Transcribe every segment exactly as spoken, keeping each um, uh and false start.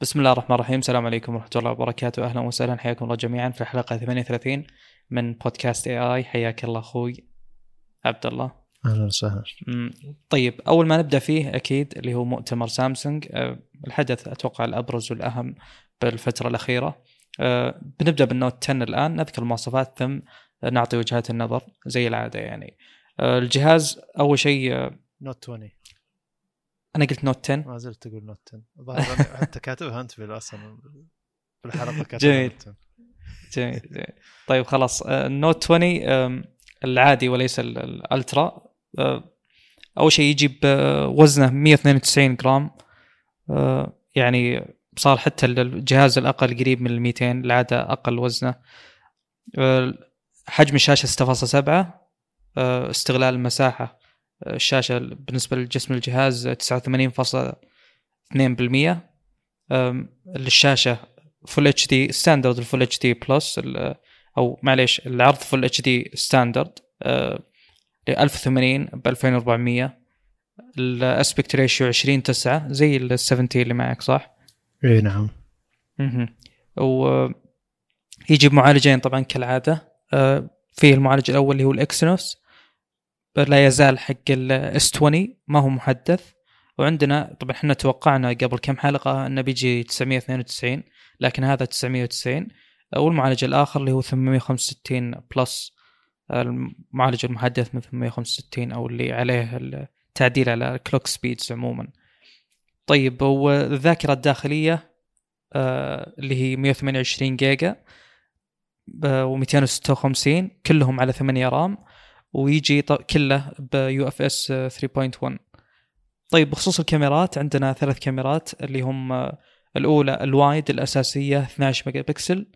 بسم الله الرحمن الرحيم. السلام عليكم ورحمة الله وبركاته. أهلا وسهلا، حياكم الله جميعا في الحلقة ثمانية وثلاثين من بودكاست اي اي. حياك الله أخوي عبد الله. أهلا وسهلا. طيب، أول ما نبدأ فيه أكيد اللي هو مؤتمر سامسونج، الحدث أتوقع الأبرز والأهم بالفترة الأخيرة. بنبدأ بالنوت عشرة الآن، نذكر المواصفات ثم نعطي وجهات النظر زي العادة. يعني الجهاز أول شيء نوت عشرة. أنا قلت نوت عشرة، ما زلت تقول نوت عشرة. ظاهر حتى كاتبها أنت بالأصل بالحلقة كاتبها. جميل. جميل جميل. طيب خلاص، النوت عشرة العادي وليس الألترا. أول شيء يجيب وزنه مئة واثنين وتسعين جرام، يعني صار حتى الجهاز الأقل قريب من المئتين، العادة أقل وزنه. حجم الشاشة ستة فاصلة سبعة، استغلال المساحة الشاشة بالنسبة لجسم الجهاز تسعة وثمانين فاصلة اثنين بالمئة. الشاشة فول اتش دي ستاندرد، الفول اتش دي بلس أو معليش العرض فول اتش دي ستاندرد ألف وثمانين بالألفين وأربعمية. الاسبكت ريشيو عشرين تسعة زي ال سبعين اللي معك صح؟ إيه نعم. ويجيب معالجين طبعا كالعادة، فيه المعالج الأول اللي هو الإكسينوس، لا يزال حق الاس عشرين ما هو محدث. وعندنا طبعا احنا توقعنا قبل كم حلقة انه بيجي تسعمية واثنين وتسعين، لكن هذا تسعمية وتسعين. والمعالج الآخر اللي هو ثمانمية وخمسة وستين بلس، المعالج المحدث من ثمانمية وخمسة وستين أو اللي عليه التعديل على الكلوك سبيدز عموما. طيب، والذاكرة الداخلية آه اللي هي مئة وثمانية وعشرين جيجا ومئتين وستة وخمسين، كلهم على ثمانية رام، ويجي كله بيو اف اس ثلاثة نقطة واحد. طيب، بخصوص الكاميرات عندنا ثلاث كاميرات اللي هم الأولى الوايد الأساسية اثني عشر ميجا بكسل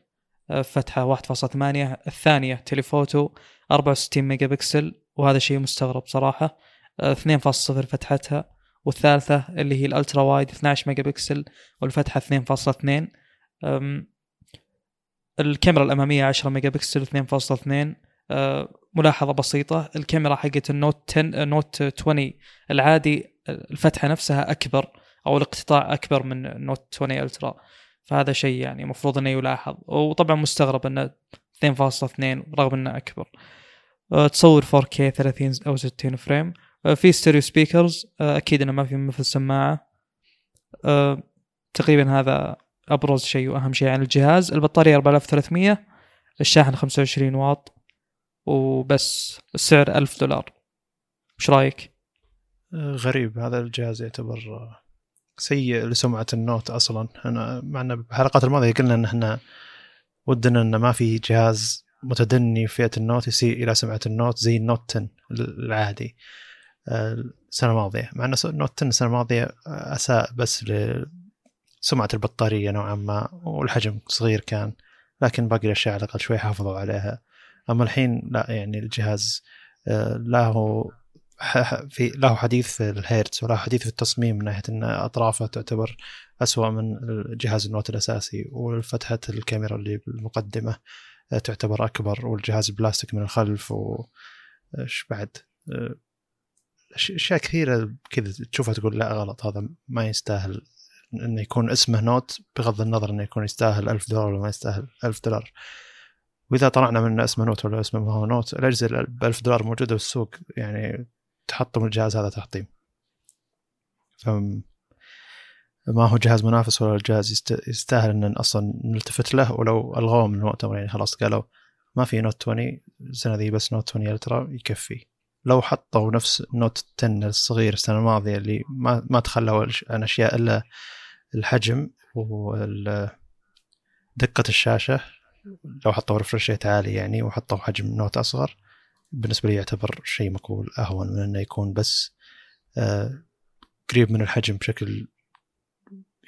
فتحة واحد فاصلة ثمانية، الثانية تليفوتو أربعة وستين ميجا بكسل وهذا شيء مستغرب صراحة اثنين فاصلة صفر فتحتها، والثالثة اللي هي الألترا وايد اثني عشر ميجا بكسل والفتحة اثنين فاصلة اثنين. الكاميرا الأمامية عشرة ميجا بكسل اثنين فاصلة اثنين. ملاحظة بسيطة، الكاميرا حقت النوت عشرة نوت عشرة العادي الفتحة نفسها أكبر أو الاقتطاع أكبر من النوت عشرة ألترا، فهذا شيء يعني مفروض أنه يلاحظ. وطبعا مستغرب أنه اثنين فاصلة اثنين رغم أنه أكبر. تصور فور كيه ثلاثين أو ستين فريم. في ستيريو سبيكرز، أكيد أنه ما في مثل السماعة. تقريبا هذا أبرز شيء وأهم شيء عن الجهاز. البطارية أربعة آلاف وثلاثمية، الشاحن خمسة وعشرين واط، وبس. السعر ألف دولار. وش رأيك؟ غريب، هذا الجهاز يعتبر سيء لسمعة النوت أصلا. أنا معنا بحلقات الماضية قلنا أن إحنا ودنا أن ما في جهاز متدني فئة النوت يسيء إلى سمعة النوت زي النوت عشرة العادي السنة الماضية، مع أن النوت عشرة السنة الماضية أساء بس لسمعة البطارية نوعا ما، والحجم صغير كان، لكن باقي الأشياء على الأقل شوي حافظوا عليها. أما الحين لا، يعني الجهاز له في له حديث في الهيرتز وله حديث في التصميم، من ناحية أن أطرافه تعتبر أسوأ من الجهاز النوت الأساسي، والفتحة الكاميرا اللي بالمقدمة تعتبر أكبر، والجهاز بلاستيك من الخلف، وش بعد أشياء كثيرة كذا تشوفها تقول لا غلط، هذا ما يستاهل إنه يكون اسمه نوت، بغض النظر إنه يكون يستاهل ألف دولار ولا ما يستاهل ألف دولار. وإذا طلعنا من اسم نوت ولا اسم ما هو نوت، الأجهزة بألف دولار موجودة بالسوق، يعني تحطم الجهاز هذا تحطيم. فما هو جهاز منافس ولا جهاز يستاهل أن أصلا نلتفت له، ولو ألغوه من المؤتمر. يعني خلاص قالوا ما في نوت عشرة السنة ذي، بس نوت عشرة ألترا يكفي. لو حطوا نفس نوت عشرة الصغير السنة الماضية اللي ما ما تخلوا عن أشياء إلا الحجم ودقة الشاشة، لو حطوا ريفرش ريت عالي يعني وحطوا حجم نوت أصغر، بالنسبة لي يعتبر شيء مقبول، أهون من أنه يكون بس آه قريب من الحجم بشكل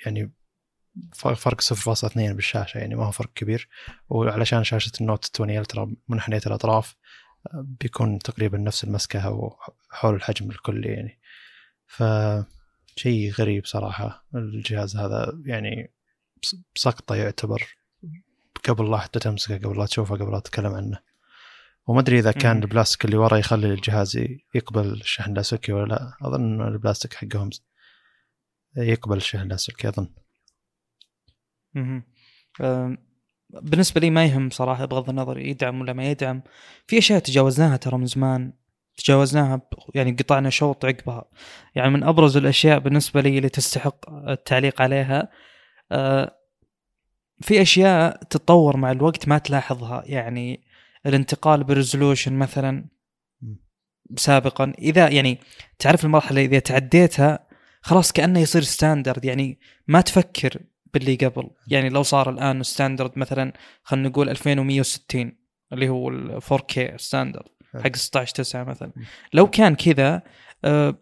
يعني فرق صفر فاصلة اثنين بالشاشة، يعني ما هو فرق كبير. وعلشان شاشة النوت عشرة ألترا منحنية الأطراف بيكون تقريبا نفس المسكها وحول الحجم الكلي، يعني فشيء غريب صراحة. الجهاز هذا يعني بسقطة يعتبر، قبل لا حتى تمسكه، قبل لا تشوفه، قبل لا تتكلم عنه. وما أدري إذا كان م- البلاستيك اللي ورا يخلي الجهاز يقبل الشحن اللاسلكي ولا لا. أظن البلاستيك حقهم يقبل الشحن اللاسلكي أظن. بالنسبة لي ما يهم صراحة، بغض النظر يدعم ولا ما يدعم. في أشياء تجاوزناها ترى من زمان، تجاوزناها يعني قطعنا شوط عقبها. يعني من أبرز الأشياء بالنسبة لي اللي تستحق التعليق عليها، في أشياء تتطور مع الوقت ما تلاحظها، يعني الانتقال بريزولوشن مثلا سابقا، إذا يعني تعرف المرحلة إذا تعديتها خلاص كأنه يصير ستاندرد، يعني ما تفكر باللي قبل. يعني لو صار الآن ستاندرد مثلا خلنا نقول ألفين ومية وستين اللي هو ال فور كيه ستاندرد حق ستة عشر تسعة مثلا، لو كان كذا آه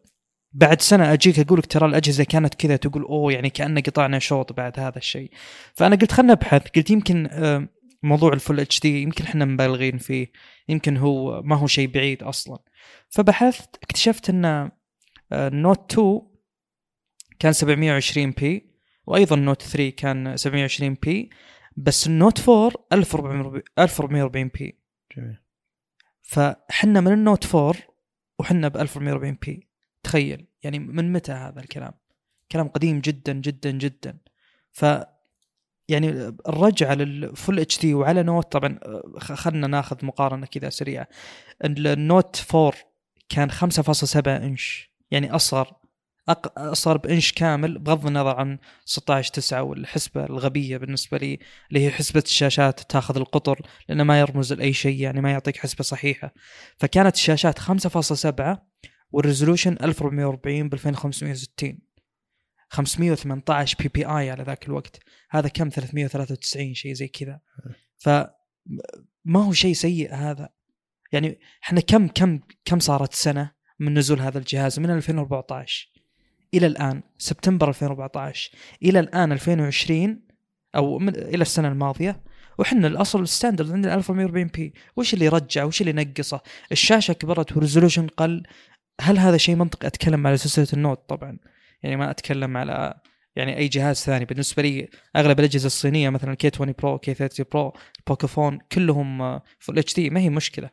بعد سنة أجيك أقولك ترى الأجهزة كانت كذا، تقول أوه يعني كأننا قطعنا شوط بعد هذا الشيء. فأنا قلت خلنا نبحث، قلت يمكن آه موضوع الفل اتش دي يمكن احنا مبالغين فيه، يمكن هو ما هو شيء بعيد أصلا. فبحثت اكتشفت أن النوت تو كان سبعمية وعشرين بي، وأيضا النوت ثري كان سبعمية وعشرين بي، بس النوت فور ألف وأربعمية وأربعين بي. جميل. فحنا من النوت فور وحنا ب ألف وأربعمية وأربعين بي، تخيل يعني من متى هذا الكلام، كلام قديم جدا جدا جدا. ف يعني الرجعة للفول اتش دي وعلى نوت، طبعا خلنا ناخذ مقارنة كذا سريعة، النوت فور كان خمسة فاصلة سبعة انش، يعني أصغر أصغر بإنش كامل، بغض النظر عن ستة عشر تسعة والحسبة الغبية بالنسبة لي اللي هي حسبة الشاشات تأخذ القطر لأنه ما يرمز لأي شيء، يعني ما يعطيك حسبة صحيحة. فكانت الشاشات خمسة فاصلة سبعة والريزولوشن ألف وأربعمية وأربعين بألفين وخمسمية وستين، خمسمية وثمانية عشر بي بي آي على ذاك الوقت، هذا كم ثلاثمية وثلاثة وتسعين شيء زي كذا. فما هو شيء سيء هذا، يعني احنا كم كم كم صارت سنة من نزول هذا الجهاز، من ألفين وأربعتاشر إلى الآن، سبتمبر ألفين وأربعتاشر إلى الآن ألفين وعشرين أو من إلى السنة الماضية، وحنا الأصل الستاندرد عندنا ألف وأربعمية وأربعين بي. وش اللي رجع وش اللي نقصه؟ الشاشة كبرت والريزولوشن قل. هل هذا شيء منطقي؟ أتكلم على سلسلة النوت طبعا، يعني ما أتكلم على يعني أي جهاز ثاني. بالنسبة لي أغلب الأجهزة الصينية مثلا كي عشرين برو، كي ثلاثين برو، بوكوفون، كلهم فول اتش دي، ما هي مشكلة،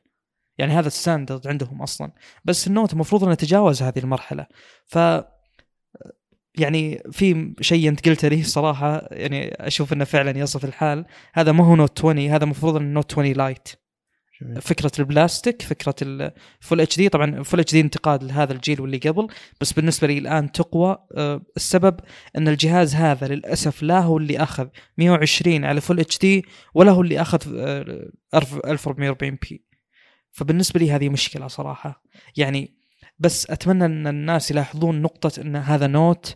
يعني هذا الستاندرد عندهم أصلا. بس النوت مفروض أن نتجاوز هذه المرحلة. ف يعني في شيء أنت قلت لي صراحة يعني أشوف أنه فعلا يصف الحال، هذا ما هو نوت عشرين، هذا مفروض أن نوت عشرين لايت. جميل. فكرة البلاستيك، فكرة الفول اتش دي، طبعا فول اتش دي انتقاد لهذا الجيل واللي قبل، بس بالنسبة لي الآن تقوى. أه السبب أن الجهاز هذا للأسف لا هو اللي أخذ مية وعشرين على فول اتش دي ولا هو اللي أخذ ألف وأربعمية وأربعين بي. فبالنسبة لي هذه مشكلة صراحة، يعني بس أتمنى أن الناس يلاحظون نقطة أن هذا نوت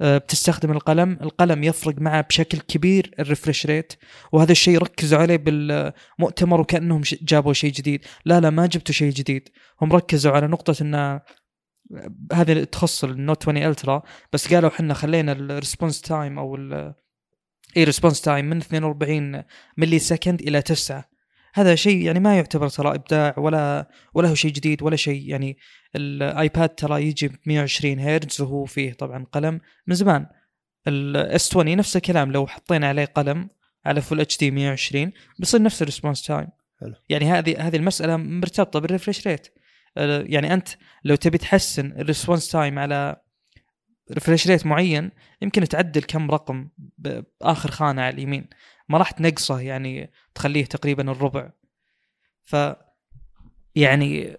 بتستخدم القلم، القلم يفرق معه بشكل كبير الريفرش ريت، وهذا الشيء ركزوا عليه بالمؤتمر وكأنهم جابوا شيء جديد. لا لا، ما جبتوا شيء جديد، هم ركزوا على نقطة أن هذا تخص النوت عشرين ألترا، بس قالوا حنا خلينا الريسبونس تايم أو اي ريسبونس تايم من اثنين وأربعين ملي سكند إلى تسعة. هذا شيء يعني ما يعتبر ترى إبداع ولا ولا هو شيء جديد ولا شيء. يعني الآيباد ترى يجي مية وعشرين هيرتز وهو فيه طبعا قلم من زمان. الS20 نفس الكلام، لو حطينا عليه قلم على فول اتش دي مية وعشرين بيصير نفس الريسبونس تايم. يعني هذه هذه المسألة مرتبطة بالريفرش ريت. يعني أنت لو تبي تحسن الريسبونس تايم على ريفرش ريت معين، يمكن تعدل كم رقم بآخر خانة على اليمين، ما راح تنقصه، يعني تخليه تقريبا الربع. ف يعني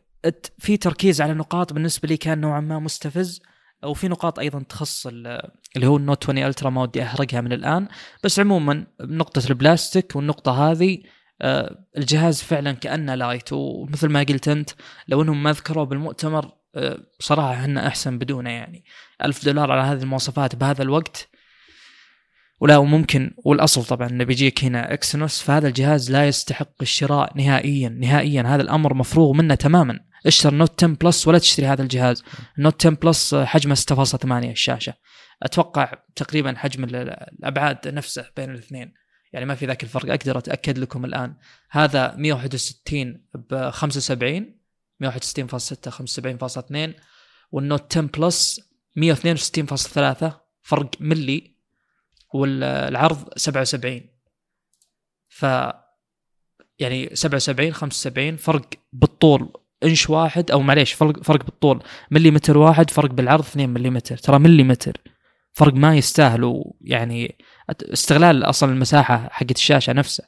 في تركيز على نقاط بالنسبة لي كان نوعا ما مستفز، أو في نقاط أيضا تخص اللي هو النوت عشرين ألترا ما ودي أحرقها من الآن. بس عموما نقطة البلاستيك والنقطة هذه، الجهاز فعلا كأنه لايت، ومثل ما قلت أنت لو أنهم ما ذكروا بالمؤتمر صراحة هنا أحسن بدونه. يعني ألف دولار على هذه المواصفات بهذا الوقت، ولا ممكن. والأصل طبعا أنه بيجيك هنا إكسينوس، فهذا الجهاز لا يستحق الشراء نهائيا نهائيا. هذا الأمر مفروغ منه تماما. اشتر نوت عشرة بلس ولا تشتري هذا الجهاز. نوت عشرة بلس حجمه ستة فاصلة ثمانية الشاشة، أتوقع تقريبا حجم الأبعاد نفسه بين الاثنين، يعني ما في ذاك الفرق. أقدر أتأكد لكم الآن، هذا مية وواحد وستين ب خمسة وسبعين، مية وواحد وستين فاصلة ستة، خمسة وسبعين فاصلة اثنين، والنوت عشرة بلس مية واثنين وستين فاصلة ثلاثة، فرق ملي، والعرض سبعة وسبعين. ف يعني سبعة وسبعين خمسة وسبعين، فرق بالطول انش واحد، او معليش فرق فرق بالطول مليمتر واحد، فرق بالعرض اثنين مليمتر. ترى مليمتر فرق ما يستاهلوا يعني استغلال أصلا المساحة حقت الشاشة نفسها.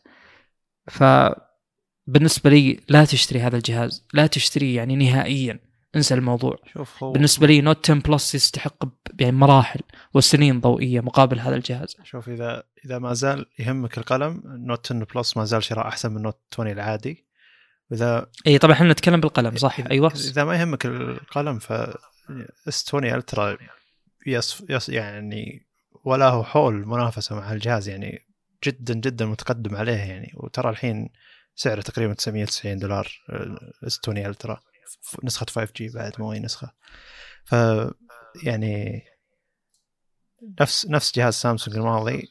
فبالنسبة لي لا تشتري هذا الجهاز، لا تشتري يعني نهائيا، انسى الموضوع. بالنسبة لي نوت عشرة بلس يستحق يعني مراحل والسنين ضوئية مقابل هذا الجهاز. شوف إذا إذا ما زال يهمك القلم، نوت عشرة بلس ما زال شراء أحسن من نوت عشرة العادي. وإذا إيه طبعا إحنا نتكلم بالقلم صح. إذا أيوة إذا ما يهمك القلم ف إس عشرين ألترا يص يعني ولا هو حول منافسة مع الجهاز، يعني جدا جدا متقدم عليه يعني. وترى الحين سعره تقريبا تسعمية وتسعين دولار إس عشرين ألترا نسخة فايف جي بعد، مو أي نسخة. ف يعني نفس نفس جهاز سامسونج الماضي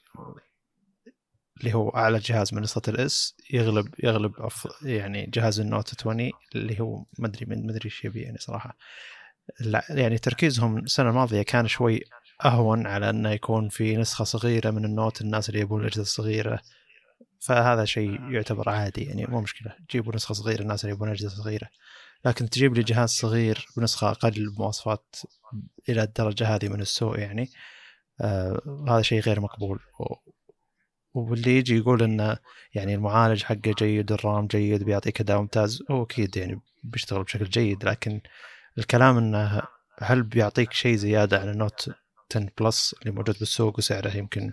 اللي هو أعلى جهاز من نسخة الإس يغلب يغلب أف يعني جهاز النوت عشرة اللي هو ما أدري ما أدري شيء بيه يعني صراحة. يعني تركيزهم السنة الماضية كان شوي أهون على أنه يكون في نسخة صغيرة من النوت، الناس اللي يبون الأجهزة الصغيرة، فهذا شيء يعتبر عادي يعني مو مشكلة، جيبوا نسخة صغيرة الناس اللي يبون أجهزة صغيرة. لكن تجيب لي جهاز صغير بنسخة أقل بمواصفات إلى الدرجة هذه من السوء يعني آه هذا شيء غير مقبول. واللي يجي يقول أنه يعني المعالج حقه جيد، الرام جيد، بيعطيك أداء ممتاز، هو أكيد يعني بيشتغل بشكل جيد. لكن الكلام أنه هل بيعطيك شيء زيادة عن النوت عشرة بلس اللي موجود بالسوق وسعره يمكن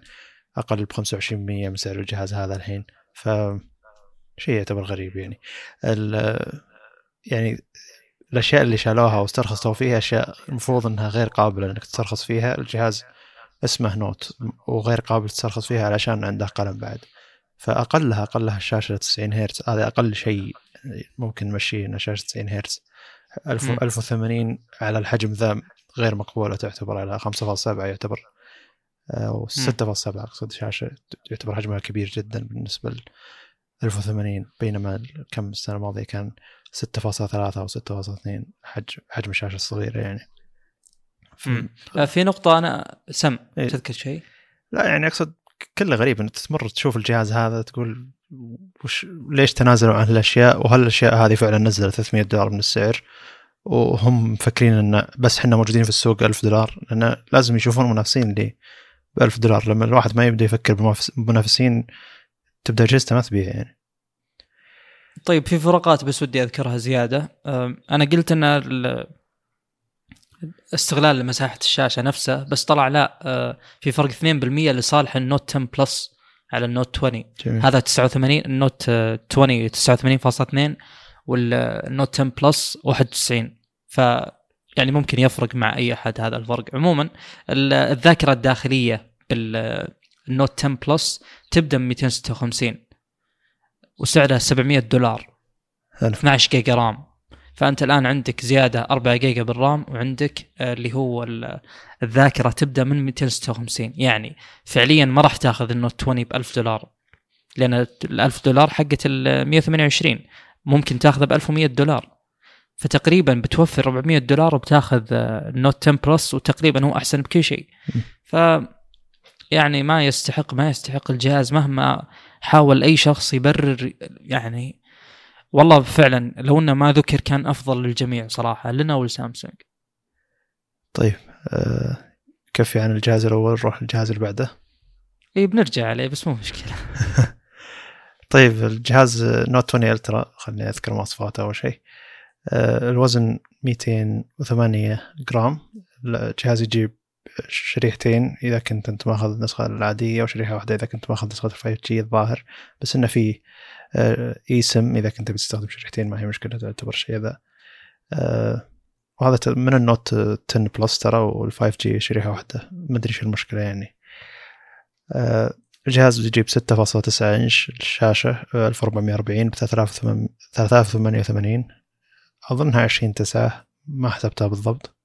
أقل ب خمسة وعشرين بالمية من سعر الجهاز هذا الحين، فشيء يعتبر غريب يعني. يعني الأشياء اللي شالوها واسترخصوا فيها أشياء المفروض أنها غير قابلة أنك تسترخص فيها. الجهاز اسمه نوت وغير قابل تسترخص فيها علشان عنده قلم بعد، فأقلها أقلها الشاشة تسعين هرتز، هذا أقل شيء ممكن نمشيه أن شاشة تسعين هرتز. ألف وثمانين على الحجم ذا غير مقبولة، تعتبر على خمسة فاصلة سبعة يعتبر أو ستة فاصلة سبعة أقصد شاشة يعتبر حجمها كبير جدا بالنسبة ل ألف وثمانين، بينما كم السنة الماضية كان ستة فاصلة ثلاثة أو ستة فاصلة اثنين حجم حجم الشاشة الصغيرة يعني. في نقطة أنا سم إيه؟ تذكر شيء؟ لا يعني أقصد كله غريب أن تمر تشوف الجهاز هذا تقول وش ليش تنازلوا عن الأشياء، وهل الأشياء هذه فعلا نزلت ثلاثمية دولار من السعر وهم فكرين أن بس حنا موجودين في السوق ألف دولار، لأن لازم يشوفون منافسين اللي بألف دولار. لما الواحد ما يبدأ يفكر بمنافسين تبدأ جهزته ما تبيع يعني. طيب في فروقات بس ودي أذكرها زيادة. أنا قلت أن استغلال لمساحة الشاشة نفسها، بس طلع لا، في فرق اثنين بالمية لصالح النوت عشرة بلس على النوت عشرين. جميل. هذا تسعة وثمانين، النوت عشرين تسعة وثمانين فاصلة اثنين والنوت عشرة بلس واحد وتسعين، ف يعني ممكن يفرق مع اي احد هذا الفرق. عموما الذاكرة الداخلية بالنوت عشرة بلس تبدا من مئتين وستة وخمسين وسعرها سبعمية دولار، اثني عشر جيجا رام، فانت الان عندك زيادة أربعة جيجا بالرام، وعندك اللي هو الذاكرة تبدا من مئتين وستة وخمسين. يعني فعليا ما راح تاخذ النوت عشرة ب ألف دولار، لان ال ألف دولار حقت ال مئة وثمانية وعشرين ممكن تاخذه ب ألف ومية دولار، فتقريبا بتوفر أربعمية دولار وبتاخذ نوت عشرة بلس، وتقريبا هو احسن بكل شيء. ف يعني ما يستحق ما يستحق الجهاز مهما حاول اي شخص يبرر يعني. والله فعلا لو انه ما ذكر كان افضل للجميع صراحه، لنا ولسامسونج. طيب أه كفي عن الجهاز الاول، نروح للجهاز اللي بعده. اي بنرجع عليه بس مو مشكله. طيب الجهاز نوت عشرة الترا، خليني اذكر مواصفاته اول شيء. أه الوزن مئتين وثمانية جرام، الجهاز يجيب شريحتين اذا كنت انت ماخذ النسخه العاديه، وشريحه واحده اذا كنت ماخذ نسخه فايف جي الظاهر، بس انه في ايسم اذا كنت بتستخدم شريحتين ما هي مشكله، تعتبر شيء ذا. أه وهذا من النوت عشرة بلس ترى، والفايف جي شريحه واحده، ما ادري شو المشكله يعني. أه الجهاز يجيب ستة فاصلة تسعة إنش الشاشه، ألف وأربعمية وأربعين ب ثلاثة آلاف وثمانية وثمانين، اظنها عشرين تسعة ما حسبتها بالضبط،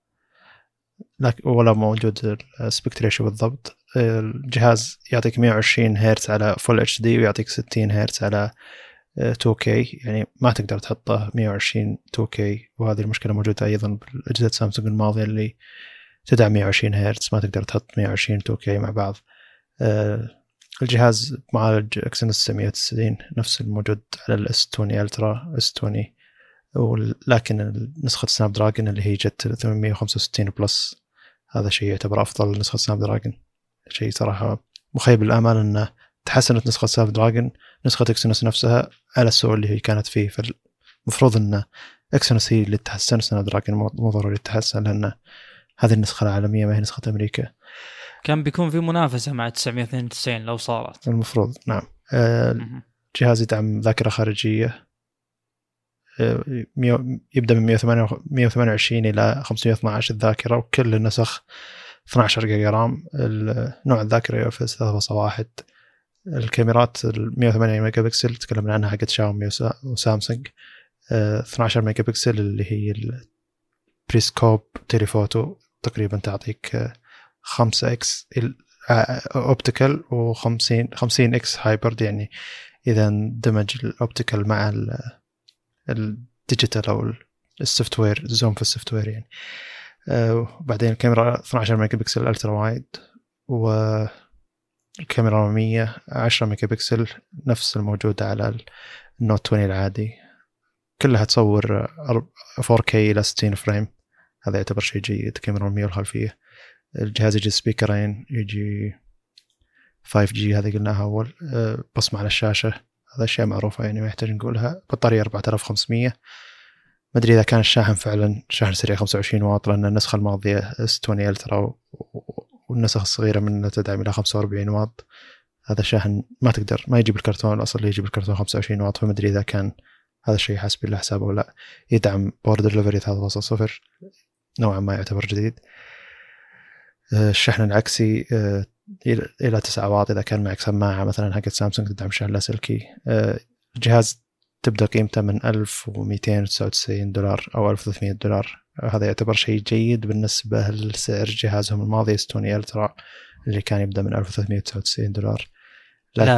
لكن ولا موجود السبيكت ريشيو بالضبط. الجهاز يعطيك مئة وعشرين هرتز على فول اتش دي، ويعطيك ستين هرتز على تو كي، يعني ما تقدر تحطه مئة وعشرين تو كي، وهذه المشكله موجوده ايضا بالاجهزه سامسونج الماضيه اللي تدعم مئة وعشرين هرتز، ما تقدر تحط مئة وعشرين تو كي مع بعض. الجهاز معالج اكسينوس تسعمية وتسعين نفس الموجود على الاس عشرين الترا اس عشرين، ولكن نسخه سناب دراجون اللي هي جت ثمانمية وخمسة وستين بلس هذا شيء يعتبر أفضل نسخة سناب دراجون. شيء صراحة مخيب الآمال أنه تحسنت نسخة سناب دراجون نسخة إكسينوس نفسها على السوء اللي هي كانت فيه. فالمفروض أن إكسينوس هي اللي تحسن سناب دراجون، مو ضروري تتحسن، لأن هذه النسخة العالمية ما هي نسخة أمريكا. كان بيكون في منافسة مع تسعمية واثنين وتسعين لو صارت المفروض. نعم. الجهاز يدعم ذاكرة خارجية يبدأ من مية وثمانية وعشرين إلى خمسمية واثني عشر الذاكرة، وكل النسخ اثني عشر جيجا رام. نوع الذاكرة يوفز ثلاثة فاصلة واحد. الكاميرات مية وثمانية ميجا بكسل تكلمنا عنها حقت شاومي وسامسونج، اثني عشر ميجا بكسل اللي هي البريسكوب تيليفوتو تقريبا تعطيك خمسة إكس اوبتيكال و50 خمسين اكس هايبرد، يعني اذا اندمج الاوبتيكال مع الديجيتال او السوفت وير، زوم في السوفت وير يعني. وبعدين الكاميرا اثني عشر ميجا بكسل الترا وايد، والكاميرا الأمامية عشرة ميجا بكسل نفس الموجودة على النوت عشرين العادي، كلها تصور فور كي الى ستين فريم، هذا يعتبر شيء جيد. الكاميرا الأمامية والخلفية. الجهاز يجي سبيكرين، يجي فايف جي هذا قلناها أول، بصمة على الشاشة هذا الشيء معروفة يعني ما يحتاج نقولها. بطارية أربعة آلاف وخمسمية، ما أدري إذا كان الشاحن فعلا شاحن سريع خمسة وعشرين واط، لأن النسخة الماضية إس عشرين ألترا والنسخة الصغيرة منها تدعم إلى خمسة وأربعين واط، هذا الشاحن ما تقدر ما يجيب الكرتون الأصل اللي يجيب الكرتون خمسة وعشرين واط، فما أدري إذا كان هذا الشيء حسب الله حسابه ولا. يدعم باور ديليفري ثلاثة نقطة صفر نوعا ما يعتبر جديد. الشحن العكسي إلى تسعة واط إذا كان معك سماعة مثلا حقت سامسونج تدعم شحن لاسلكي. الجهاز تبدأ قيمته من ألف ومئتين وتسعة وتسعين دولار أو ألف وثلاثمية دولار، هذا يعتبر شيء جيد بالنسبة لسعر جهازهم الماضي ستوني ألترا اللي كان يبدأ من ألف وثلاثمية وتسعة وتسعين دولار. لكن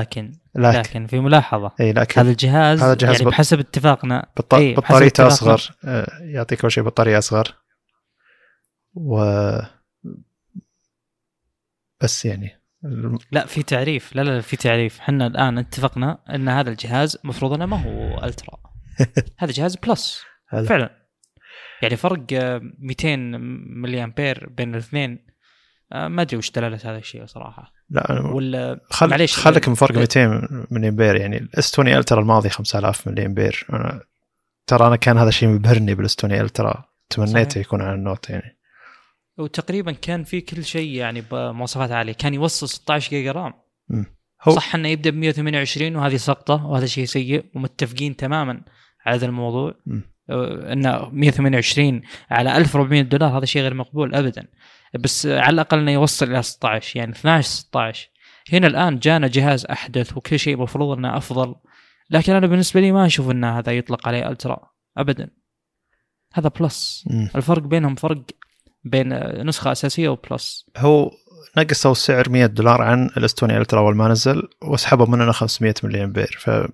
لكن, لكن في ملاحظة، لكن هذا الجهاز, هذا الجهاز يعني بحسب اتفاقنا بط... ايه بطاريته أصغر، يعطيك كل شيء بطارية أصغر و بس يعني لا في تعريف لا لا في تعريف. حنا الآن اتفقنا أن هذا الجهاز مفروض أنه ما هو ألترا، هذا جهاز بلس فعلا، يعني فرق مئتين ملي أمبير بين الاثنين. ما أدري وش دلالة هذا الشيء صراحة. لا ولا خل... خلك من فرق مئتين ملي أمبير، يعني الأستوني ألترا الماضي خمسة آلاف ملي أمبير. أنا... ترى أنا كان هذا الشيء مبهرني بالأستوني ألترا، تمنيته يكون على النوت يعني، وتقريبا كان في كل شيء يعني بمواصفات عالية، كان يوصل ستة عشر جيجا رام. صح انه يبدأ ب مية وثمانية وعشرين وهذه سقطة وهذا شيء سيء، ومتفقين تماما على هذا الموضوع انه مية وثمانية وعشرين على ألف وأربعمية دولار هذا شيء غير مقبول ابدا، بس على الاقل انه يوصل الى ستة عشر يعني اثني عشر ستة عشر. هنا الان جانا جهاز احدث وكل شيء مفروض انه افضل، لكن انا بالنسبة لي ما اشوف ان هذا يطلق عليه الترا ابدا، هذا بلس. م. الفرق بينهم فرق بين نسخة أساسية وبلس. هو نقصوا السعر مية دولار عن الأستوني ألترا أول ما نزل، وسحبوا مننا خمسمية ملي أمبير، فلا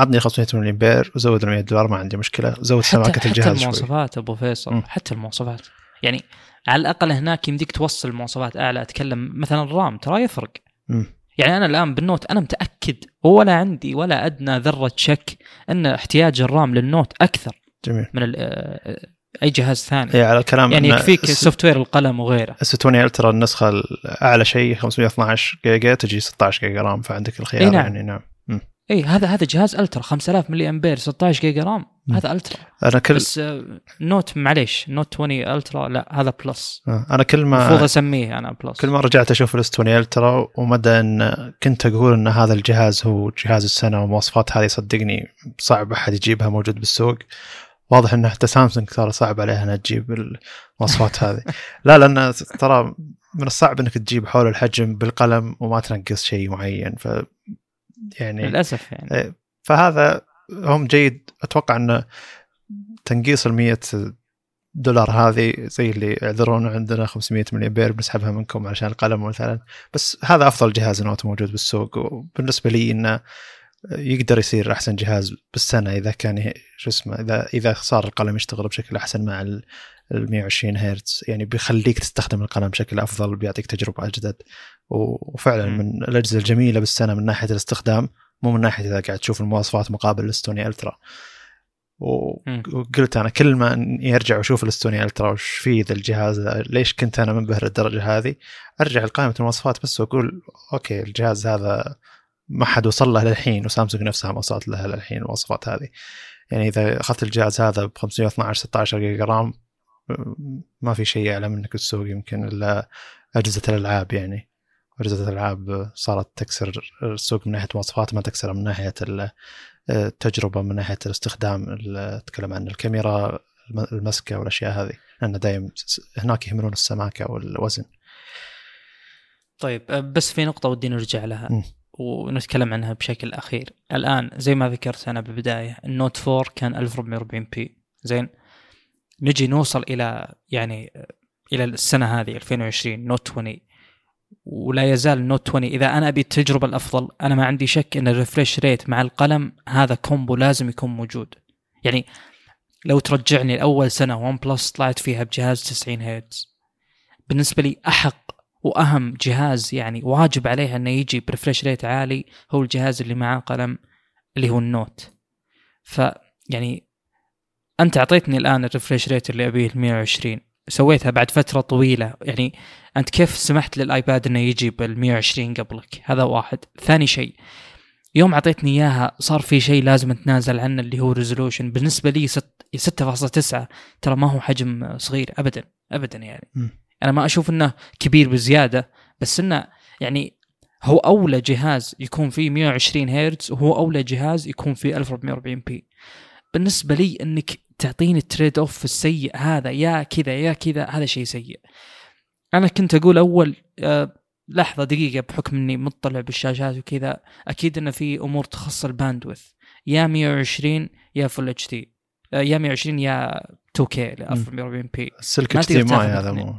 عطني خمسمية ملي أمبير وزود مية دولار ما عندي مشكلة، زود سماكة الجهاز شوي. حتى المواصفات أبو فيصل، م. حتى المواصفات يعني على الأقل هناك يمديك توصل مواصفات أعلى. أتكلم مثلا الرام ترى يفرق، م. يعني أنا الآن بالنوت أنا متأكد ولا عندي ولا أدنى ذرة شك أن احتياج الرام للنوت أكثر جميل. من ال اي جهاز ثاني يعني على الكلام، يعني يكفيك السوفت وير القلم وغيره. الستوني ألترا النسخه الاعلى شيء خمسمية واثني عشر جيجا تجي ستة عشر جيجا رام، فعندك الخيار. إيه نعم. يعني نعم م. اي هذا هذا جهاز ألترا خمسة آلاف ملي امبير ستة عشر جيجا رام، هذا ألترا. انا كل بس نوت معليش نوت عشرين ألترا لا هذا بلس. آه. انا كل ما المفروض اسميه انا بلس، كل ما رجعت اشوف الستوني ألترا ومدى ان كنت اقول ان هذا الجهاز هو جهاز السنه ومواصفات هذه صدقني صعب احد يجيبها موجود بالسوق. واضح أن حتى سامسونج صار صعب عليها أنها تجيب المواصفات هذه. لا لأن ترى من الصعب أنك تجيب حول الحجم بالقلم وما تنقص شيء معين، ف يعني للأسف يعني. فهذا هم جيد، أتوقع أن تنقيص المية دولار هذه زي اللي اعذرون عندنا خمسمية ملي أمبير بنسحبها منكم علشان القلم مثلا، بس هذا أفضل جهاز نوت موجود بالسوق، وبالنسبة لي إنه يقدر يصير أحسن جهاز بالسنة إذا كان شو اسمه إذا إذا صار القلم يشتغل بشكل أحسن مع ال مية وعشرين هرتز، يعني بيخليك تستخدم القلم بشكل أفضل، بيعطيك تجربة أجدد، وفعلا من الأجهزة الجميلة بالسنة من ناحية الاستخدام، مو من ناحية إذا قاعد تشوف المواصفات مقابل الستوني ألترا. وقلت أنا كل ما يرجع وشوف الاستوني ألترا وش فيه ذا الجهاز، ليش كنت أنا منبهر الدرجة هذه، أرجع لقائمة المواصفات بس وأقول أوكي الجهاز هذا ما حد وصل له للحين، وسامسونج نفسها ما وصلت لها للحين المواصفات هذه. يعني إذا أخذت الجهاز هذا ب خمسمية واثني عشر ستة عشر جيجا رام ما في شيء أعلى منك السوق يمكن إلا أجهزة الألعاب، يعني أجهزة الألعاب صارت تكسر السوق من ناحية مواصفات، ما تكسر من ناحية التجربة، من ناحية الاستخدام اللي أتكلم عن الكاميرا المسكة والأشياء هذه، لأن دائما هناك يهملون السماكة والوزن. طيب بس في نقطة ودي نرجع لها م. ونتكلم عنها بشكل أخير. الآن زي ما ذكرت أنا بالبداية النوت أربعة كان ألف وأربعمية وأربعين بي، زين نجي نوصل إلى يعني إلى السنة هذه ألفين وعشرين نوت عشرين، ولا يزال نوت عشرين. إذا أنا أبي التجربة الأفضل أنا ما عندي شك أن الريفريش ريت مع القلم هذا كومبو لازم يكون موجود. يعني لو ترجعني الأول سنة ون بلس طلعت فيها بجهاز تسعين هيرتز، بالنسبة لي أحق وأهم جهاز يعني واجب عليها أنه يجي بريفريش ريت عالي هو الجهاز اللي معه قلم اللي هو النوت. فيعني أنت أعطيتني الآن الريفريش ريت اللي أبيه مية وعشرين، سويتها بعد فترة طويلة، يعني أنت كيف سمحت للآيباد أنه يجي بالمية وعشرين قبلك؟ هذا واحد. ثاني شيء يوم أعطيتني إياها صار في شيء لازم نتنازل عنه اللي هو ريزولوشن، بالنسبة لي ستة فاصلة تسعة ترى ما هو حجم صغير أبدا أبدا، يعني م. أنا ما أشوف أنه كبير بزيادة، بس أنه يعني هو أولى جهاز يكون فيه مية وعشرين هيرتز، وهو أولى جهاز يكون فيه ألف وأربعمية وأربعين بي. بالنسبة لي أنك تعطيني التريد أوف السيء هذا، يا كذا يا كذا، هذا شيء سيء. أنا كنت أقول أول لحظة دقيقة بحكم أني مطلع بالشاشات وكذا، أكيد أنه في أمور تخص الباندوث، يا مية وعشرين يا فل اتش دي، يا مية وعشرين يا تو كي ألف وأربعمية وأربعين بي. السلك اجتماعي هذا مو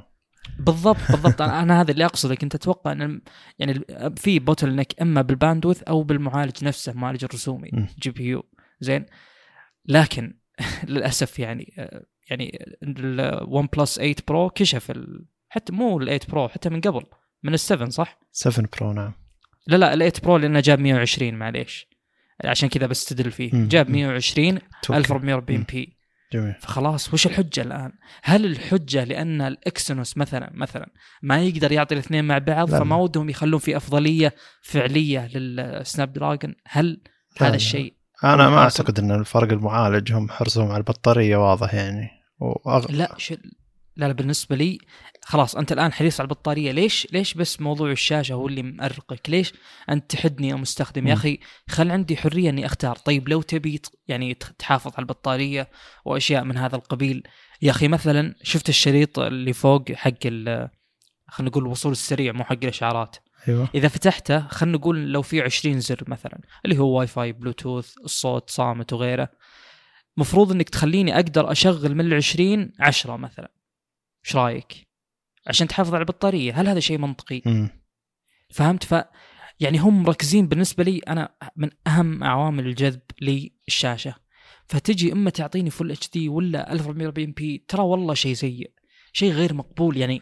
بالضبط بالضبط. أنا هذا اللي أقصده، كنت أتوقع أن يعني في بوتلنك إما بالباندوث أو بالمعالج نفسه، معالج الرسومي جي بي يو، زين. لكن للأسف يعني يعني الون بلس ثمانية برو كشف ال... حتى مو ال ثمانية برو، حتى من قبل من ال سبعة صح؟ سبعة برو نعم. لا لا ال ثمانية برو لأنه جاب مية وعشرين، معليش عشان كذا بستدل فيه، جاب مية وعشرين ألف وأربعمية وأربعين بي. فخلاص وش الحجة الآن؟ هل الحجة لأن الإكسينوس مثلا مثلا ما يقدر يعطي الاثنين مع بعض فما ودهم يخلون في أفضلية فعلية للسناب دراجون؟ هل هذا الشيء؟ أنا ما أعتقد أن الفرق المعالج، هم حرصهم على البطارية واضح يعني وأغ... لا, ش... لا لا بالنسبة لي خلاص أنت الآن حريص على البطارية، ليش ليش بس موضوع الشاشة هو اللي مأرقك؟ ليش أنت تحدني يا مستخدم؟ يا أخي خل عندي حرية أني أختار. طيب لو تبي يعني تحافظ على البطارية وأشياء من هذا القبيل، يا أخي مثلا شفت الشريط اللي فوق حق ال... خلنا نقول الوصول السريع مو حق الإشعارات، إذا فتحته خلنا نقول لو في عشرين زر مثلا اللي هو واي فاي بلوتوث الصوت صامت وغيره، مفروض إنك تخليني أقدر أشغل من العشرين عشرة مثلا، إيش رأيك؟ عشان تحافظ على البطارية. هل هذا شيء منطقي؟ م. فهمت؟ ف يعني هم مركزين بالنسبة لي أنا من أهم عوامل الجذب للشاشة، فتجي إما تعطيني فل اتش دي ولا ألف وأربعمية وأربعين بي، ترى والله شيء سيء، شيء غير مقبول. يعني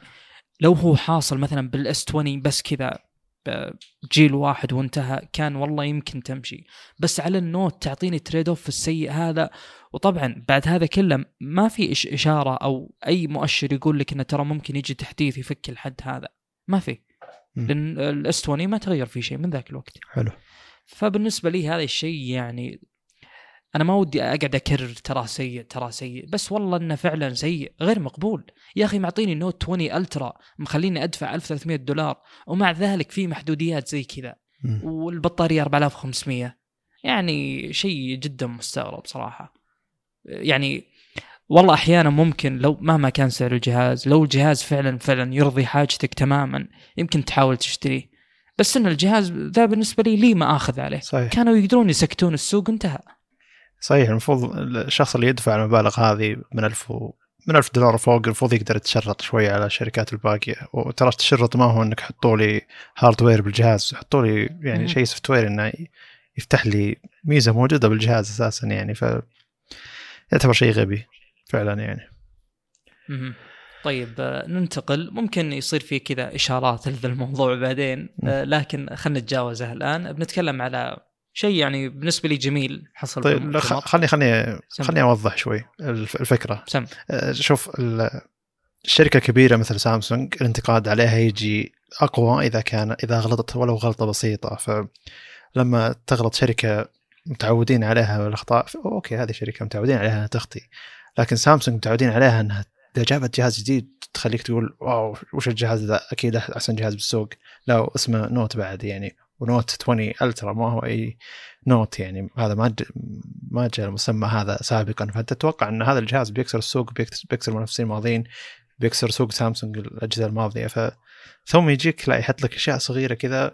لو هو حاصل مثلا بالإس عشرين بس كذا جيل واحد وانتهى كان والله يمكن تمشي، بس على النوت تعطيني تريد اوف السيء هذا. وطبعا بعد هذا كله ما في إشارة أو أي مؤشر يقول لك إنه ترى ممكن يجي تحديث يفك الحد هذا، ما في، لأن الإس عشرين ما تغير فيه شيء من ذاك الوقت. حلو. فبالنسبة لي هذا الشيء يعني أنا ما ودي أقعد أكرر ترى سيء ترى سيء، بس والله إنه فعلا سيء غير مقبول. يا أخي معطيني نوت عشرين ألترا مخليني أدفع ألف وثلاثمية دولار، ومع ذلك في محدوديات زي كذا، والبطارية أربعة آلاف وخمسمية، يعني شيء جدا مستغرب صراحة. يعني والله أحيانا ممكن لو مهما كان سعر الجهاز، لو الجهاز فعلا فعلا يرضي حاجتك تماما يمكن تحاول تشتريه، بس إن الجهاز ذا بالنسبة لي لي ما أخذ عليه. صحيح. كانوا يقدرون يسكتون السوق انتهى. صحيح. المفروض الشخص اللي يدفع المبالغ هذه من ألف و... من ألف دولار فوق المفروض يقدر يتشرط شوية على الشركات الباقية. وترى التشرط ما هو إنك حطوا لي هاردوير بالجهاز، حطوا لي يعني شيء سوفتوير إنه يفتح لي ميزة موجودة بالجهاز أساسا، يعني ف يعتبر شيء غبي فعلا يعني. مم. طيب ننتقل، ممكن يصير في كذا إشارات لهذا الموضوع بعدين، لكن خلنا نتجاوزها الآن. بنتكلم على شيء يعني بالنسبة لي جميل حصل. طيب خلني خلني خلني أوضح شوي الفكرة. سم. شوف الشركة كبيرة مثل سامسونج الانتقاد عليها يجي أقوى إذا كان إذا غلطت ولو غلطة بسيطة. فلما تغلط شركة متعودين عليها الأخطاء أوكي هذه شركة متعودين عليها أنها تخطي، لكن سامسونج متعودين عليها أنها إذا جابت جهاز جديد تخليك تقول واو وش الجهاز ذا، أكيد أحسن جهاز بالسوق. لا اسمه نوت بعد يعني، ونوت عشرين ألترا ما هو أي نوت يعني، هذا ما ما جاء المسمى هذا سابقا. فأنت تتوقع أن هذا الجهاز بيكسر السوق، بيكسر المنافسين الماضيين، بيكسر سوق سامسونج الأجهزة الماضية. فثم يجيك لا يحط لك أشياء صغيرة كذا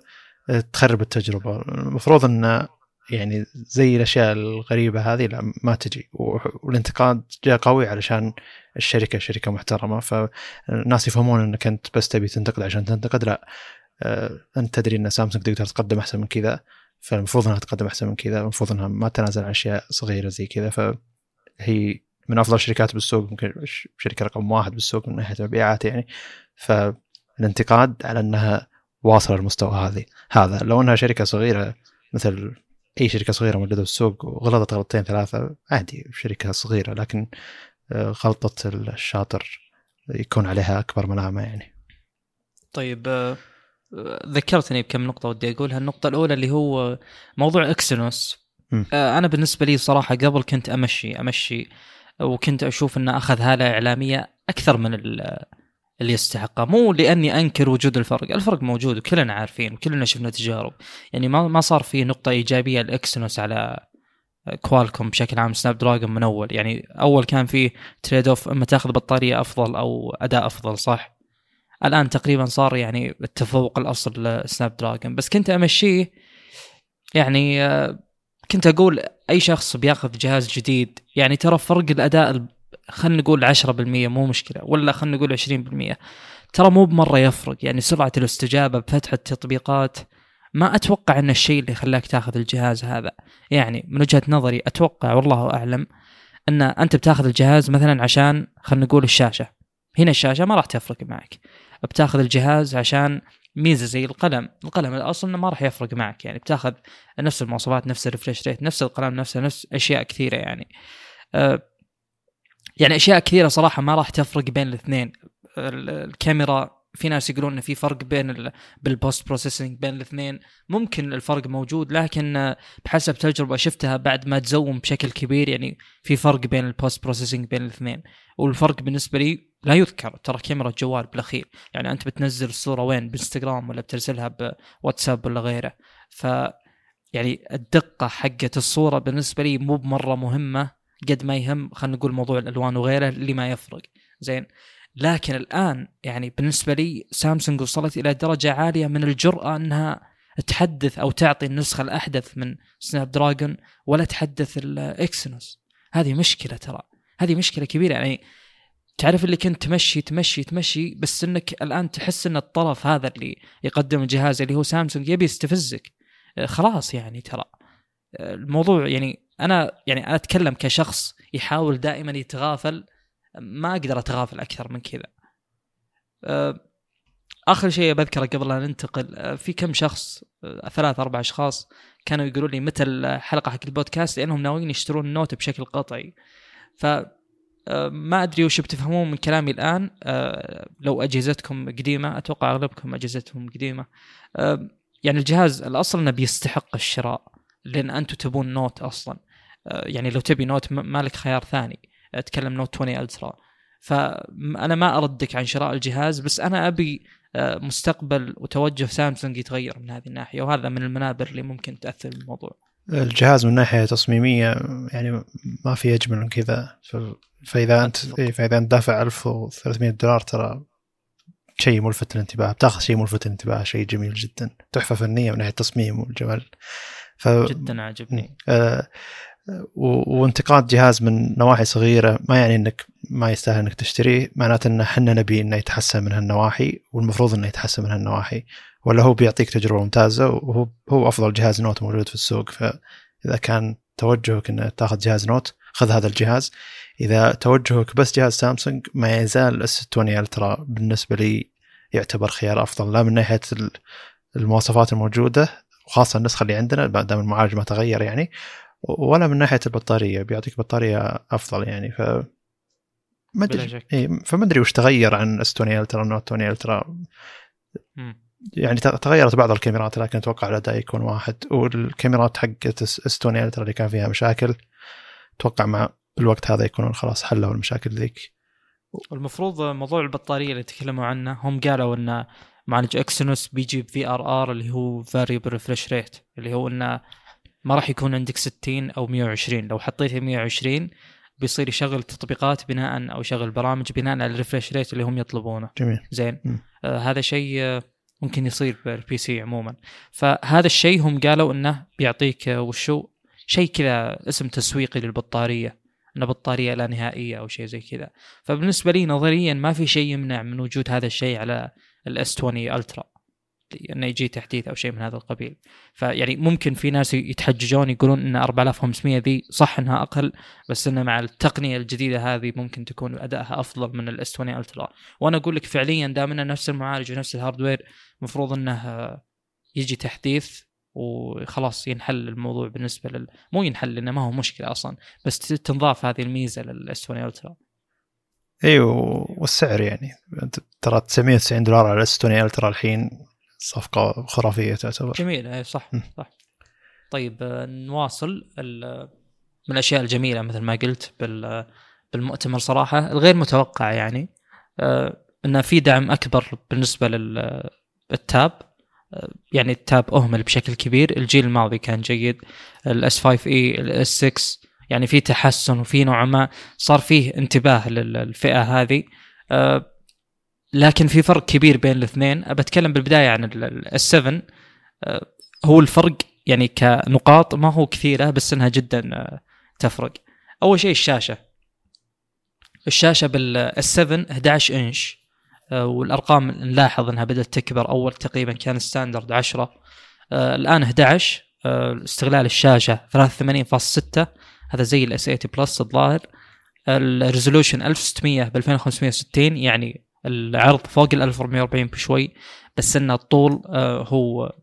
تخرب التجربة. المفروض أن يعني زي الأشياء الغريبة هذه لا ما تجي، والانتقاد جاء قوي علشان الشركة شركة محترمة. فالناس يفهمون أنك أنت بس تبي تنتقد عشان تنتقد، لا أنت تدري أن سامسونج تقدر تقدم أحسن من كذا، فالمفروض أنها تقدم أحسن من كذا، المفروض أنها ما تنازل عن أشياء صغيرة زي كذا. فهي من أفضل الشركات بالسوق، ممكن شركة رقم واحد بالسوق من ناحية المبيعات يعني. فالانتقاد على أنها واصلة للمستوى هذه هذا، لو أنها شركة صغيرة مثل أي شركة صغيرة موجودة بالسوق وغلطت غلطتين ثلاثة عادي شركة صغيرة، لكن غلطة الشاطر يكون عليها أكبر ملامة يعني. طيب ذكرتني بكم نقطة ودي أقولها. النقطة الأولى اللي هو موضوع إكسينوس. أنا بالنسبة لي صراحة قبل كنت أمشي أمشي وكنت أشوف أنه أخذ هالة إعلامية أكثر من اللي يستحقه، مو لأني أنكر وجود الفرق، الفرق موجود وكلنا عارفين وكلنا شفنا تجارب يعني. ما ما صار فيه نقطة إيجابية الإكسينوس على كوالكوم بشكل عام سناب دراجون من أول يعني. أول كان فيه تريد أوف، إما تأخذ بطارية أفضل أو أداء أفضل صح، الآن تقريبا صار يعني التفوق الأصل لسناب دراجون. بس كنت أمشيه يعني، كنت أقول أي شخص بياخذ جهاز جديد يعني ترى فرق الأداء خلنا نقول عشرة بالمية مو مشكلة، ولا خلنا نقول عشرين بالمية ترى مو بمرة يفرق يعني. سرعة الاستجابة بفتح التطبيقات، ما أتوقع أن الشيء اللي خلاك تأخذ الجهاز هذا يعني من وجهة نظري. أتوقع والله أعلم أن أنت بتأخذ الجهاز مثلا عشان خلنا نقول الشاشة، هنا الشاشة ما راح تفرق معك، بتأخذ الجهاز عشان ميزة زي القلم، القلم الأصل ما راح يفرق معك يعني، بتأخذ نفس المواصفات نفس الريفرش ريت نفس القلم نفس نفس أشياء كثيرة يعني. أه يعني أشياء كثيرة صراحة ما راح تفرق بين الاثنين. الكاميرا في ناس يقولون إن في فرق بين بالبوست بروسيسنج بين الاثنين، ممكن الفرق موجود، لكن بحسب تجربة شفتها بعد ما تزوم بشكل كبير يعني في فرق بين البوست بروسيسنج بين الاثنين، والفرق بالنسبة لي لا يذكر. ترى كاميرا الجوال بالأخير يعني أنت بتنزل الصورة وين، بإنستغرام ولا بترسلها بواتساب ولا غيره، ف يعني الدقة حقت الصورة بالنسبة لي مو بمرة مهمة قد ما يهم خلينا نقول موضوع الألوان وغيره اللي ما يفرق زين. لكن الآن يعني بالنسبة لي سامسونج وصلت إلى درجة عالية من الجرأة أنها تحدث أو تعطي النسخة الأحدث من سناب دراجون ولا تحدث الإكسينوس. هذه مشكلة ترى، هذه مشكلة كبيرة يعني. تعرف اللي كنت تمشي تمشي تمشي بس أنك الآن تحس أن الطرف هذا اللي يقدم الجهاز اللي هو سامسونج يبي يستفزك خلاص يعني. ترى الموضوع يعني أنا يعني أنا أتكلم كشخص يحاول دائما يتغافل، ما أقدر أتغافل أكثر من كذا. آخر شيء بذكره قبل أن ننتقل، في كم شخص ثلاث أربع أشخاص كانوا يقولوا لي مثل حلقة حق البودكاست لأنهم ناويين يشترون النوت بشكل قطعي، فما أدري وش بتفهمون من كلامي الآن. لو أجهزتكم قديمة، أتوقع أغلبكم أجهزتهم قديمة، يعني الجهاز الأصل أنه بيستحق الشراء لأن أنتوا تبون نوت أصلا يعني. لو تبي نوت مالك خيار ثاني، أتكلم نوت عشرين ألترا. فأنا ما أردك عن شراء الجهاز، بس أنا أبي مستقبل وتوجه سامسونج يتغير من هذه الناحية، وهذا من المنابر اللي ممكن تأثر بالموضوع. الجهاز من ناحية تصميمية يعني ما في أجمل من كذا، فإذا أنت فإذا أنت دافع ألف وثلاثمائة دولار ترى شيء ملفت للانتباه، بتاخذ شيء ملفت للانتباه، شيء جميل جدا، تحفة فنية من ناحية التصميم والجمال. ف... جدا عجبني. آه... وانتقاد جهاز من نواحي صغيرة ما يعني إنك ما يستاهل إنك تشتريه، معناته إن حنا نبي إنه يتحسن من هالنواحي، والمفروض إنه يتحسن من هالنواحي، ولا هو بيعطيك تجربة ممتازة وهو هو أفضل جهاز نوت موجود في السوق. فإذا كان توجهك إنه تأخذ جهاز نوت خذ هذا الجهاز. إذا توجهك بس جهاز سامسونج، ما يزال إس عشرين ألترا بالنسبة لي يعتبر خيار أفضل، لا من ناحية المواصفات الموجودة وخاصه النسخه اللي عندنا دام المعالج ما تغير يعني، ولا من ناحيه البطاريه بيعطيك بطاريه افضل يعني. ف ما ادري اي فما ادري وش تغير عن اس عشرين الترا ونوت عشرين الترا يعني. تغيرت بعض الكاميرات لكن اتوقع الاداء يكون واحد، والكاميرات حقت اس عشرين الترا اللي كان فيها مشاكل اتوقع مع الوقت هذا يكونون خلاص حلوا المشاكل ذيك. والمفروض موضوع البطاريه اللي تكلموا عنه، هم قالوا ان معالج اكسينوس بيجيب في ار ار اللي هو فاريبل ريفرش ريت، اللي هو انه ما راح يكون عندك ستين او مية وعشرين. لو حطيته مية وعشرين بيصير يشغل تطبيقات بناء او يشغل برامج بناء على الريفرش ريت اللي هم يطلبونه. جميل. زين. آه هذا شيء ممكن يصير بالبي سي عموما. فهذا الشيء هم قالوا انه بيعطيك وشو شيء كذا اسم تسويقي للبطاريه، أن بطارية لا نهائية أو شيء زي كذا. فبالنسبة لي نظريا ما في شيء يمنع من وجود هذا الشيء على الأس عشرين ألترا، لأنه يجي تحديث أو شيء من هذا القبيل. فيعني ممكن في ناس يتحججون يقولون أن أربعة آلاف وخمسمية ذي صح أنها أقل، بس أنه مع التقنية الجديدة هذه ممكن تكون أدائها أفضل من الأس عشرين ألترا. وأنا أقول لك فعليا دامنا نفس المعالج ونفس الهاردوير مفروض أنه يجي تحديث وخلاص ينحل الموضوع بالنسبة لل... مو ينحل لأنه ما هو مشكلة أصلا، بس تنضاف هذه الميزة للS عشرين ألترا. أيوه، والسعر يعني ترى تسعمية وتسعين دولار على الS عشرين ألترا الحين صفقة خرافية تعتبر. جميلة. صح صح. طيب نواصل ال... من الأشياء الجميلة مثل ما قلت بال... بالمؤتمر صراحة الغير متوقع يعني، إنه في دعم أكبر بالنسبة للتاب لل... يعني التاب أهمل بشكل كبير. الجيل الماضي كان جيد، ال إس فايف إي ال إس سكس يعني في تحسن وفي نوع ما صار فيه انتباه للفئة هذه، لكن في فرق كبير بين الاثنين. بتكلم بالبداية عن ال إس سفن. هو الفرق يعني كنقاط ما هو كثيرة بس إنها جدا تفرق. أول شيء الشاشة، الشاشة بال إس سفن إحدى عشر إنش، والأرقام نلاحظ أنها بدأت تكبر. أول تقريبا كان ستاندرد عشرة، آه الآن إحدى عشر. آه استغلال الشاشة ثلاثة وثمانين فاصلة ستة، هذا زي ال إس ثمانين بلس الظاهر. الريزولوشن ألف وستمية بالألفين وخمسمية وستين، يعني العرض فوق ال ألف وأربعمية وأربعين بشوي، بس أن الطول آه هو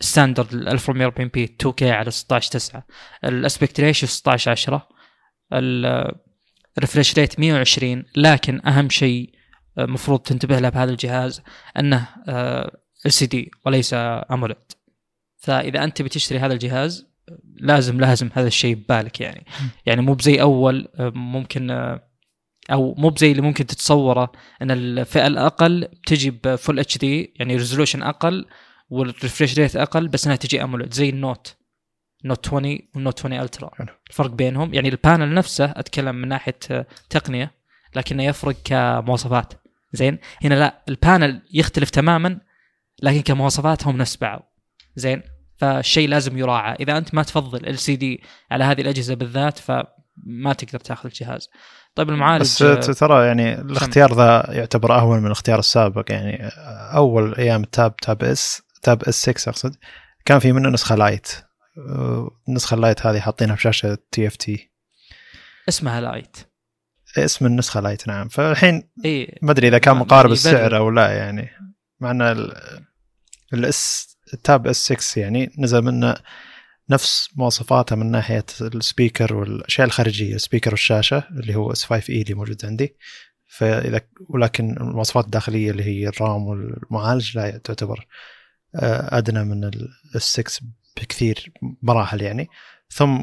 ستاندرد ال ألف وأربعمية وأربعين بي تو كيه على ستة عشر تسعة. الاسبكت ريشيو ستة عشر عشرة. الريفرش ريت مية وعشرين. لكن أهم شيء مفروض تنتبه له بهذا الجهاز أنه إل سي دي وليس AMOLED. فإذا أنت بتشتري هذا الجهاز لازم لازم هذا الشيء ببالك يعني. يعني مو بزي أول ممكن، أو مو بزي اللي ممكن تتصوره أن الفئة الأقل تجي بفول إتش دي يعني ريزولوشن أقل والريفريش ريت أقل، بس أنها تجي AMOLED زي النوت نوت عشرين والنوت عشرين ألترا. الفرق بينهم يعني البانل نفسه، أتكلم من ناحية تقنية لكنه يفرق كمواصفات. زين، هنا لا، البانل يختلف تماما لكن كمواصفاتهم نفس بعض. زين، فالشيء لازم يراعى. إذا أنت ما تفضل إل سي دي على هذه الأجهزة بالذات فما تقدر تأخذ الجهاز. طيب المعالج، بس ترى يعني الاختيار ذا يعتبر أهون من الاختيار السابق. يعني أول أيام تاب تاب اس تاب اس ستة أقصد كان في منه نسخة لايت. النسخة اللايت هذه حاطينها بشاشة تي إف تي اسمها لايت، اسم النسخة لايت. نعم. فالحين إيه؟ ما أدري إذا كان مقارب السعر أو لا يعني، معنا الإس تاب إس ستة يعني نزل منه نفس مواصفاته من ناحية السبيكر والأشياء الخارجية، السبيكر والشاشة اللي هو إس فايف إي اللي موجود عندي. فإذا ولكن المواصفات الداخلية اللي هي الرام والمعالج لا تعتبر أدنى من الإس ستة بكثير مراحل يعني. ثم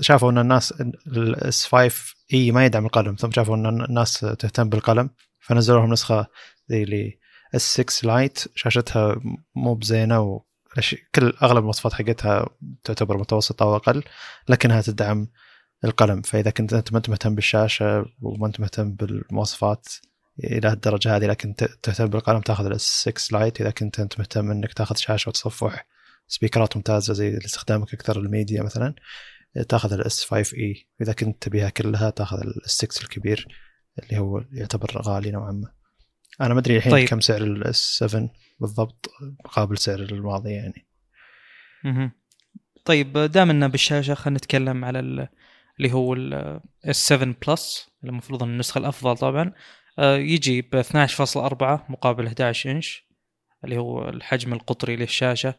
شافوا ان الناس الاس إس فايف إي ما يدعم القلم، ثم شافوا ان الناس تهتم بالقلم فنزلوا لهم نسخه زي اللي اس ستة لايت شاشتها مو بزينه وكل اغلب المواصفات حقتها تعتبر متوسطه واقل، لكنها تدعم القلم. فاذا كنت انت ما انت مهتم بالشاشه وما انت مهتم بالمواصفات الى الدرجه هذه لكن تهتم بالقلم تاخذ الاس ستة لايت. اذا كنت انت مهتم انك تاخذ شاشه وتصفح سبيكرات ممتازة زي لاستخدامك أكثر الميديا مثلا تأخذ ال إس فايف إي. إذا كنت بها كلها تأخذ ال إس ستة الكبير اللي هو يعتبر غالي نوعا ما. أنا ما أدري الحين طيب. كم سعر ال إس سفن بالضبط مقابل سعر الماضي يعني. مه. طيب دامنا بالشاشة خلينا نتكلم على اللي هو ال إس سفن بلس اللي مفروض النسخة الأفضل طبعا. يجي ب اثناعش فاصلة أربعة مقابل إحدى عشر إنش اللي هو الحجم القطري للشاشة.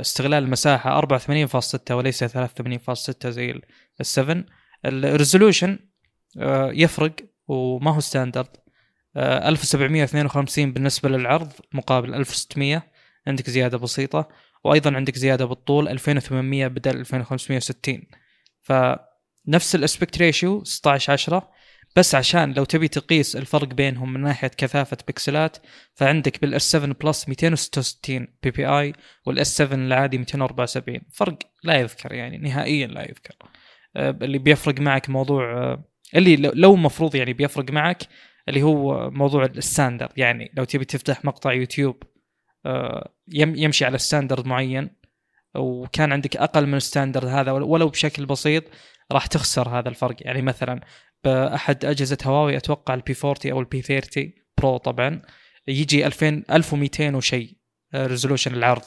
استغلال المساحة أربعة وثمانين فاصلة ستة وليس ثلاثة وثمانين فاصلة ستة زي السفن. الريزولوشن يفرق وما هو ستاندرد، ألف وسبعمائة واثنين وخمسين بالنسبة للعرض مقابل ألف وستمائة، عندك زيادة بسيطة، وأيضا عندك زيادة بالطول ألفين وثمانمائة بدل ألفين وخمسمائة وستين. فنفس الاسبكت ريشيو ستة عشر عشرة، بس عشان لو تبي تقيس الفرق بينهم من ناحية كثافة بكسلات، فعندك بالاس سفن بلس مئتين وستة وستين بي بي اي والاس سفن العادي مئتين وأربعة وسبعين، فرق لا يذكر يعني نهائيا لا يذكر. اللي بيفرق معك موضوع اللي لو مفروض يعني بيفرق معك اللي هو موضوع الستاندرد، يعني لو تبي تفتح مقطع يوتيوب يمشي على ستاندرد معين وكان عندك أقل من ستاندرد هذا ولو بشكل بسيط راح تخسر هذا الفرق. يعني مثلا بأحد أجهزة هواوي أتوقع البي فورتي أو البي ثيرتي برو طبعا يجي ألفين ومئتين وشي ريزولوشن العرض،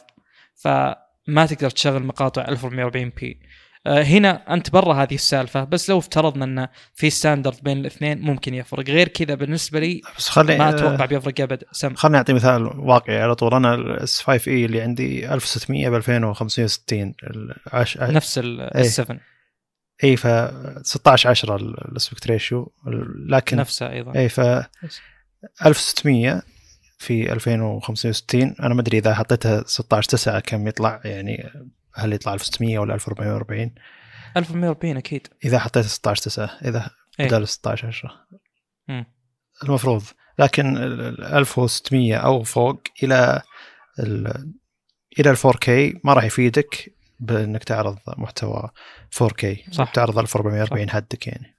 فما تقدر تشغل مقاطع ألف وأربعمائة وأربعين بي. هنا أنت برا هذه السالفة، بس لو افترضنا أن في ستاندرد بين الاثنين ممكن يفرق، غير كذا بالنسبة لي ما أتوقع بيفرق أبدا. خلني أعطي مثال واقعي على طول. أنا الاس فايف إي اللي عندي ألف وستمائة ب ألفين وخمسمائة وستين، نفس الاس سفن اي، ف ستة عشر عشرة الاسبكت ريشيو، لكن نفسها ايضا اي، ف ألف وستمائة في ألفين وخمسمائة وستين انا ما ادري اذا حطيتها ستة عشر تسعة كم يطلع، يعني هل يطلع ألف وستمائة ولا ألف وأربعمائة وأربعين؟ ألف وأربعمائة وأربعين اكيد اذا حطيت ستة عشر تسعة، اذا بدل ستة عشر عشرة المفروض. لكن ألف وستمائة او فوق الى الى فور كي ما راح يفيدك بأنك تعرض محتوى فور كي، صح. تعرض ألف وأربعمائة وأربعين حدك يعني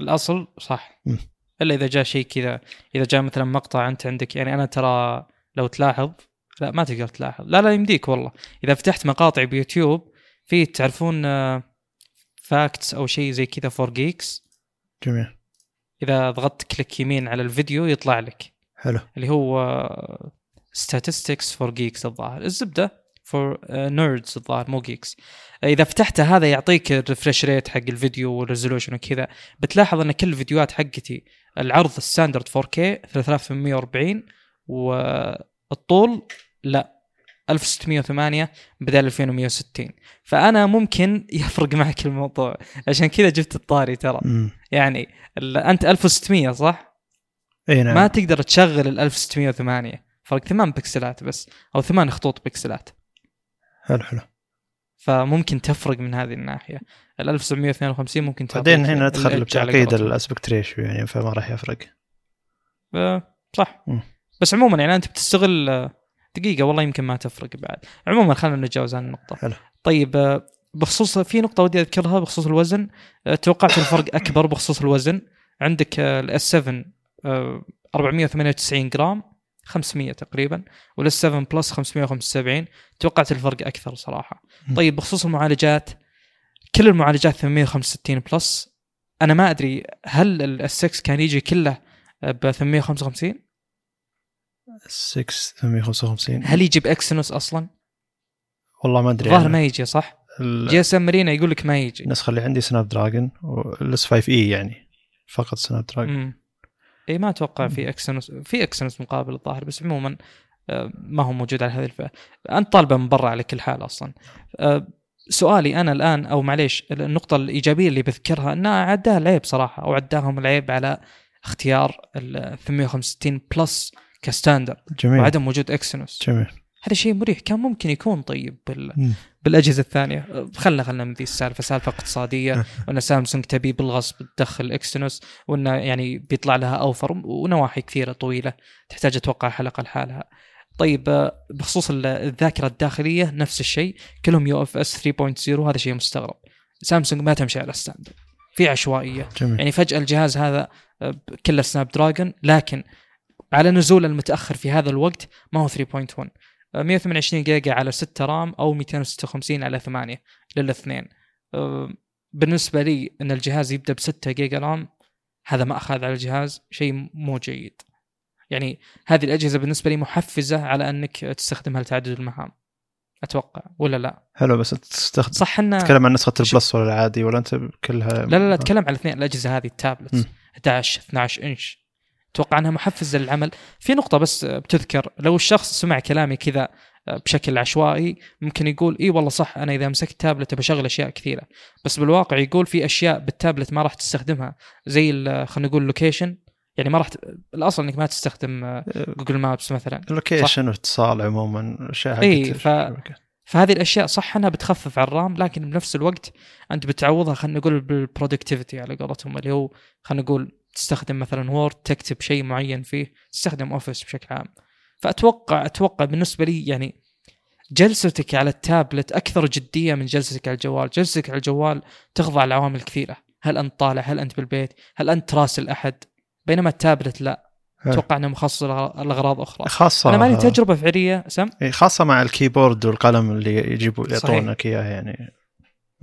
الأصل، صح. م. إلا إذا جاء شيء كذا، إذا جاء مثلا مقطع أنت عندك، يعني أنا ترى لو تلاحظ لا ما تقدر تلاحظ، لا لا يمديك والله. إذا فتحت مقاطع بيوتيوب في تعرفون فاكتس أو شيء زي كذا فور جيكس، جميل. إذا ضغطت كليك يمين على الفيديو يطلع لك حلو اللي هو statistics for geeks الظاهر، الزبدة for nerds الظاهر مو geeks. إذا فتحت هذا يعطيك الريفريش ريت حق الفيديو والريزولوشن وكذا، بتلاحظ أن كل الفيديوهات حقتي العرض الستاندرد فور كي ثلاثة آلاف وثمانمائة وأربعين والطول لا ألف وستمائة وثمانية بدل ألفين ومئة وستين، فأنا ممكن يفرق معك الموضوع، عشان كذا جبت الطاري ترى. م. يعني أنت ألف وستمائة صح؟ إيه نعم. ما تقدر تشغل ال ألف وستمائة وثمانية، فرق ثمان بكسلات بس أو ثمان خطوط بكسلات. حلو حلو، فممكن تفرق من هذه الناحية. ال ألف وسبعمائة واثنين وخمسين ممكن تفرق. بعدين هنا ندخل بتعقيد الاسبكت ريشيو يعني، فما راح يفرق. صح. م. بس عموما يعني أنت بتستغل دقيقة والله يمكن ما تفرق بعد. عموما خلنا نتجاوز عن النقطة. حلو. طيب بخصوص في نقطة ودي أذكرها بخصوص الوزن، توقعت الفرق أكبر بخصوص الوزن. عندك ال إس سفن أربعمائة وثمانية وتسعين جرام خمسمائة تقريبا، والاس سفن بلس خمسمائة وخمسة وسبعين، توقعت الفرق أكثر صراحة. م. طيب بخصوص المعالجات، كل المعالجات ثمانمائة وخمسة وستين بلس. أنا ما أدري هل الاس ستة كان يجي كله ب ثمانمائة وخمسة وخمسين؟ ستة ثمانمائة وخمسة وخمسين هل يجي بإكسينوس أصلا؟ والله ما أدري، ظاهر ما يجي صح؟ ال... جي سامرينا يقول لك ما يجي. النسخة اللي عندي سناب دراجون والاس فايف إي يعني، فقط سناب دراجون. اي ما اتوقع في اكسينوس، في اكسينوس مقابل الظاهر، بس عموما ما هو موجود على هذه الفئه. انت طالبه من برا على كل حال اصلا. سؤالي انا الان، او معليش النقطه الايجابيه اللي بذكرها، ان عداها العيب صراحه، او عداهم العيب على اختيار ال ثمانمائة وخمسة وستين بلس كستاندرد وعدم وجود اكسينوس. جميل. هذا شيء مريح، كان ممكن يكون طيب بال... بالاجهزه الثانيه. خلنا خلنا من ذي السالفه، سالفه اقتصاديه، وان سامسونج تبي بالغصب تدخل اكسينوس، وان يعني بيطلع لها اوفر، ونواحي كثيره طويله تحتاج اتوقع حلقه لحالها. طيب بخصوص الذاكره الداخليه نفس الشيء، كلهم يو اف اس ثلاثة نقطة صفر، هذا شيء مستغرب. سامسونج ما تمشي على الستاندرد، في عشوائيه. جميل. يعني فجاه الجهاز هذا كله سناب دراجون، لكن على نزول المتاخر في هذا الوقت ما هو ثلاثة نقطة واحد، مئة وثمانية وعشرين جيجا على ستة رام أو مئتين وستة وخمسين على ثمانية للاثنين. بالنسبة لي أن الجهاز يبدأ بستة جيجا رام، هذا ما أخذ على الجهاز شيء مو جيد. يعني هذه الأجهزة بالنسبة لي محفزة على أنك تستخدمها لتعدد المهام، أتوقع ولا لا؟ حلو. بس تستخدم صح إن... تتكلم عن نسخة البلس ولا العادي ولا أنت كلها؟ لا لا لا، أتكلم على الاثنين. الأجهزة هذه التابلت أحد عشر اثنا عشر إنش، أتوقع أنها محفزة للعمل. في نقطة بس بتذكر، لو الشخص سمع كلامي كذا بشكل عشوائي ممكن يقول اي والله صح انا اذا مسكت تابلت بشغل اشياء كثيره، بس بالواقع يقول في اشياء بالتابلت ما راح تستخدمها، زي خلينا نقول لوكيشن، يعني ما راح ت... الاصل انك ما تستخدم جوجل مابس مثلا، لوكيشن واتصال عموما اشياء إيه ف... فهذه الاشياء صح انها بتخفف على الرام، لكن بنفس الوقت انت بتعوضها خلينا نقول بالبرودكتيفيتي على قولتهم، اللي هو خلينا نقول تستخدم مثلا وورد تكتب شيء معين فيه، تستخدم اوفيس بشكل عام. فاتوقع اتوقع بالنسبه لي يعني جلستك على التابلت اكثر جديه من جلستك على الجوال. جلستك على الجوال تخضع لعوامل كثيره، هل انت طالع، هل انت بالبيت، هل انت تراسل احد، بينما التابلت لا، اتوقع انه مخصص لاغراض اخرى خاصة. انا مالي تجربه فعليه سم خاصه مع الكيبورد والقلم اللي يجيبوا يعطونك اياه يعني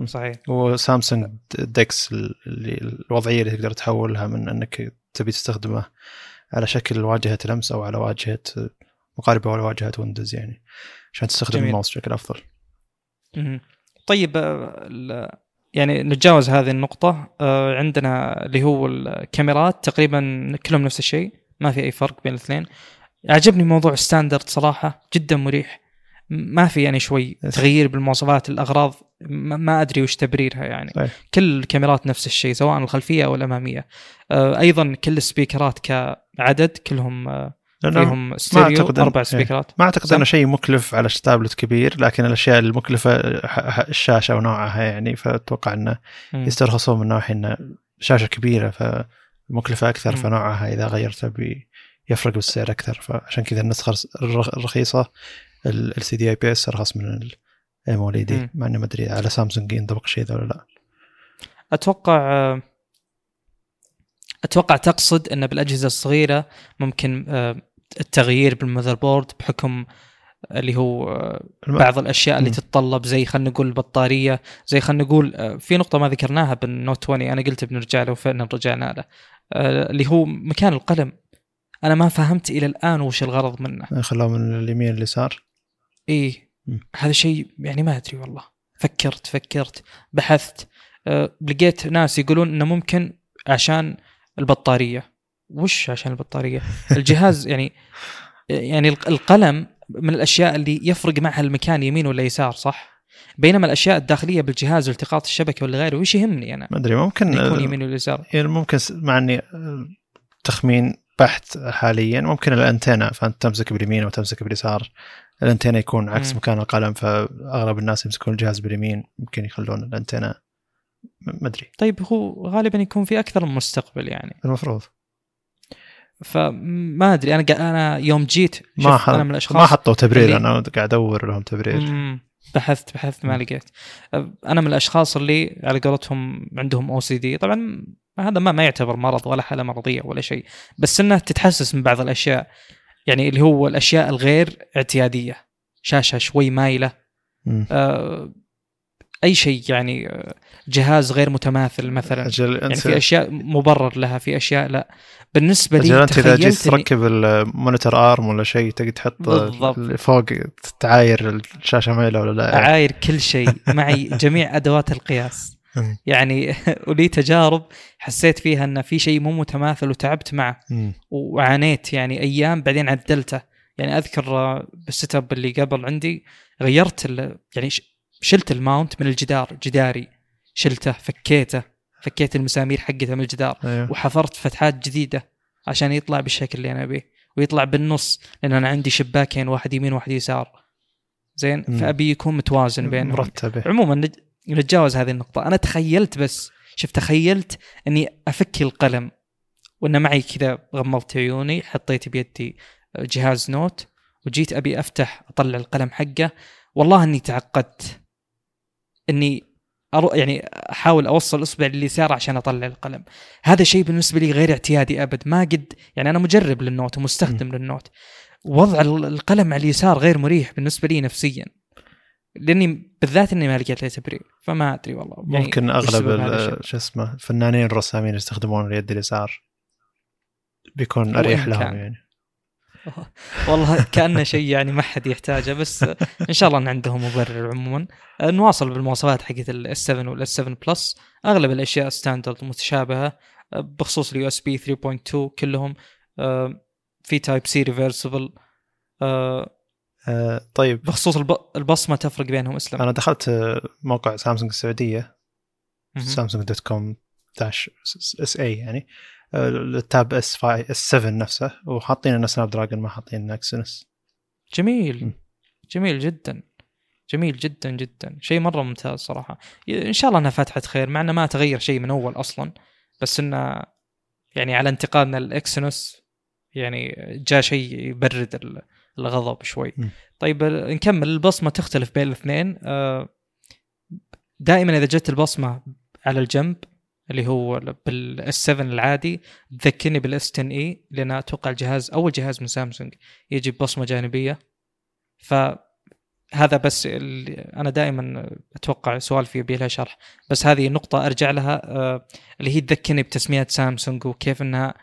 صحيح. وسامسونج ديكس اللي الوضعيه اللي تقدر تحولها من انك تبي تستخدمه على شكل واجهه لمس او على واجهه مقاربه ولا واجهه ويندوز، يعني عشان تستخدم الماوس بشكل افضل. امم طيب يعني نتجاوز هذه النقطه. عندنا اللي هو الكاميرات تقريبا كلهم نفس الشيء، ما في اي فرق بين الاثنين. عجبني موضوع الستاندرد صراحه، جدا مريح، ما في يعني شوي تغيير بالمواصفات، الاغراض ما ادري وش تبريرها يعني صحيح. كل الكاميرات نفس الشيء سواء الخلفيه او الاماميه. ايضا كل السبيكرات كعدد كلهم فيهم ستيريو، اربع سبيكرات. ما اعتقد انه شيء مكلف على تابلت كبير، لكن الاشياء المكلفه الشاشه ونوعها يعني، فاتوقع انه يسترخصون من ناحيه انه شاشه كبيره ف مكلفة أكثر، فنوعها إذا غيرتها بيفرق بالسعر أكثر، فعشان كذا النسخة الرخيصة ال سي دي آي بي إس أرخص من ال AMOLED، مع إني ما أدري على سامسونج ينطبق شيء ذا ولا لا. أتوقع أتوقع تقصد أن بالأجهزة الصغيرة ممكن التغيير بالمذر بورد بحكم اللي هو بعض الأشياء اللي م. تتطلب، زي خلنا نقول البطارية، زي خلنا نقول في نقطة ما ذكرناها بالنوت عشرين، أنا قلت بنرجع له وفعلا رجعنا له، اللي هو مكان القلم. أنا ما فهمت إلى الآن وش الغرض منه، خلاه من اليمين اليسار. إيه م. هذا شيء يعني ما أدري والله، فكرت فكرت بحثت، لقيت ناس يقولون إنه ممكن عشان البطارية. وش عشان البطارية؟ الجهاز يعني يعني القلم من الأشياء اللي يفرق معها المكان يمين ولا يسار صح، بينما الأشياء الداخلية بالجهاز والتقاط الشبكة ولا غيره وش يهمني أنا ما أدري. ممكن يكون يمين ولا يسار يعني، ممكن مع أني تخمين بحث حاليا ممكن الأنتينا، فأنت تمسك باليمين وتمسك باليسار، الأنتينا يكون عكس م. مكان القلم، فأغلب الناس يمسكون الجهاز باليمين، ممكن يخلون الأنتينا ما أدري. طيب هو غالبا يكون في أكثر من مستقبل يعني المفروض، فما أدري. أنا أنا يوم جيت شفت أنا من الأشخاص ما حطوا تبرير، أنا قاعد أدور لهم تبرير، بحثت بحثت ما لقيت. أنا من الأشخاص اللي على قولتهم عندهم أو سي دي، طبعا هذا ما ما يعتبر مرض ولا حالة مرضية ولا شيء، بس إنه تتحسس من بعض الأشياء، يعني اللي هو الأشياء الغير اعتيادية، شاشة شوي مايلة، آه أي شيء يعني، جهاز غير متماثل مثلا يعني، في أشياء مبرر لها، في أشياء لا. بالنسبة لي تخيلت إذا جيت تركب المونيتور آرم ولا شيء تقدر تحط فوق تعاير الشاشة مايلة ولا لا يعني. أعاير كل شيء معي جميع أدوات القياس يعني ولي تجارب حسيت فيها أن في شيء مو متماثل وتعبت معه وعانيت يعني أيام، بعدين عدلته. يعني أذكر بالست أب اللي قبل عندي غيرت يعني شلت الماونت من الجدار، جداري شلته، فكيته، فكيت المسامير حقتها من الجدار أيوه. وحفرت فتحات جديدة عشان يطلع بالشكل اللي أنا أبيه، ويطلع بالنص لأن أنا عندي شباكين، واحد يمين واحد يسار زين، فأبي يكون متوازن بين. عموما نتجاوز هذه النقطة. أنا تخيلت بس شفت تخيلت أني أفكي القلم وأن معي كذا، غمضت عيوني حطيت بيدي جهاز نوت وجيت أبي أفتح أطلع القلم حقه، والله أني تعقدت اني أرو يعني احاول اوصل اصبع لليسار عشان اطلع القلم. هذا شيء بالنسبه لي غير اعتيادي ابد، ما قد يعني انا مجرب للنوت ومستخدم م. للنوت، وضع القلم على اليسار غير مريح بالنسبه لي نفسيا، لاني بالذات اني ما لقيت له تبرير، فما ادري والله. ممكن يعني اغلب شو اسمه الفنانين الرسامين يستخدمون اليد اليسار، بيكون اريح لهم كان. يعني والله كأنه شيء يعني ما حد يحتاجه، بس إن شاء الله إن عندهم مبرر. عموما نواصل بالمواصفات حقت ال إس سفن وال إس سفن بلس، أغلب الأشياء ستاندرد متشابهة بخصوص ال يو إس بي ثري بوينت تو كلهم، في تايب سي ريفيرسبل، آه طيب بخصوص البصمة تفرق بينهم اسلام؟ أنا دخلت موقع سامسونج السعودية سامسونج دوت كوم داش اس اي يعني التاب اس فاي اس سبعة نفسه وحاطين سناب دراجون ما حاطين اكسينوس. جميل م. جميل جدا جميل جدا جدا شيء مرة ممتاز صراحة. إن شاء الله أنها فتحة خير مع أنه ما تغير شيء من أول أصلا، بس أنه يعني على انتقادنا الإكسينوس يعني جاء شيء يبرد الغضب شوي. م. طيب نكمل. البصمة تختلف بين الاثنين دائما. إذا جت البصمة على الجنب اللي هو بالS7 العادي تذكرني بالS10e، لأن أتوقع الجهاز أول جهاز من سامسونج يجيب بصمة جانبية. ف هذا بس أنا دائما أتوقع سؤال فيه بيلها شرح، بس هذه النقطة أرجع لها اللي هي تذكرني بتسمية سامسونج وكيف أنها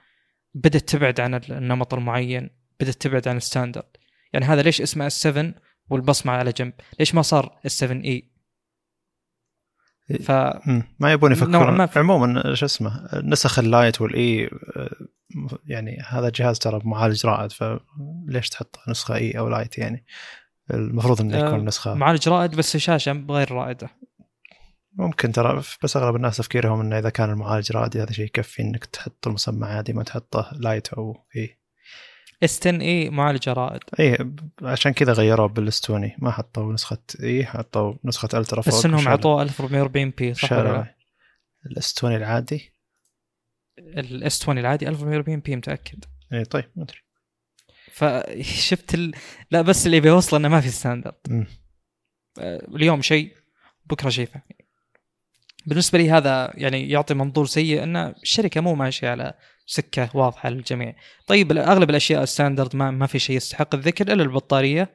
بدأت تبعد عن النمط المعين، بدأت تبعد عن الستاندرد. يعني هذا ليش اسمه إس سفن والبصمة على جنب، ليش ما صار إس سفن إي؟ ف... ما يبون يفكرون عموما شو اسمه نسخ اللايت والإي، يعني هذا جهاز ترى معالج رائد، فليش تحط نسخة إي أو لايت؟ يعني المفروض انه يكون نسخه معالج رائد بس شاشه غير رائده. ممكن ترى، بس اغلب الناس تفكيرهم انه اذا كان المعالج رائد هذا شيء يكفي انك تحط المسمى عادي، ما تحطه لايت او اي. اس10 اي معالج رائد، اي عشان كذا غيروه بالاستوني، ما حطوا نسخه اي، حطوا نسخه الترا فوق، بس انهم عطوه ألف وأربعمية وأربعين بي صح ولا؟ الاستوني العادي الاستوني العادي ألف وأربعمية وأربعين بي متاكد. اي طيب ما ادري. فشفت ال... لا بس اللي بيوصل انه ما في ستاندرد. اليوم شيء بكره شيء. بالنسبه لي هذا يعني يعطي منظور سيء ان الشركه مو ماشيه على سكه واضحه للجميع. طيب اغلب الاشياء الستاندرد ما ما في شيء يستحق الذكر الا البطاريه،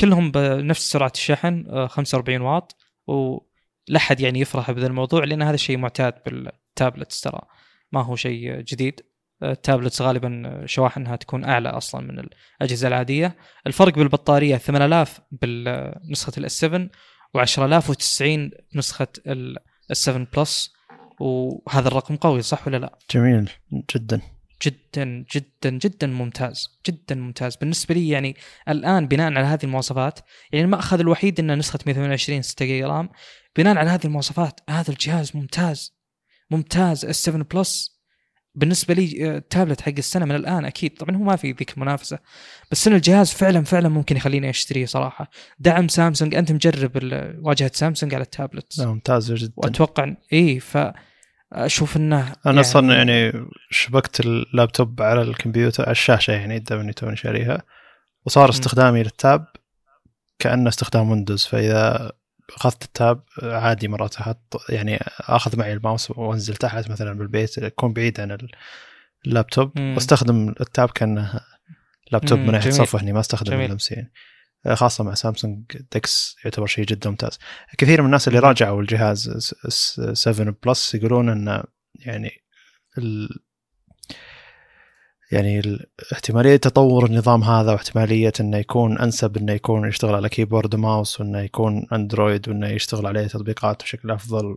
كلهم بنفس سرعه الشحن خمسة وأربعين واط، ولا حد يعني يفرح بهذا الموضوع لان هذا الشيء معتاد بالتابلتس، ترى ما هو شيء جديد. التابلتس غالبا شواحنها تكون أعلى أصلا من الأجهزة العادية. الفرق بالبطارية ثمانية آلاف بالنسخة الS7 وعشرة آلاف وتسعين نسخة الS7 بلس، وهذا الرقم قوي صح ولا لا؟ جميل جدا جدا جدا جدا ممتاز جدا ممتاز بالنسبة لي. يعني الآن بناء على هذه المواصفات، يعني المأخذ الوحيد أن نسخة مئة وثمانية وعشرين ستة جيجا، بناء على هذه المواصفات هذا الجهاز ممتاز ممتاز. S7 بلس بالنسبة لي التابلت حق السنة من الآن أكيد، طبعا هو ما في ذيك المنافسة، بس إن الجهاز فعلا فعلا ممكن يخليني أشتريه صراحة. دعم سامسونج، أنت مجرب واجهة سامسونج على التابلت؟ ممتاز جدا وأتوقع إيه. فأشوف إنه أنا أصلا يعني, يعني شبكت اللابتوب على الكمبيوتر على الشاشة، يعني دمني توني شاريها، وصار استخدامي للتاب كأنه استخدام ويندوز. فإذا أخذت التاب عادي مرات أحط يعني أخذ معي الماوس وأنزل تحت مثلا بالبيت، أكون بعيد عن اللابتوب واستخدم التاب كأنه لابتوب من ناحية صفه، إني ما استخدم اللمسين، خاصة مع سامسونج ديكس يعتبر شيء جدا ممتاز. كثير من الناس اللي راجعوا الجهاز سفن بلس يقولون أن يعني ال يعني احتمالية تطور النظام هذا واحتمالية أنه يكون أنسب أنه يكون يشتغل على كيبورد ماوس، وأنه يكون أندرويد، وأنه يشتغل عليه تطبيقات بشكل أفضل،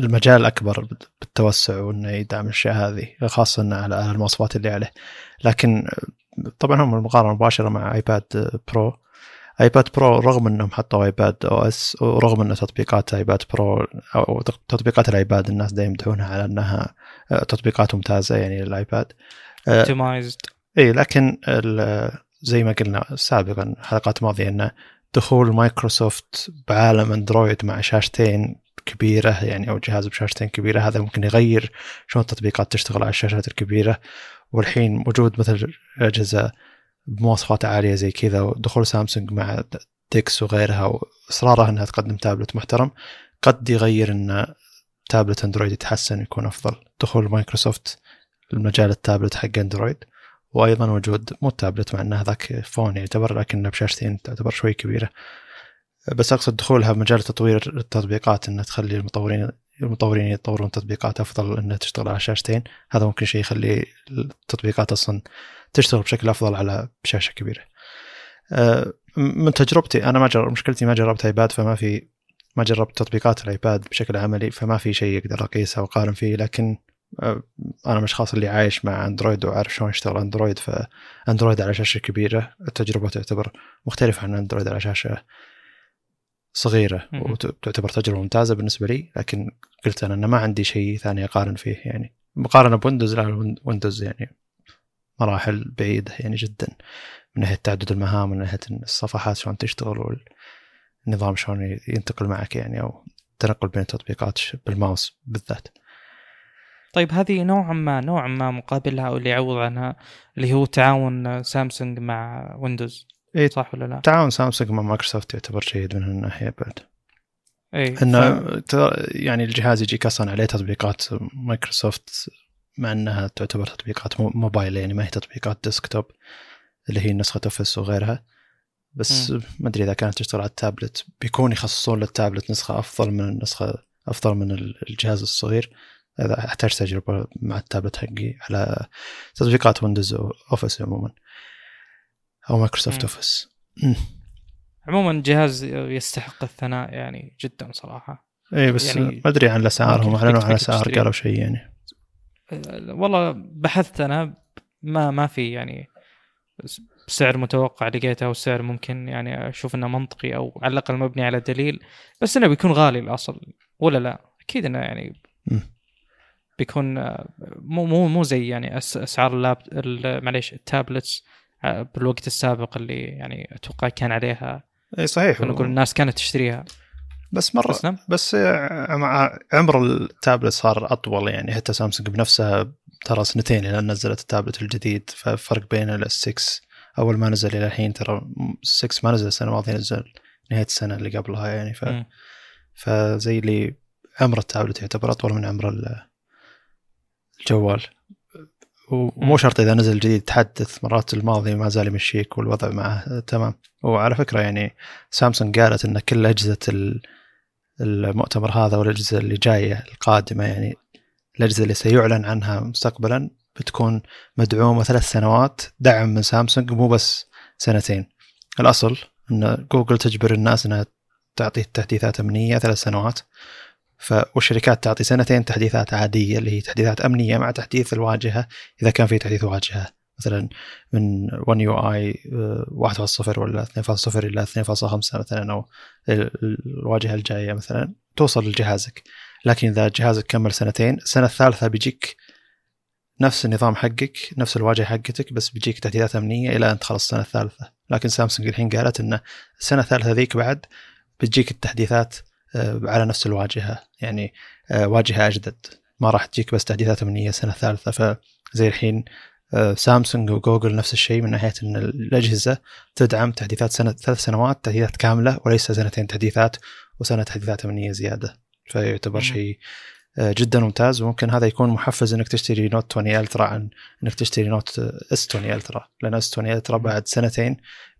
المجال أكبر بالتوسع، وأنه يدعم الشيء هذه خاصة على المواصفات اللي عليه. لكن طبعا هم المقارنة مباشرة مع آيباد برو. آيباد برو رغم أنهم حطوا آيباد أو إس، ورغم أن تطبيقات آيباد برو أو تطبيقات الآيباد الناس دايم يمدحونها على أنها تطبيقات ممتازة يعني للآيباد. إيه لكن زي ما قلنا سابقا حلقات ماضية أن دخول مايكروسوفت بعالم أندرويد مع شاشتين كبيرة يعني أو جهاز بشاشتين كبيرة، هذا ممكن يغير شلون التطبيقات تشتغل على الشاشات الكبيرة. والحين وجود مثل أجهزة بمواصفات عالية زي كذا، ودخول سامسونج مع ديكس وغيرها وإصرارها أنها تقدم تابلت محترم، قد يغير أن تابلت أندرويد يتحسن يكون أفضل. دخول مايكروسوفت المجال التابلت حق أندرويد، وأيضا وجود مو تابلت مع أنه ذاك فون يعتبر لكنه بشاشتين تعتبر شوي كبيرة، بس أقصد دخولها مجال تطوير التطبيقات أنه تخلي المطورين المطورين يطورون تطبيقات أفضل أنها تشتغل على شاشتين. هذا ممكن شيء يخلي التطبيقات أصلا تشتغل بشكل أفضل على شاشة كبيرة. من تجربتي أنا ما جرب، مشكلتي ما جربت آيباد، فما في ما جربت تطبيقات الآيباد بشكل عملي، فما في شيء يقدر أقيسه وقارن فيه. لكن انا مش خاص اللي عايش مع اندرويد وعارف شلون يشتغل اندرويد، فاندرويد على شاشه كبيره التجربه تعتبر مختلفه عن اندرويد على شاشه صغيره وتعتبر تجربه ممتازه بالنسبه لي. لكن قلت انا انه ما عندي شيء ثاني اقارن فيه، يعني مقارنه بويندوز، لا ويندوز يعني مراحل بعيده يعني جدا من ناحيه تعدد المهام، من ناحيه الصفحات شلون تشتغل والنظام شلون ينتقل معك يعني، او التنقل بين التطبيقات بالماوس بالذات. طيب هذه نوعا ما نوعا ما مقابلها او اللي يعوض عنها اللي هو تعاون سامسونج مع ويندوز، إيه صح ولا لا؟ تعاون سامسونج مع مايكروسوفت يعتبر جيد من هالناحيه بعد، اي انه ف... يعني الجهاز يجيك اصلا عليه تطبيقات مايكروسوفت مع انها تعتبر تطبيقات موبايل، يعني ما هي تطبيقات ديسكتوب اللي هي نسخه اوفيس وغيرها. بس ما ادري اذا كانت تشتغل على التابلت بيكون يخصصون للتابلت نسخه افضل من النسخه افضل من الجهاز الصغير. هذا احتاج تجربه مع التابلت حقي على تطبيقات ويندوز اوفيس عموما او مايكروسوفت اوفيس. عموما جهاز يستحق الثناء يعني جدا صراحه. اي بس يعني ما ادري عن اسعارهم، اعلنوا عن اسعار قالوا شيء يعني، والله بحثت انا ما ما في يعني سعر متوقع لقيته، والسعر ممكن يعني اشوف انه منطقي او على الاقل مبني على دليل، بس انه بيكون غالي الاصل ولا لا؟ اكيد انه يعني بيكون مو مو مو زي يعني اسعار اللاب معليش التابلتس بالوقت السابق اللي يعني اتوقع كان عليها. اي صحيح، نقول الناس كانت تشتريها بس مرة أسلم. بس مع عمر التابلت صار أطول، يعني حتى سامسونج بنفسها ترى سنتين لأن نزلت التابلت الجديد، ففرق بين السكس أول ما نزل إلى الحين، ترى السكس ما نزل السنة الماضية، نزل نهاية السنة اللي قبلها يعني. ف... فزي اللي عمر التابلت يعتبر أطول من عمر الجوال، ومو شرط إذا نزل جديد تحدث. مرات الماضي ما زال يمشيك والوضع معه تمام. وعلى فكرة يعني سامسونج قالت إن كل أجهزة المؤتمر هذا والأجهزة اللي جاية القادمة، يعني الأجهزة اللي سيعلن عنها مستقبلا بتكون مدعومة ثلاث سنوات دعم من سامسونج، مو بس سنتين. الأصل إن جوجل تجبر الناس إنها تعطي تحديثات أمنية ثلاث سنوات، فالشركات تعطي سنتين تحديثات عادية اللي هي تحديثات أمنية مع تحديث الواجهة إذا كان في تحديث واجهة، مثلا من One يو آي واحد نقطة صفر ولا اثنين نقطة صفر إلى اثنين نقطة خمسة مثلا، أو الواجهة الجاية مثلا توصل لجهازك. لكن إذا جهازك كمل سنتين، السنة الثالثة بيجيك نفس النظام حقك نفس الواجهة حقتك، بس بيجيك تحديثات أمنية إلى أن تخلص السنة الثالثة. لكن سامسونج الحين قالت أن السنة الثالثة ذيك بعد بتجيك التحديثات على نفس الواجهة، يعني واجهة أجدد، ما راح تجيك بس تحديثات أمنية سنة ثالثة. فزي الحين سامسونج وجوجل نفس الشيء من ناحية أن الأجهزة تدعم تحديثات سنة ثلاث سنوات تحديثات كاملة، وليس سنتين تحديثات وسنة تحديثات أمنية زيادة. فيعتبر شيء جدا ممتاز، وممكن هذا يكون محفز أنك تشتري نوت عشرين ألترا عن أنك تشتري نوت إس عشرين ألترا، لأن إس عشرين ألترا بعد سنتين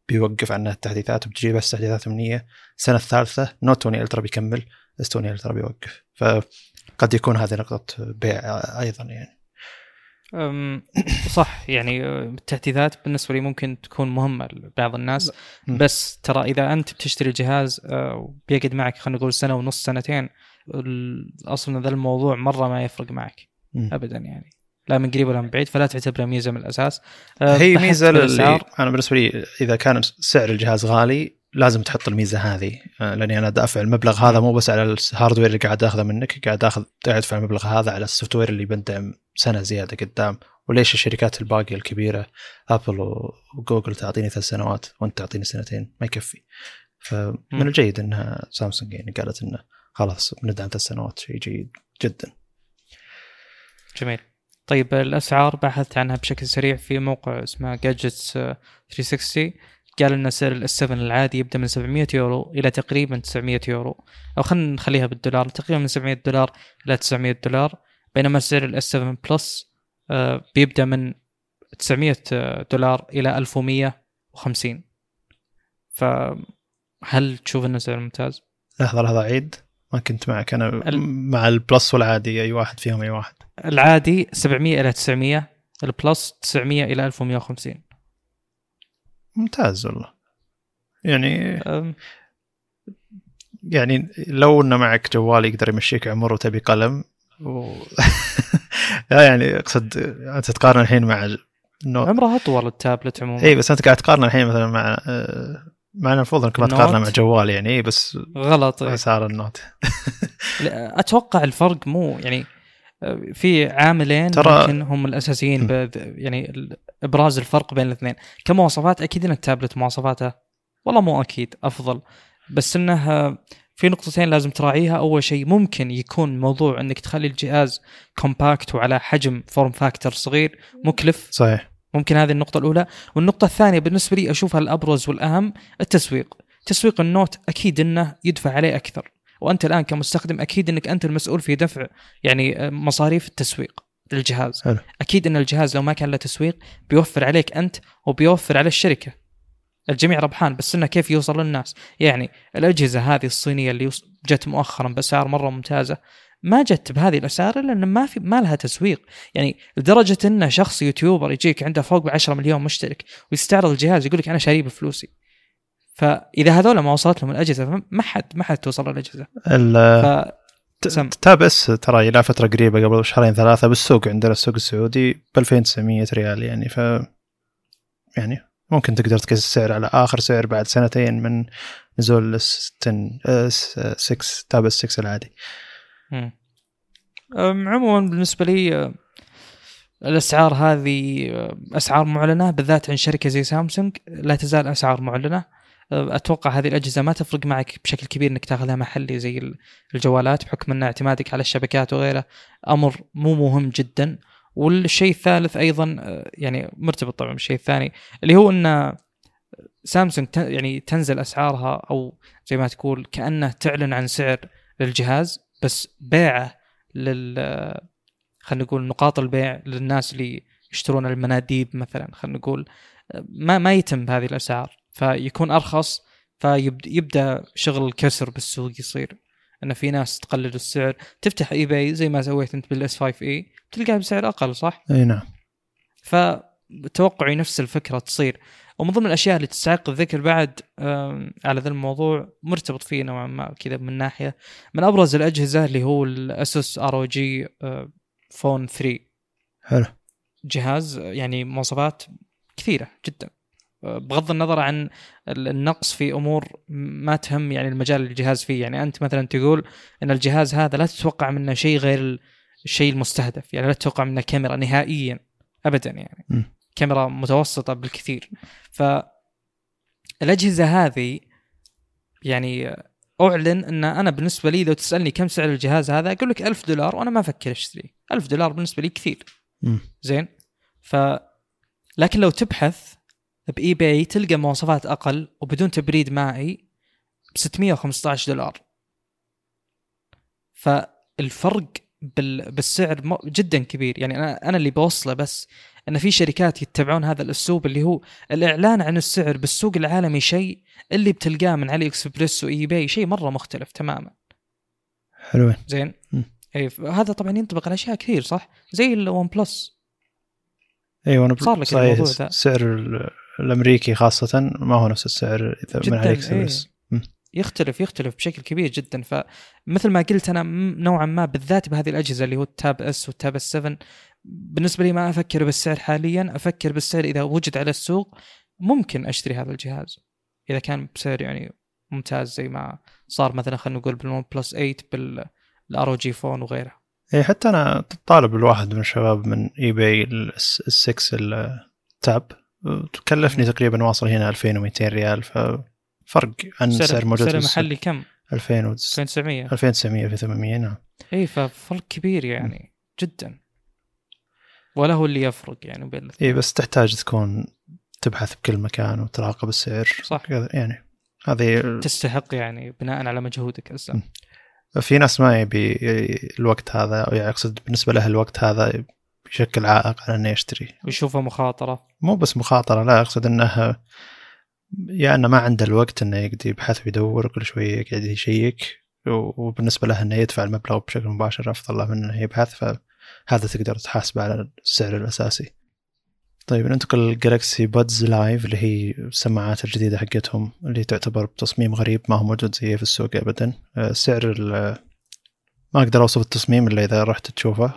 بيوقف عنها التحديثات وبتجي بس تحديثات أمنية. السنة الثالثة نوت عشرين ألترا بيكمل، إس عشرين ألترا بيوقف. فقد يكون هذه نقطة بيع أيضا يعني. صح، يعني التحديثات بالنسبة لي ممكن تكون مهمة لبعض الناس، بس ترى إذا أنت بتشتري الجهاز بيقعد معك خلينا نقول سنة ونص سنتين، أصلا ذا الموضوع مرة ما يفرق معك أبدا يعني، لا من قريب ولا من بعيد، فلا تعتبرها ميزة من الأساس. هي ميزة اللي أنا بالنسبة لي إذا كان سعر الجهاز غالي لازم تحط الميزة هذه، لأني أنا دافع المبلغ هذا مو بس على الهاردوير اللي قاعد أخذه منك، قاعد أخذ قاعد أدفع المبلغ هذا على السوفتوير اللي بندعم سنة زيادة قدام. وليش الشركات الباقية الكبيرة أبل وجوجل تعطيني ثلاث سنوات وأنت تعطيني سنتين؟ ما يكفي. فمن الجيد أنها سامسونج يعني قالت إنه خلاص بندعم ثلاث سنوات، شيء جيد جدا. جميل. طيب الأسعار بحثت عنها بشكل سريع في موقع اسمه Gadgets ثلاثمية وستين، قال إن سعر السبعة العادي يبدأ من سبعمية يورو إلى تقريبا تسعمية يورو، أو خلينا نخليها بالدولار، تقريبا من سبعمية دولار إلى تسعمية دولار. بينما سعر إس سفن بلس بيبدأ من تسعمية دولار إلى ألف ومية وخمسين. فهل تشوف إنه سعر ممتاز؟ لحظة لحظة عيد، ما كنت معك أنا ال... مع البلس والعادي أي واحد فيهم؟ أي واحد. العادي سبعمية إلى تسعمية، البلس تسعمية إلى ألف ومية وخمسين. ممتاز والله يعني. أم... يعني لو إنه معك جوال يقدر يمشيك عمره وتبي قلم و... لا يعني اقصد انت تقارن الحين مع النوت، عمرها اطول التابلت عموما. اي بس انت قاعد تقارن الحين مثلا مع مع المفروض انك ما تقارنه مع جوال يعني، بس غلط صار النوت. اتوقع الفرق مو يعني، في عاملين يمكن هم الاساسيين يعني ابراز الفرق بين الاثنين. كمواصفات اكيد ان التابلت مواصفاته والله مو اكيد افضل، بس انها في نقطتين لازم تراعيها. أول شيء ممكن يكون موضوع أنك تخلي الجهاز كومباكت وعلى حجم فورم فاكتور صغير مكلف، صحيح، ممكن هذه النقطة الأولى. والنقطة الثانية بالنسبة لي أشوفها الأبرز والأهم، التسويق. تسويق النوت أكيد أنه يدفع عليه أكثر، وأنت الآن كمستخدم أكيد أنك أنت المسؤول في دفع يعني مصاريف التسويق للجهاز. هل. أكيد أن الجهاز لو ما كان له تسويق بيوفر عليك أنت وبيوفر على الشركة، الجميع ربحان. بس إنه كيف يوصل للناس؟ يعني الأجهزة هذه الصينية اللي جت مؤخرا بأسعار مرة ممتازة ما جت بهذه الأسعار لأن ما في ما لها تسويق. يعني لدرجة إن شخص يوتيوبر يجيك عنده فوق عشرة مليون مشترك ويستعرض الجهاز يقولك أنا شاريه بفلوسي، فإذا هذول ما وصلت لهم الأجهزة ما حد ما حد توصل الأجهزة. تاب اس ترى إلى فترة قريبة قبل شهرين ثلاثة بالسوق عندنا السوق السعودي بألفين وتسعمية ريال يعني، ف يعني ممكن تقدر تقيس السعر على آخر سعر بعد سنتين من نزول الستن ستة تاب الستة العادي. عموما بالنسبة لي الأسعار هذه أسعار معلنة، بالذات عن شركة زي سامسونج لا تزال أسعار معلنة. أتوقع هذه الأجهزة ما تفرق معك بشكل كبير إنك تأخذها محلي زي الجوالات، بحكم أن اعتمادك على الشبكات وغيره أمر مو مهم جدا. والشيء الثالث أيضاً يعني مرتبط طبعاً بالشيء الثاني اللي هو أن سامسونج يعني تنزل أسعارها، أو زي ما تقول كأنه تعلن عن سعر للجهاز بس بيعه لل خلنا نقول نقاط البيع للناس اللي يشترون المناديب مثلاً، خلنا نقول ما ما يتم بهذه الأسعار، فيكون أرخص، فيبدأ شغل كسر بالسوق يصير. أن في ناس تقلل السعر، تفتح اي باي زي ما سويت انت بالاس خمسة اي تلقاها بسعر اقل، صح؟ اي نعم. فتوقعي نفس الفكره تصير. ومن ضمن الاشياء اللي تستحق الذكر بعد على ذا الموضوع مرتبط فيه نوعا ما كذا من ناحيه، من ابرز الاجهزه اللي هو الاسوس روج فون ثري. حلو. جهاز يعني مواصفات كثيره جدا بغض النظر عن النقص في أمور ما تهم يعني المجال الجهاز فيه. يعني أنت مثلا تقول أن الجهاز هذا لا تتوقع منه شيء غير الشيء المستهدف، يعني لا تتوقع منه كاميرا نهائيا أبدا، يعني م. كاميرا متوسطة بالكثير. فالأجهزة هذه يعني أعلن أن أنا بالنسبة لي لو تسألني كم سعر الجهاز هذا أقول لك ألف دولار وأنا ما أفكر أشتري. ألف دولار بالنسبة لي كثير. م. زين. ف لكن لو تبحث بإي باي تلقى مواصفات أقل وبدون تبريد مائي بستمية وخمستاشر دولار. فالفرق بالسعر جدا كبير. يعني أنا أنا اللي بوصله بس أن في شركات يتبعون هذا الأسلوب اللي هو الإعلان عن السعر بالسوق العالمي، شيء اللي بتلقاه من علي إكسبرس وإي باي شيء مرة مختلف تماما. حلوين. زين. أي هذا طبعا ينطبق على أشياء كثير، صح؟ زي الون بلس. أيوة. أنا صار لك الموضوع ده. سعر الأمريكي خاصة ما هو نفس السعر إذا من عليك سيرس. إيه. يختلف يختلف بشكل كبير جدا. فمثل ما قلت أنا نوعا ما بالذات بهذه الأجهزة اللي هو التاب اس والتاب السفن بالنسبة لي ما أفكر بالسعر حاليا، أفكر بالسعر إذا وجد على السوق ممكن أشتري هذا الجهاز إذا كان بسعر يعني ممتاز زي ما صار مثلا خلنا نقول بالون بلس ثمانية بالآروجي فون وغيره. إيه حتى أنا طالب الواحد من الشباب من إي باي الستة التاب تكلفني تقريبا واصل هنا ألفين ومئتين ريال، ففرق عن سعر موجود في المحلي كم ألفين وتسعمية ألفين وتسعمية في ثمانمية. نعم. اي ففرق كبير يعني م. جدا، ولا هو اللي يفرق يعني بين اي، بس تحتاج تكون تبحث بكل مكان وتراقب السعر، صح يعني. هذه تستحق يعني بناء على مجهودك اصلا. في ناس ما يبي الوقت هذا، او يقصد بالنسبه له الوقت هذا بشكل عائق على أنه يشتري ويشوفه مخاطرة. مو بس مخاطرة، لا أقصد أنه يا أنه ما عنده الوقت أنه يقدر يبحث ويدور كل شوية قاعد يشيك، وبالنسبة له أنه يدفع المبلغ بشكل مباشر أفضل له من أنه يبحث. فهذا تقدر تحاسبه على السعر الأساسي. طيب ننتقل للجالكسي بادز لايف اللي هي السماعات الجديدة حقتهم اللي تعتبر بتصميم غريب ما هو موجود زيه في السوق أبدا. سعر ما اقدر اوصف التصميم اللي اذا رحت تشوفه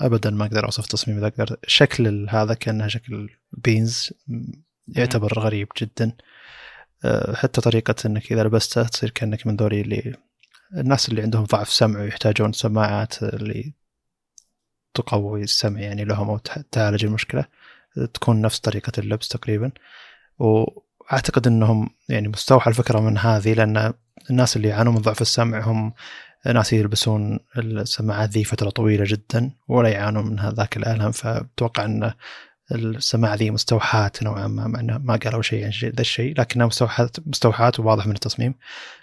ابدا، ما اقدر اوصف التصميم اذا اقدر. شكل هذا كانه شكل بينز، يعتبر غريب جدا. حتى طريقه انك اذا لبسته تصير كانك من ذولي اللي الناس اللي عندهم ضعف سمع ويحتاجون سماعات اللي تقوي السمع يعني لهم او تعالج المشكله، تكون نفس طريقه اللبس تقريبا. واعتقد انهم يعني مستوحى الفكره من هذه، لان الناس اللي يعانون من ضعف السمع هم ناس يلبسون السماعات ذي فتره طويله جدا ولا يعانون من هذاك الالم، فاتوقع ان السماعه ذي مستوحاه نوعا ما، مع ما قالوا شيء عن ذا الشيء لكنها مستوحاه مستوحاه وواضح من التصميم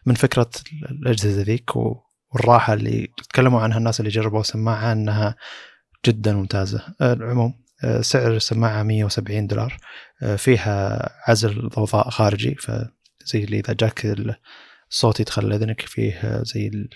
من فكره الاجهزه ذيك. والراحه اللي تكلموا عنها الناس اللي جربوا سماعه انها جدا ممتازه. العموم سعر السماعه مية وسبعين دولار، فيها عزل ضوضاء خارجي، فزي اللي اذا جاك الصوت يدخل اذنك فيه زي ال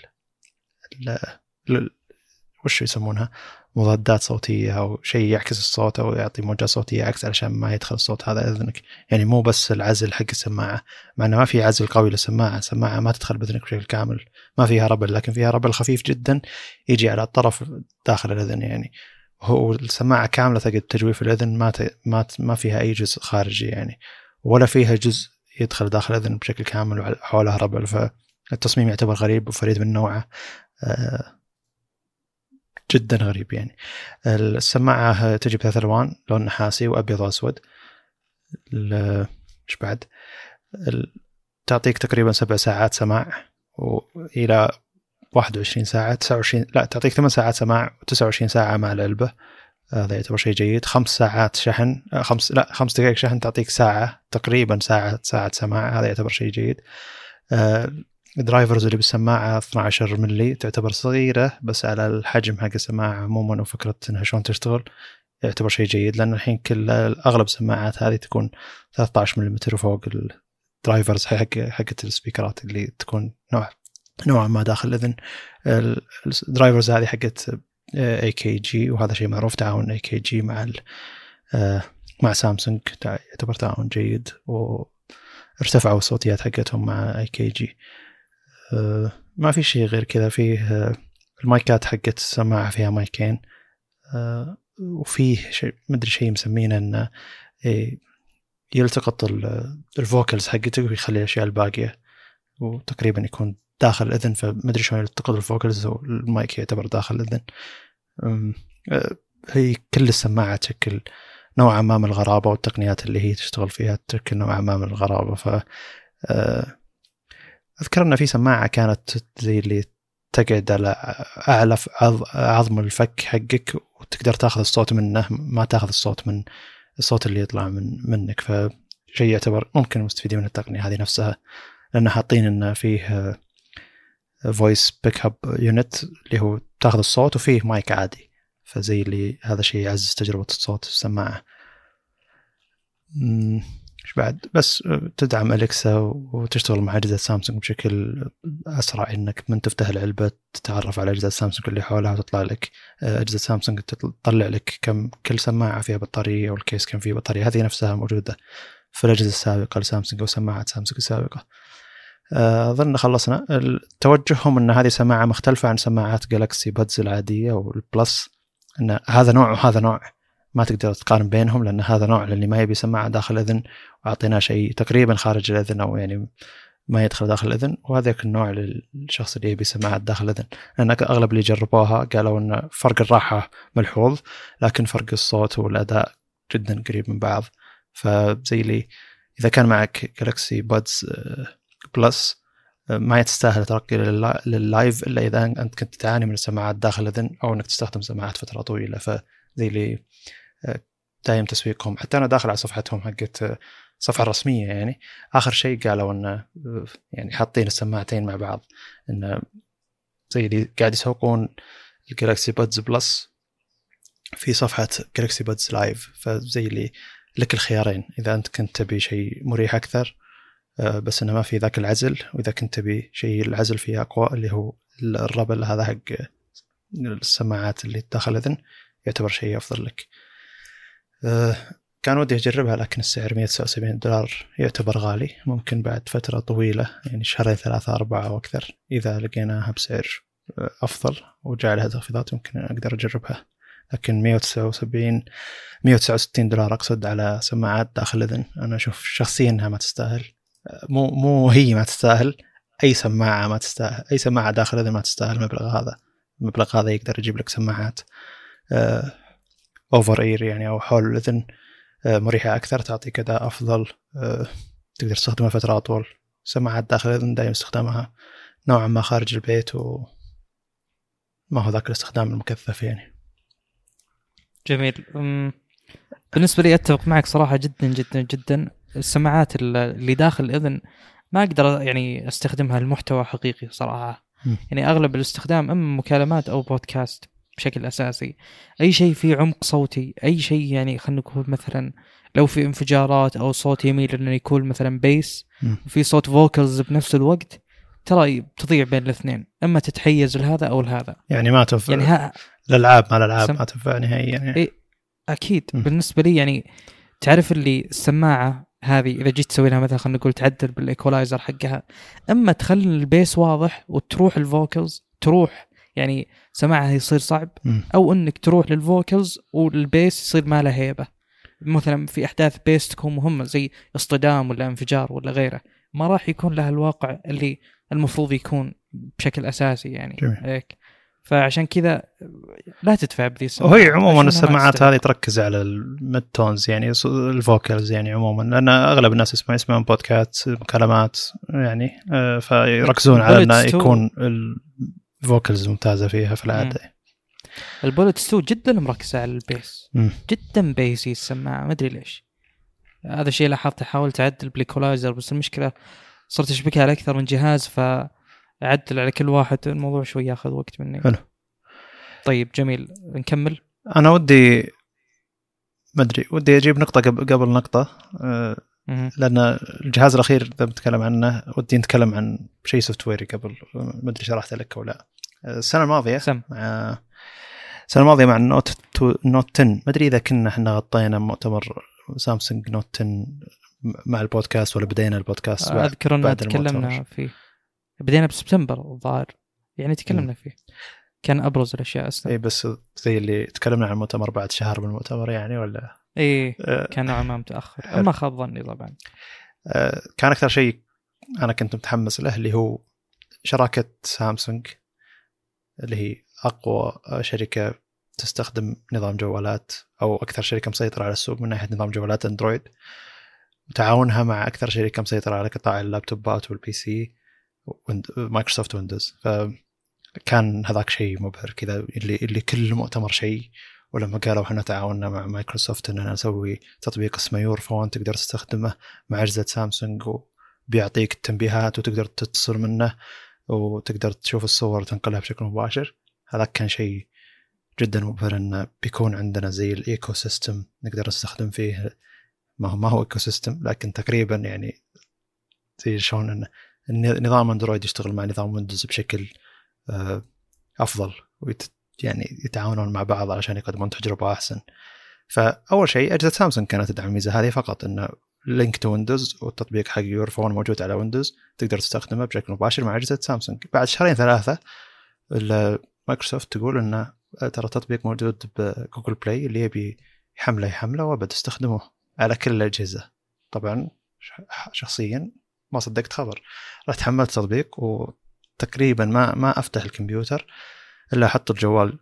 وش يسمونها مضادات صوتيه او شيء يعكس الصوت او يعطي موجه صوتيه عكس علشان ما يدخل الصوت هذا اذنك. يعني مو بس العزل حق السماعه، مع انه ما في عزل قوي للسماعه، السماعه ما تدخل باذنك بشكل كامل، ما فيها ربل، لكن فيها ربل خفيف جدا يجي على الطرف داخل الاذن. يعني هو السماعه كامله تقدر تجويف الاذن، ما ما ما فيها اي جزء خارجي يعني، ولا فيها جزء يدخل داخل الاذن بشكل كامل وحولها ربل. فالتصميم يعتبر غريب وفريد من نوعه، جدا غريب يعني. السماعه تجي بثلاث الوان، لون نحاسي وابيض واسود. ايش بعد؟ تعطيك تقريبا سبع ساعات سماع والى واحد وعشرين ساعة، تسعة وعشرين لا تعطيك ثمان ساعات سماع وتسعة وعشرين ساعة مع العلبة، هذا يعتبر شيء جيد. خمس ساعات شحن، خمس لا خمس دقائق شحن تعطيك ساعة تقريبا، ساعة ساعة سماع، هذا يعتبر شيء جيد. درايفرز اللي بالسماعة اثنا عشر ملي، تعتبر صغيرة بس على الحجم حق السماعة عموما وفكرة انها شلون تشتغل يعتبر شيء جيد، لان الحين كل اغلب السماعات هذه تكون ثلاثة عشر ملي وفوق. الدرايفرز حق حقت السبيكرات اللي تكون نوع نوعا ما داخل الأذن، الدرايفرز هذه حقت إيه كيه جي، وهذا شيء معروف، تعاون إيه كيه جي مع مع سامسونج يعتبر تعاون جيد، وارتفعوا الصوتيات حقتهم مع إيه كيه جي. ما في شيء غير كذا. فيه المايكات حقت السماعة فيها مايكين، وفيه شيء مدري شيء مسمينه إنه يلتقط الفوكلز حقتك ويخلي الأشياء الباقية، وتقريبا يكون داخل الأذن، فمدري شلون يلتقط الفوكلز والمايك يعتبر داخل الأذن. هي كل السماعة تشكل نوعا ما من الغرابة، والتقنيات اللي هي تشتغل فيها تشكل نوعا ما من الغرابة. ف أذكر أن في سماعة كانت زي اللي تقعد على أعلى عظم الفك حقك وتقدر تأخذ الصوت منه، ما تأخذ الصوت من الصوت اللي يطلع من منك، فشيء يعتبر ممكن مستفيدين من التقنية هذه نفسها، لأن حاطين إن فيه voice pick up unit اللي هو تاخذ الصوت وفيه مايك عادي، فزي اللي هذا شيء يعزز تجربة الصوت في السماعة. ايش بعد؟ بس تدعم أليكسا وتشتغل مع أجهزة سامسونج بشكل أسرع، إنك من تفتح العلبة تتعرف على أجهزة سامسونج اللي حولها وتطلع لك أجهزة سامسونج، تطلع لك كم كل سماعة فيها بطارية والكيس كم فيه بطارية، هذه نفسها موجودة في الأجهزة السابقة لسامسونج وسماعة سامسونج السابقة. أظن خلصنا. توجههم أن هذه سماعة مختلفة عن سماعات جالاكسي بادز العادية والبلس، أن هذا نوع وهذا نوع، ما تقدر تقارن بينهم، لأن هذا نوع اللي ما يبي سماعة داخل الأذن وعطيناه شيء تقريبا خارج الأذن أو يعني ما يدخل داخل الأذن، وهذاك النوع للشخص اللي يبي سماعة داخل الأذن. لأن أغلب اللي جربوها قالوا أن فرق الراحة ملحوظ، لكن فرق الصوت والأداء جدا قريب من بعض. فزي لي إذا كان معك جالاكسي بادز بلس ما يتستاهل ترقي لللايف إلا إذا أنت كنت تعاني من السماعات داخل الأذن أو أنك تستخدم سماعات فترة طويلة، فذي اللي دايم تسويقهم. حتى أنا داخل على صفحتهم حقت صفحة رسمية يعني، آخر شيء قالوا أن يعني حاطين السماعتين مع بعض، أن زي اللي قاعد يسوقون الجالاكسي بادز بلس في صفحة جالاكسي بادز لايف، فزي اللي لك الخيارين إذا أنت كنت تبي شيء مريح أكثر بس انه ما في ذاك العزل، واذا كنت تبي شيء العزل فيه اقوى اللي هو الربل هذا حق السماعات اللي داخل الاذن يعتبر شيء افضل لك. كان ودي اجربها لكن السعر مية وتسعة وسبعين دولار يعتبر غالي، ممكن بعد فتره طويله يعني شهرين ثلاثه اربعه واكثر اذا لقيناها بسعر أفضل وجعلها تخفيضات يمكن أقدر أجربها، لكن مية وتسعة وسبعين مية وتسعة وستين دولار أقصد على سماعات داخل الأذن أنا أشوف شخصيا أنها ما تستاهل. مو مو هي ما تستاهل، أي سماعة ما تستاهل، أي سماعة داخل الأذن ما تستاهل مبلغ هذا. المبلغ هذا يقدر يجيب لك سماعات أوفر إير يعني أو حول الأذن مريحة أكثر، تعطي كذا أفضل، تقدر تستخدمها فترة أطول. سماعات داخل الأذن دائما استخدامها نوعا ما خارج البيت وما هو ذاك الاستخدام المكثف يعني. جميل. بالنسبة لي أتفق معك صراحة جدا جدا جدا. السماعات اللي داخل الأذن ما أقدر يعني أستخدمها المحتوى حقيقي صراحة م. يعني أغلب الاستخدام أما مكالمات أو بودكاست بشكل أساسي، أي شيء فيه عمق صوتي، أي شيء يعني خلنا نقول مثلا لو في انفجارات أو صوت يميل أنه يكون مثلا بيس وفي صوت فوكلز بنفس الوقت، ترى بتضيع بين الاثنين، أما تتحيز لهذا أو لهذا يعني ما تنفع يعني ها... الألعاب مع الألعاب سم... ما تنفع نهائيا يعني. إيه أكيد م. بالنسبة لي يعني تعرف اللي السماعة هذه إذا جيت تسوي لها مثلا خلنا نقول تعدل بالإيكولايزر حقها، أما تخلي البيس واضح وتروح الفوكلز تروح يعني سماعها يصير صعب، أو أنك تروح للفوكلز والبيس يصير ما له هيبة، مثلا في أحداث بيس تكون مهمة زي اصطدام ولا انفجار ولا غيره ما راح يكون لها الواقع اللي المفروض يكون بشكل أساسي يعني. هيك فعشان كذا لا تدفع بذي السماعات. وهي عموما السماعات هذه تركز على الميدتونز يعني الفوكلز يعني عموما، أنا أغلب الناس يسمع يسمعون بودكاست مكالمات يعني فيركزون على أنه يكون الفوكلز ممتازة فيها في العادة. البولت ستو جدا مركزة على البيس م. جدا بيسي السماعة ما أدري ليش، هذا الشيء لاحظت حاولت أعدل بالإيكولايزر بس المشكلة صرت أشبكها على أكثر من جهاز ف أعدل على كل واحد، الموضوع شوي ياخذ وقت مني. حلو. طيب جميل نكمل. أنا ودي ما أدري ودي أجيب نقطة قبل نقطة أه لأن الجهاز الأخير إذا بتكلم عنه ودي نتكلم عن شيء سوفتويري قبل، ما أدري شرحت لك ولا. السنة الماضية سم. مع السنة الماضية مع النوت تو... نوت عشرة ما أدري إذا كنا إحنا غطينا مؤتمر سامسونج نوت عشرة مع البودكاست ولا بدينا البودكاست بعد. أذكر أننا تكلمنا فيه، بدينا بسبتمبر الظاهر يعني تكلمنا فيه، كان أبرز الأشياء أصلاً. إيه بس زي اللي تكلمنا عن المؤتمر بعد شهر من المؤتمر يعني ولا. إيه آه كان نوعاً ما متأخر آه أما خاب ظني طبعاً. آه كان أكثر شيء أنا كنت متحمس له اللي هو شراكة سامسونج اللي هي أقوى شركة تستخدم نظام جوالات أو أكثر شركة مسيطرة على السوق من ناحية نظام جوالات أندرويد، وتعاونها مع أكثر شركة مسيطرة على قطاع اللابتوبات والبي سي مايكروسوفت ويندوز. فكان هذاك شيء مبهر كذا اللي اللي كل مؤتمر شيء، ولما قالوا احنا تعاوننا مع مايكروسوفت اننا نسوي تطبيق اسمه يور فون تقدر تستخدمه مع اجهزة سامسونج وبيعطيك التنبيهات وتقدر تتصل منه وتقدر تشوف الصور وتنقلها بشكل مباشر، هذا كان شيء جدا مبهر انه بيكون عندنا زي الايكو سيستم نقدر نستخدم فيه، ما هو ما هو ايكو سيستم لكن تقريبا يعني زي شلون انه نظام أندرويد يشتغل مع نظام ويندوز بشكل أفضل ويت يعني يتعاونون مع بعض علشان يقدمون تجربة أحسن. فأول شيء أجهزة سامسونج كانت تدعم الميزة هذه فقط، إنه لينك تو ويندوز والتطبيق حق يور فون موجود على ويندوز تقدر تستخدمه بشكل مباشر مع أجهزة سامسونج. بعد شهرين ثلاثة مايكروسوفت تقول إنه ترى تطبيق موجود بجوجل بلاي اللي يبي يحمله يحمله وبدأ استخدمه على كل الأجهزة. طبعا شخصيا ما صدقت خبر، رحت حملت تطبيق وتقريبا ما ما افتح الكمبيوتر الا احط الجوال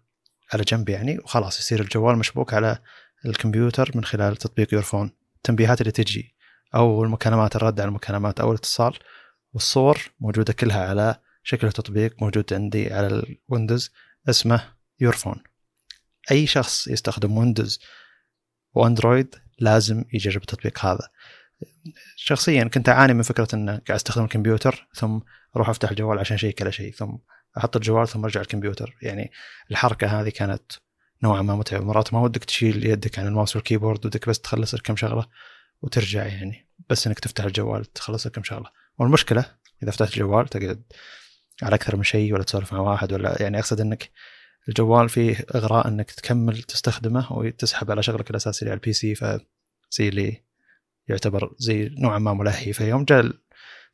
على جنب يعني، وخلاص يصير الجوال مشبوك على الكمبيوتر من خلال تطبيق يور فون. التنبيهات اللي تجي او المكالمات الرد على المكالمات او الاتصال والصور موجوده كلها على شكل تطبيق موجود عندي على الويندوز اسمه يور فون. اي شخص يستخدم ويندوز واندرويد لازم يجرب التطبيق هذا. شخصيا كنت أعاني من فكرة أن قاعد أستخدم الكمبيوتر ثم أروح أفتح الجوال عشان شيء كلا شيء ثم أحط الجوال ثم أرجع الكمبيوتر، يعني الحركة هذه كانت نوعا ما متعبة، مرات ما ودك تشيل يدك عن الماوس والكيبورد ودك بس تخلص كم شغلة وترجع يعني، بس أنك تفتح الجوال تخلص كم شغلة. والمشكلة إذا فتحت الجوال تقعد على أكثر من شيء ولا تسولف مع واحد ولا يعني أقصد أنك الجوال فيه إغراء أنك تكمل تستخدمه وتسحب على شغلك الأساسي على البي سي، فزي لي يعتبر زي نوعا ما ملهي. فيوم جاء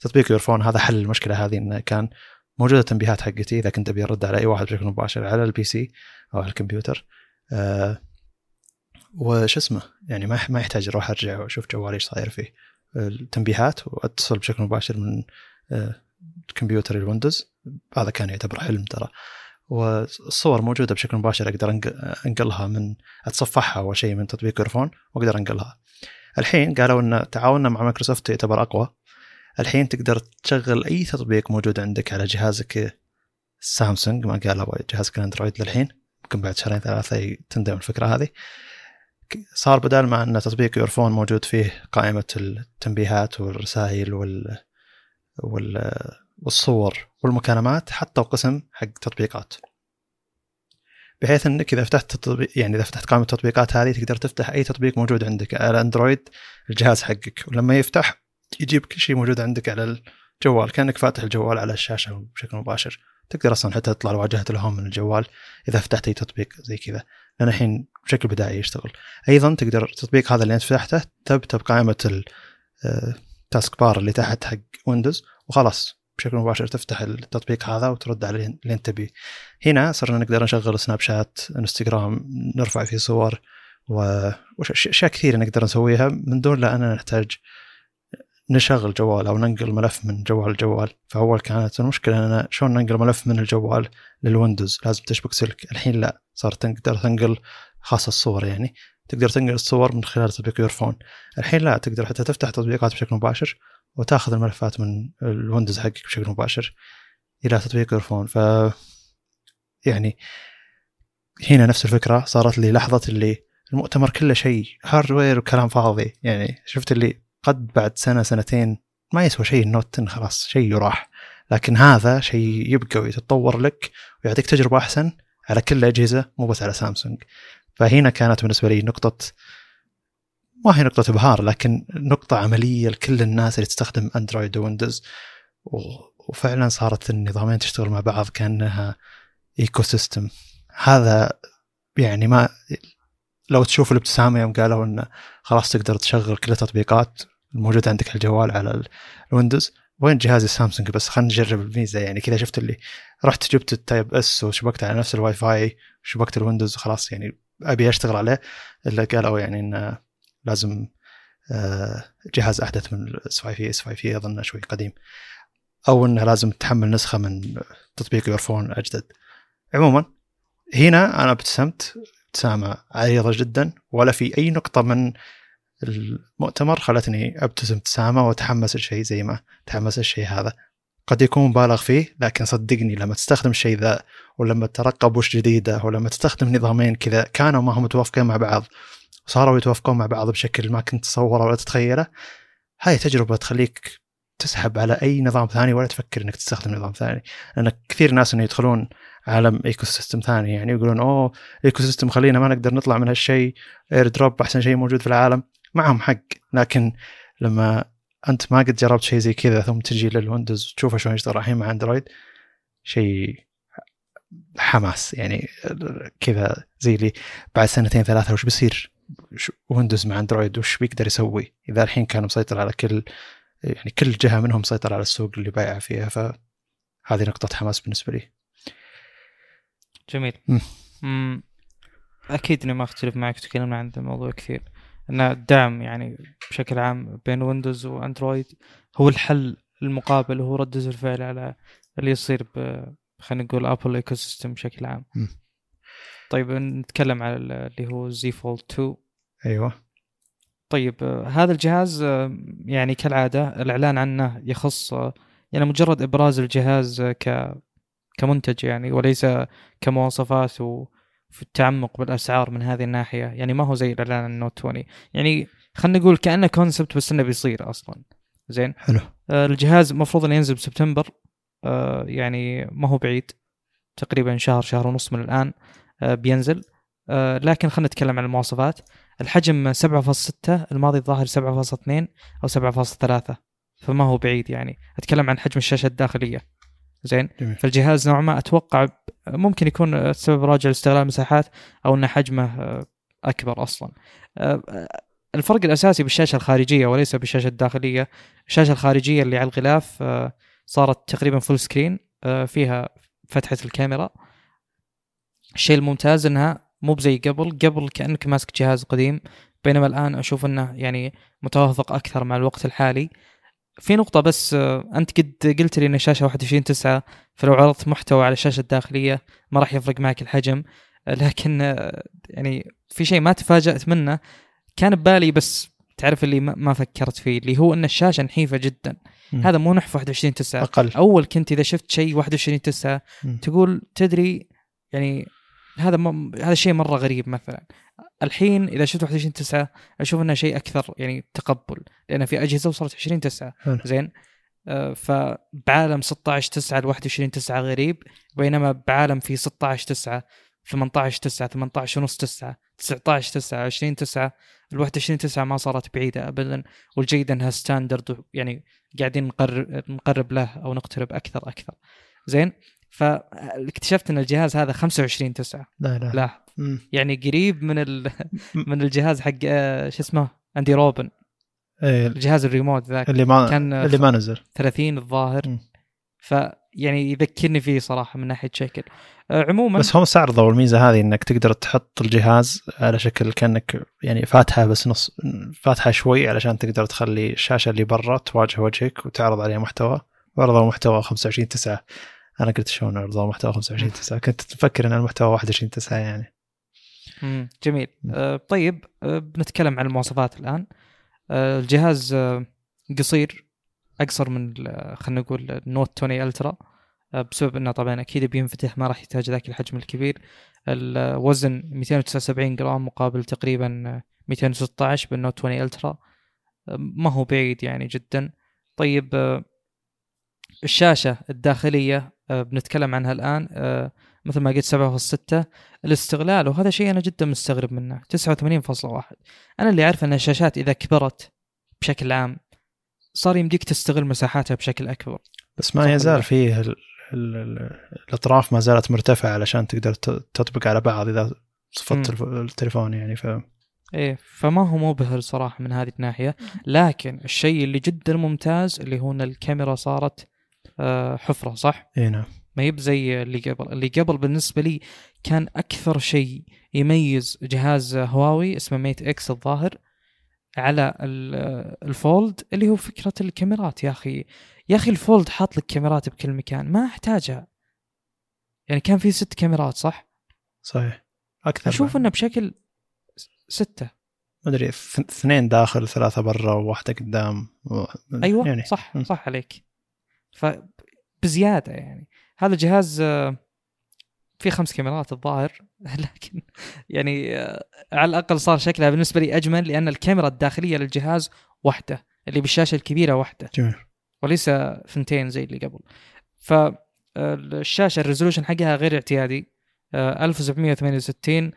تطبيق يور فون هذا حل المشكلة هذه، إنه كان موجوده التنبيهات حقتي اذا كنت ابي ارد على اي واحد بشكل مباشر على البي سي او على الكمبيوتر. أه وش اسمه يعني ما ما يحتاج اروح ارجع واشوف جوالي ايش صاير فيه، التنبيهات واتصل بشكل مباشر من أه الكمبيوتر الويندوز. هذا كان يعتبر حلم ترى. والصور موجوده بشكل مباشر، اقدر انقلها من اتصفحها او شيء من تطبيق يور فون واقدر انقلها. الحين قالوا ان تعاوننا مع مايكروسوفت يعتبر اقوى، الحين تقدر تشغل اي تطبيق موجود عندك على جهازك سامسونج، ما قالوا جهازك الاندرويد للحين، ممكن بعد شهرين ثلاثه تندم الفكره هذه. صار بدل ما ان تطبيق يور فون موجود فيه قائمه التنبيهات والرسائل وال والصور والمكالمات، حطوا قسم حق تطبيقات، بحيث انك اذا فتحت تطبيق يعني اذا فتحت قائمه التطبيقات هذه تقدر تفتح اي تطبيق موجود عندك على اندرويد الجهاز حقك، ولما يفتح يجيب كل شيء موجود عندك على الجوال كانك فاتح الجوال على الشاشه بشكل مباشر. تقدر اصلا حتى تطلع واجهه الهوم من الجوال اذا فتحت اي تطبيق زي كذا، لان الحين بشكل بدائي يشتغل. ايضا تقدر التطبيق هذا اللي انت فتحته تبت بقائمه التاسك بار اللي تحت حق ويندوز وخلاص بشكل مباشر تفتح التطبيق هذا وترد عليه اللي انت بيه. هنا صرنا نقدر نشغل سناب شات، انستغرام، نرفع فيه صور واشياء كثيره نقدر نسويها من دون لا أنا نحتاج نشغل جوال او ننقل ملف من جوال لجوال. فاول كانت المشكله انا شلون ننقل ملف من الجوال للويندوز، لازم تشبك سلك. الحين لا، صارت تقدر تنقل، خاصه الصور يعني تقدر تنقل الصور من خلال تطبيق يور فون. الحين لا، تقدر حتى تفتح تطبيقات بشكل مباشر وتاخذ الملفات من الويندوز حقك بشكل مباشر الى تطبيق يور فون. ف يعني هنا نفس الفكره صارت لي لحظه اللي المؤتمر كله شيء هاردوير وكلام فاضي، يعني شفت اللي قد بعد سنه سنتين ما يسوى شيء النوت خلاص شيء وراح، لكن هذا شيء يبقى ويتطور لك ويعطيك تجربه احسن على كل الاجهزه مو بس على سامسونج. فهنا كانت بالنسبه لي نقطه، ما هي نقطة إبهار لكن نقطة عملية لكل الناس اللي تستخدم أندرويد وويندوز، وفعلا صارت النظامين تشتغل مع بعض كأنها إيكو سيستم. هذا يعني ما لو تشوف الابتسامة يوم قالوا إنه خلاص تقدر تشغل كل التطبيقات الموجودة عندك على الجوال على الويندوز، وين جهازي سامسونج بس خلنا نجرب الميزة يعني كذا. شفت اللي رحت جبت التايب اس وشبكت على نفس الواي فاي وشبكت الويندوز وخلاص يعني أبي أشتغل عليه، اللي قالوا يعني إنه لازم جهاز أحدث من إس فايف إي إس فايف إي أظن شوي قديم، أو أنه لازم تحمل نسخة من تطبيق يور فون أجدد. عموما هنا أنا ابتسمت ابتسامة عريضة جدا، ولا في أي نقطة من المؤتمر خلتني أبتسم ابتسامة وتحمس الشيء زي ما تحمس الشيء هذا. قد يكون مبالغ فيه لكن صدقني لما تستخدم الشيء ذا ولما ترقب وش جديدة ولما تستخدم نظامين كذا كانوا ما هم متوافقين مع بعض صاروا يتوافقون مع بعض بشكل ما كنت تصوره ولا تتخيله، هاي تجربة تخليك تسحب على أي نظام ثاني ولا تفكر إنك تستخدم نظام ثاني. لأن كثير ناس إنه يدخلون عالم إيكوسيستم ثاني يعني يقولون أوه إيكوسيستم خلينا ما نقدر نطلع من هالشيء، إير دروب أحسن شيء موجود في العالم، معهم حق. لكن لما أنت ما قد جربت شيء زي كذا ثم تجي للويندوز تشوفه شلون يشتغل الحين مع أندرويد، شيء حماس يعني كذا زي لي بعد سنتين ثلاثة وش بيصير ويندوز مع أندرويد، وش بيقدر يسوي إذا الحين كانوا مسيطر على كل يعني كل جهة منهم مسيطر على السوق اللي بايع فيها. فهذه نقطة حماس بالنسبة لي. جميل. امم أكيد إني ما أختلف معك، تكلمنا عن الموضوع كثير أن الدعم يعني بشكل عام بين ويندوز وأندرويد هو الحل المقابل، هو ردة الفعل على اللي يصير ب خلينا نقول أبل إيكو سيستم بشكل عام. م. طيب نتكلم على اللي هو Z Fold تو. أيوة. طيب هذا الجهاز يعني كالعادة الإعلان عنه يخص يعني مجرد إبراز الجهاز ك كمنتج يعني، وليس كمواصفات وفي التعمق بالأسعار من هذه الناحية. يعني ما هو زي الإعلان عن نوت عشرين، يعني خلينا نقول كأنه كونسبت بس إنه بيصير أصلاً. زين. حلو. الجهاز مفروض إنه ينزل بسبتمبر، يعني ما هو بعيد، تقريبا شهر شهر ونص من الآن بينزل. لكن خلنا نتكلم عن المواصفات. الحجم سبعة فاصلة ستة، الماضي الظاهر سبعة فاصلة اثنين أو سبعة فاصلة ثلاثة، فما هو بعيد يعني. أتكلم عن حجم الشاشة الداخلية. زين. فالجهاز نوع ما أتوقع ممكن يكون السبب راجع لاستغلال مساحات أو أن حجمه أكبر أصلا. الفرق الأساسي بالشاشة الخارجية وليس بالشاشة الداخلية، الشاشة الخارجية اللي على الغلاف صارت تقريبا فول سكرين فيها فتحة الكاميرا. الشيء الممتاز انها مو بزي قبل قبل كأنك ماسك جهاز قديم، بينما الآن أشوف أنه يعني متوافق أكثر مع الوقت الحالي. في نقطة بس، أنت قد قلت لي أن الشاشة واحد وعشرين تسعة، فلو عرضت محتوى على الشاشة الداخلية ما راح يفرق معك الحجم، لكن يعني في شيء ما تفاجأت منه كان ببالي بس تعرف اللي ما فكرت فيه، اللي هو أن الشاشة نحيفة جدا. م. هذا مو نحف واحد وعشرين تسعة أقل. أول كنت إذا شفت شيء واحد وعشرين تسعة تقول تدري يعني هذا م... هذا شيء مرة غريب مثلا. الحين إذا شفت واحد وعشرين تسعة أشوف إنه شيء أكثر يعني تقبل، لأن في أجهزة وصلت عشرين تسعة. زين آه، فبعالم ستة عشر تسعة واحد وعشرين تسعة غريب، بينما بعالم في ستة عشر تسعة ثمانية عشر تسعة ثمانية عشر ونص تسعة تسعة عشر تسعة عشرين تسعة، واحد وعشرين تسعة ما صارت بعيدة أبدا، والجيد أنها ستاندرد يعني قاعدين نقرب نقرب له أو نقترب أكثر أكثر. زين فاكتشفت ان الجهاز هذا خمسة وعشرين تسعة لا لا, لا. يعني قريب من ال... من الجهاز حق شو اسمه اندي روبن، ايه الجهاز الريموت ذاك اللي ما كان اللي ما نزل ثلاثين الظاهر. فيعني يذكرني فيه صراحه من ناحيه شكل. عموما بس هم سعر ضو الميزه هذه انك تقدر تحط الجهاز على شكل كانك يعني فاتحه بس نص فاتحه شوي، علشان تقدر تخلي الشاشه اللي برا تواجه وجهك وتعرض عليها محتوى. وعرضوا محتوى خمسة وعشرين تسعة. أنا قلت شلون عرضوا محتوى خمسة وعشرين تسعة، كنت تفكر أن المحتوى واحد وعشرين تسعة يعني. مم. جميل. أه طيب أه بنتكلم عن المواصفات الآن. أه الجهاز أه قصير أقصر من خلنا نقول النوت عشرين ألترا، أه بسبب أنه طبعا أكيد بينفتح ما راح يحتاج ذاك الحجم الكبير. الوزن مئتين وتسعة وسبعين جرام مقابل تقريبا مئتين وستة عشر بالنوت عشرين ألترا، أه ما هو بعيد يعني جدا. طيب أه الشاشة الداخلية بنتكلم عنها الآن، مثل ما قلت سبعة فاصلة ستة. الاستغلال وهذا شيء أنا جدا مستغرب منه، تسعة وثمانين فاصلة واحد. أنا اللي عارف أن الشاشات إذا كبرت بشكل عام صار يمديك تستغل مساحاتها بشكل أكبر، بس ما يزال فيه ال ال ال الأطراف ما زالت مرتفعة علشان تقدر تطبق على بعض إذا صفت التليفون يعني. ف إيه فما هو مبهر صراحة من هذه الناحية. لكن الشيء اللي جدا ممتاز اللي هو الكاميرا صارت حفرة، صح؟ إيه نعم. ما يب زي اللي قبل اللي قبل بالنسبة لي كان أكثر شيء يميز جهاز هواوي اسمه ميت إكس الظاهر على الفولد اللي هو فكرة الكاميرات. يا أخي يا أخي الفولد حاط لك كاميرات بكل مكان ما أحتاجها يعني. كان فيه ست كاميرات صح؟ صحيح أكثر. أشوف إنه بشكل ستة ما أدري، اثنين داخل ثلاثة برا وواحدة قدام و... أيوة يعني. صح صح عليك. فبزيادة يعني هذا الجهاز فيه خمس كاميرات الظاهر، لكن يعني على الأقل صار شكلها بالنسبة لي أجمل، لأن الكاميرا الداخلية للجهاز واحدة اللي بالشاشة الكبيرة واحدة وليس ثنتين زي اللي قبل. فالشاشة الريزولوشن حقها غير اعتيادي، ألف وسبعمئة وثمانية وستين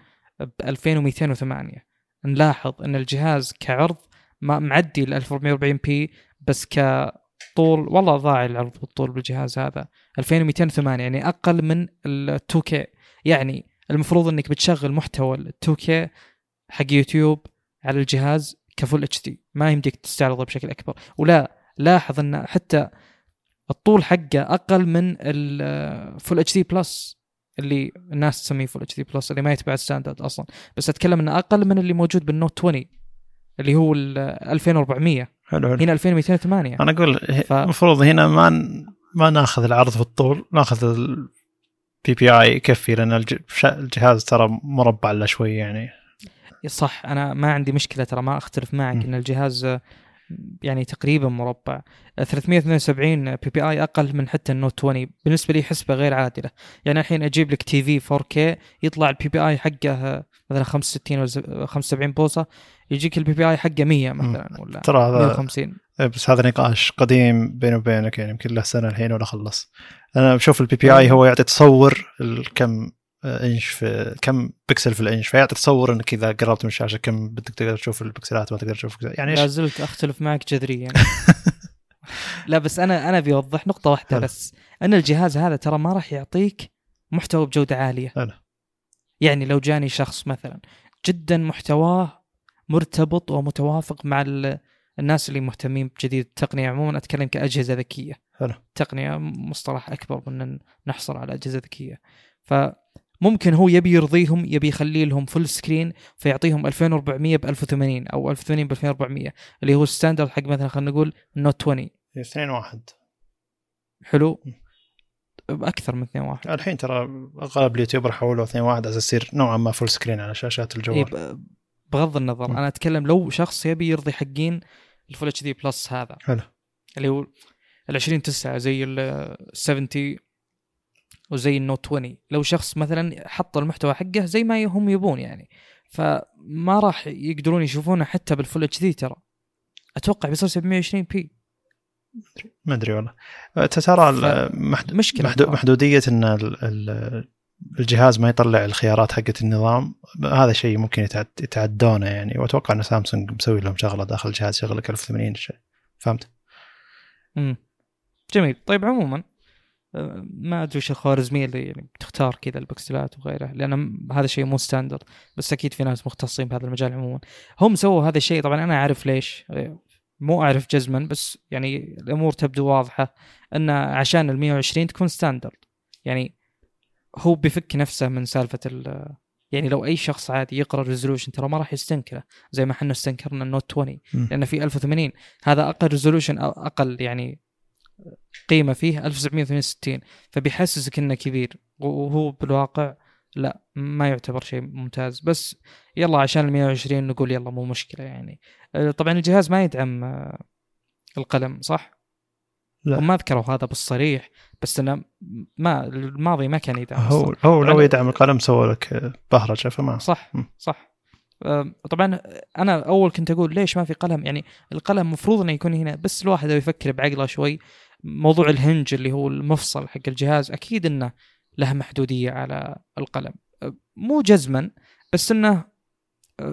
بألفين ومئتين وثمانية. نلاحظ أن الجهاز كعرض ما معدي ال ألف وأربعمئة وأربعين بي، بس ك طول والله ضاع العرض بالطول بالجهاز هذا ألفين ومئتين وثمانية، يعني أقل من ال تو كيه. يعني المفروض أنك بتشغل محتوى ال تو كيه حق يوتيوب على الجهاز كفول اتش دي، ما يمديك تستعرضه بشكل أكبر. ولا لاحظ أن حتى الطول حقه أقل من ال فول اتش دي بلس اللي الناس تسميه فول اتش دي بلس اللي ما يتبع الستاندرد أصلا، بس أتكلم أنه أقل من اللي موجود بالنوت عشرين اللي هو ال ألفين وأربعمئة. حلو حلو. هنا ألفين ومئتين وثمانية. أنا أقول المفروض ف... هنا ما ن... ما نأخذ العرض في الطول، نأخذ ال بي بي آي يكفي، لأن الج... الجهاز ترى مربع له شوي يعني. صح أنا ما عندي مشكلة ترى، ما أختلف معك م. إن الجهاز يعني تقريبا مربع. ثلاثمئة واثنين وسبعين بي بي آي أقل من حتى النوت عشرين، بالنسبة لي حسبة غير عادلة. يعني الحين أجيب لك تي في فور كيه يطلع البي بي آي حقه مثلا خمسة وستين ولا خمسة وسبعين بوصة، يجيك البي بي آي حقه مئة مثلا ولا مئة وخمسين. بس هذا نقاش قديم بيني وبينك يعني، يمكن له سنة الحين ولا خلص. أنا بشوف البي بي آي هو يعطي تصور الكم انش في كم بكسل في الانش، فيعطي تصور انك اذا قربت من الشاشه كم بدك تقدر تشوف البكسلات، ما تقدر تشوف يعني. لا زلت اختلف معك جذريا يعني. لا بس انا انا بيوضح نقطه واحده هل. بس ان الجهاز هذا ترى ما راح يعطيك محتوى بجوده عاليه هل. يعني لو جاني شخص مثلا جدا محتواه مرتبط ومتوافق مع الناس اللي مهتمين بجديد التقنية عموما، أتكلم كأجهزة ذكية. حلو. تقنية مصطلح أكبر من أن نحصر على أجهزة ذكية، فممكن هو يبي يرضيهم، يبي يخلي لهم فل سكرين فيعطيهم ألفين وأربعمية بألف وثمانين أو ألف وثمانين بألفين وأربعمية اللي هو الستاندرد حق مثلا خلنا نقول نوت عشرين اثنين واحد. حلو. م. أكثر من اثنين واحد الحين ترى أغلب اليوتيوبر حولوا اثنين واحد عشان يصير نوعا ما فل سكرين على شاشات الجوال. إيه بغض النظر. م. أنا أتكلم لو شخص يبي يرضي حقين الفول اتش دي بلس هذا. حلو. اللي هو العشرين تسعة زي السبنتي وزي النوت عشرين، لو شخص مثلا حط المحتوى حقه زي ما هم يبون يعني، فما راح يقدرون يشوفونه حتى بالفول اتش دي. ترى أتوقع بيصير سبعمية وعشرين بي، ما أدري والله. ترى المحد... مشكلة محدو... محدودية إن ال... الجهاز ما يطلع الخيارات حقة النظام، هذا شيء ممكن يتعد... يتعدونه يعني. وأتوقع إن سامسونج مسوي لهم شغلة داخل الجهاز، شغلك ألف وثمانين شيء. فهمت؟ أمم جميل. طيب عموما ما أدري إيش الخوارزمية اللي يعني بتختار كذا البكسلات وغيره، لأن هذا شيء مو ستاندرد، بس أكيد في ناس مختصين بهذا المجال. عموما هم سووا هذا الشيء، طبعا أنا أعرف ليش، مو أعرف جزماً، بس يعني الأمور تبدو واضحة أن عشان المية وعشرين تكون ستاندرد. يعني هو بيفك نفسه من سالفة ال، يعني لو أي شخص عادي يقرأ ريزولوشن ترى ما راح يستنكره زي ما احنا استنكرنا النوت عشرين، لأن في ألف وثمانين هذا أقل ريزولوشن، أقل يعني قيمة فيه ألف وسبعمية وثمانية وستين، فبيحسسك إنه كبير، وهو بالواقع لا ما يعتبر شيء ممتاز. بس يلا عشان المية وعشرين نقول يلا مو مشكلة يعني. طبعا الجهاز ما يدعم القلم صح؟ لا. وما ذكروا هذا بالصريح، بس أنا ما الماضي ما كان يدعم. هو, هو لو يدعم القلم سوى لك بهرجة فما صح. م. صح. طبعا أنا أول كنت أقول ليش ما في قلم، يعني القلم مفروض أنه يكون هنا، بس الواحد يفكر بعقله شوي. موضوع الهنج اللي هو المفصل حق الجهاز أكيد أنه لها محدودية على القلم، مو جزما بس أنه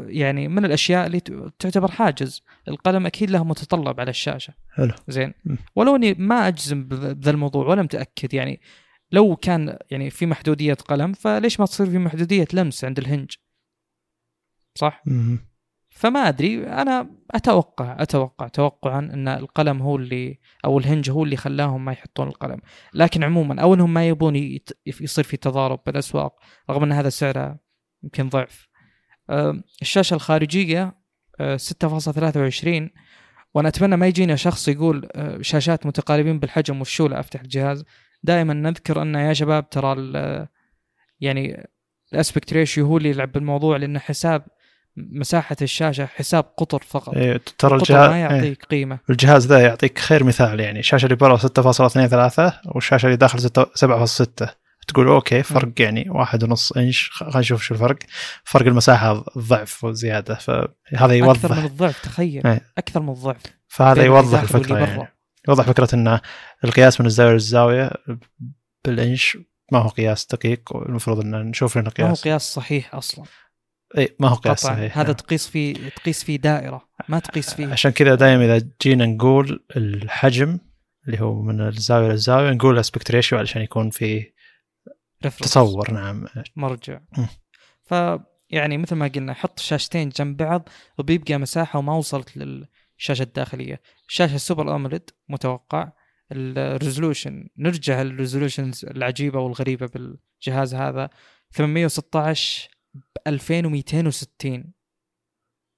يعني من الأشياء اللي تعتبر حاجز. القلم أكيد لها متطلب على الشاشة. حلو. زين. م. ولو أني ما أجزم بذا الموضوع ولا متأكد، يعني لو كان يعني في محدودية قلم فليش ما تصير في محدودية لمس عند الهنج صح؟ م. فما أدري، أنا أتوقع أتوقع توقعا أن القلم هو اللي أو الهنج هو اللي خلاهم ما يحطون القلم، لكن عموما أو أنهم ما يبون يصير في تضارب بالأسواق، رغم أن هذا سعره يمكن ضعف. الشاشة الخارجية ستة فاصلة ثلاثة وعشرين، وأنا أتمنى ما يجينا شخص يقول شاشات متقاربين بالحجم والشولة أفتح الجهاز. دائما نذكر أن يا شباب ترى يعني الأسبكت ريشيو هو اللي يلعب بالموضوع، لأن حساب مساحة الشاشة حساب قطر فقط. إيه، ترى الجهاز ما يعطيك قيمة. الجهاز ذا يعطيك خير مثال، يعني الشاشة اللي برا ستة فاصلة اثنين ثلاثة والشاشة اللي داخل سبعة فاصلة ستة، تقول أوكي فرق يعني واحد ونص إنش، خلينا نشوف شو الفرق. فرق المساحة ضعف وزيادة، فهذا يوضح أكثر من الضعف. تخيل. إيه. أكثر من الضعف، فهذا يوضح الفكرة يعني. يوضح فكرة أن القياس من الزاوية للزاوية بالإنش ما هو قياس دقيق، المفروض أن نشوف لنا قياس. ما هو قياس صحيح أصلاً. اي ما هو قياس صحيح. هذا تقيس في تقيس في دائره، ما تقيس فيه. عشان كذا دائما اذا جينا نقول الحجم اللي هو من الزاويه للزاويه نقول اسبكت ريشيو علشان يكون في تصور. نعم، مرجع. م. ف يعني مثل ما قلنا حط شاشتين جنب بعض وبيبقى مساحه وما وصلت للشاشه الداخليه. شاشه سوبر اموليد متوقع الريزولوشن، نرجع للريزولوشنز العجيبه والغريبه بالجهاز هذا، ثمانمية وستة عشر ألفين ومئتين وستين.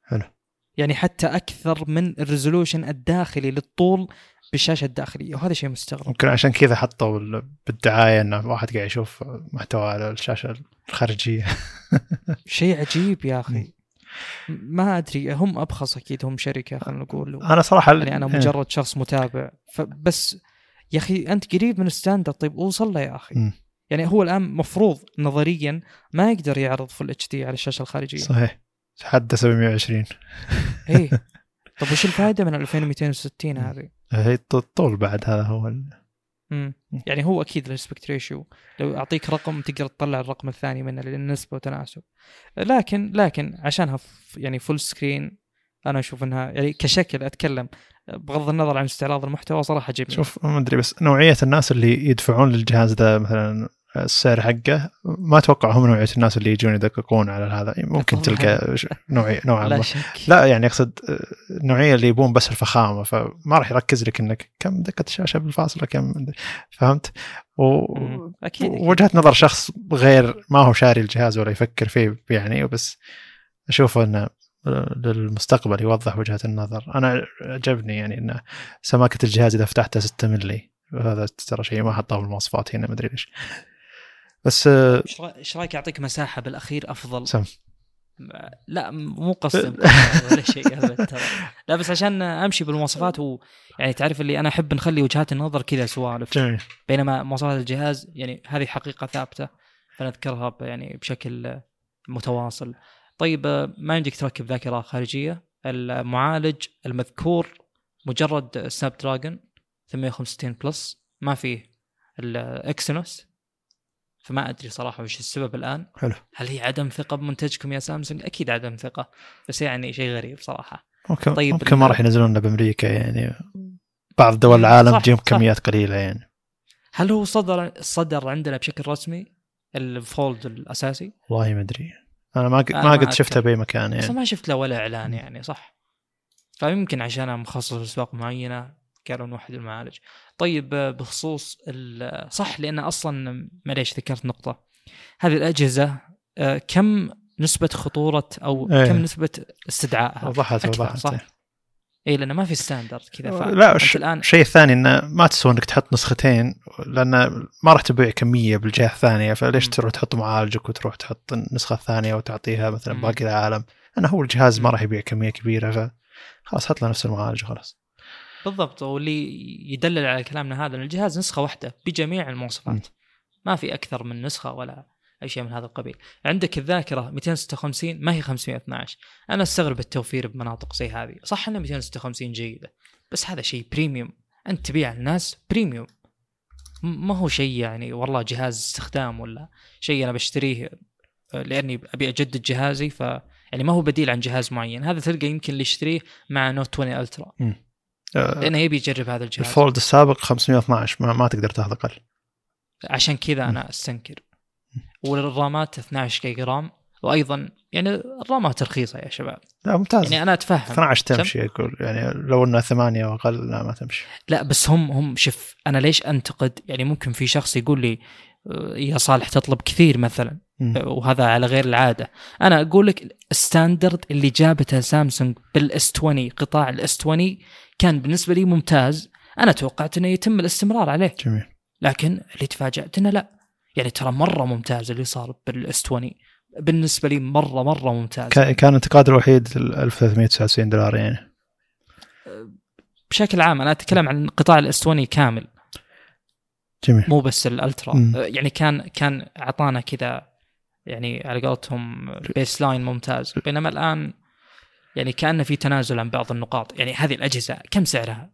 حلو. يعني حتى أكثر من الريزولوشن الداخلي للطول بالشاشة الداخلية، وهذا شيء مستغرب. ممكن عشان كذا حطوا بالدعاية أن واحد قاعد يشوف محتوى على الشاشة الخارجية. شيء عجيب يا أخي. ما أدري، هم أبخص أكيد، هم شركة خلنا نقول. أنا صراحة يعني أنا مجرد شخص متابع، فبس يا أخي أنت قريب من الستاندرد، طيب أوصل له يا أخي. م. يعني هو الآن مفروض نظرياً ما يقدر يعرض فل اتش دي على الشاشة الخارجية. صحيح. حتى سبعمية وعشرين. إيه. طب وش الفائدة من ألفين ومئتين وستين هذه؟ هي الطول بعد، هذا هو ال... مم. يعني هو أكيد الاسبكت ريشيو لو أعطيك رقم تقدر تطلع الرقم الثاني منه للنسبة وتناسب، لكن لكن عشانها يعني فول سكرين أنا أشوف أنها يعني كشكل، أتكلم بغض النظر عن استعراض المحتوى صراحة جميل. شوف ما أدري، بس نوعية الناس اللي يدفعون للجهاز ده مثلاً السعر حقه ما اتوقع هم نوعيه الناس اللي يجون يدققون على هذا. ممكن تلقى نوعي نوعا ما لا يعني اقصد النوعيه اللي يبون بس الفخامه، فما راح يركز لك انك كم دقه الشاشه بالفاصله كم، فهمت؟ ووجهه نظر شخص غير ما هو شاري الجهاز ولا يفكر فيه يعني، بس اشوف انه للمستقبل يوضح وجهه النظر. انا عجبني يعني ان سماكه الجهاز اذا فتحته ستة ملي، هذا ترى شيء ما حطوه بالمواصفات هنا ما ادري ليش. بس ايش رايك يعطيك مساحه بالاخير افضل سم. لا مو قصدي ولا شيء هذا ترى، لا بس عشان امشي بالمواصفات ويعني تعرف اللي انا احب نخلي وجهات النظر كذا سوالف، بينما مواصفات الجهاز يعني هذه حقيقه ثابته فنذكرها يعني بشكل متواصل. طيب ما يمديك تركب ذاكره خارجيه، المعالج المذكور مجرد سناب دراجون ثمانية وخمسين بلس، ما فيه الاكسينوس، فما أدري صراحة وش السبب الآن. حلو. هل هي عدم ثقة بمنتجكم يا سامسونج؟ أكيد عدم ثقة، بس يعني شيء غريب صراحة. ممكن, طيب ممكن ما راح ينزلوننا بأمريكا يعني، بعض دول العالم تجيهم كميات قليلة يعني. هل هو صدر صدر عندنا بشكل رسمي الفولد الأساسي؟ والله ما أدري، أنا ما أنا ما قد شفته بأي مكان يعني، ما شفت له ولا إعلان يعني صح، فيمكن عشان أنا مخصص لأسواق معينة كانوا نوحد المعالج. طيب بخصوص صح، لأن أصلا معليش ذكرت نقطة، هذه الأجهزة كم نسبة خطورة أو ايه. كم نسبة استدعائها؟ وضحت وضحت صح إيه، لأن ما في ستاندرد كذا. لا الشيء الثاني إنه ما تسوى إنك تحط نسختين، لأن ما راح تبيع كمية بالجهة الثانية، فليش م. تروح تحط معالجك وتروح تحط النسخة الثانية وتعطيها مثلا باقي العالم؟ أنا هو الجهاز ما راح يبيع كمية كبيرة، فخلاص حط له نفس المعالج خلاص. بالضبط، واللي يدلل على كلامنا هذا ان الجهاز نسخه واحده بجميع المواصفات، ما في اكثر من نسخه ولا اي شيء من هذا القبيل. عندك الذاكره مئتين وستة وخمسين ما هي خمسمئة واثنا عشر، انا استغرب التوفير بمناطق زي هذه. صح ان مئتين وستة وخمسين جيده، بس هذا شيء بريميوم، انت تبيع للناس بريميوم، ما هو شيء يعني والله جهاز استخدام ولا شيء انا بشتريه لاني ابي اجدد جهازي، ف يعني ما هو بديل عن جهاز معين. هذا تلقى يمكن اللي يشتريه مع نوت عشرين الترا م. لأنه يبي يجرب هذا الجهاز. الفولد السابق خمسمئة واثنا عشر ما, ما تقدر تاخذ أقل، عشان كذا أنا أستنكر. والرامات اثنا عشر جيجا رام، وأيضا يعني الرامات رخيصة يا شباب. لا ممتاز، يعني أنا أتفهم اثنا عشر تمشي، أقول يعني لو أنها ثمانية وأقل لا ما تمشي. لا بس هم هم شف أنا ليش أنتقد يعني؟ ممكن في شخص يقول لي يا صالح تطلب كثير مثلا م. وهذا على غير العادة. أنا أقول لك الستاندرد اللي جابته سامسونج بالإس عشرين، قطاع الإس عشرين كان بالنسبة لي ممتاز، أنا توقعت أنه يتم الاستمرار عليه. جميل. لكن اللي تفاجأت أنه لا، يعني ترى مرة ممتاز اللي صار بالإس عشرين، بالنسبة لي مرة مرة ممتاز. كان انتقاد الوحيد ألف وثلاثمئة وتسعة وتسعين دولار يعني. بشكل عام أنا أتكلم عن قطاع الإس عشرين كامل. جميل. مو بس الألترا م. يعني كان كان عطانا كذا يعني على قولتهم بيس لاين ممتاز، بينما الآن يعني كأن في تنازل عن بعض النقاط. يعني هذه الأجهزة كم سعرها؟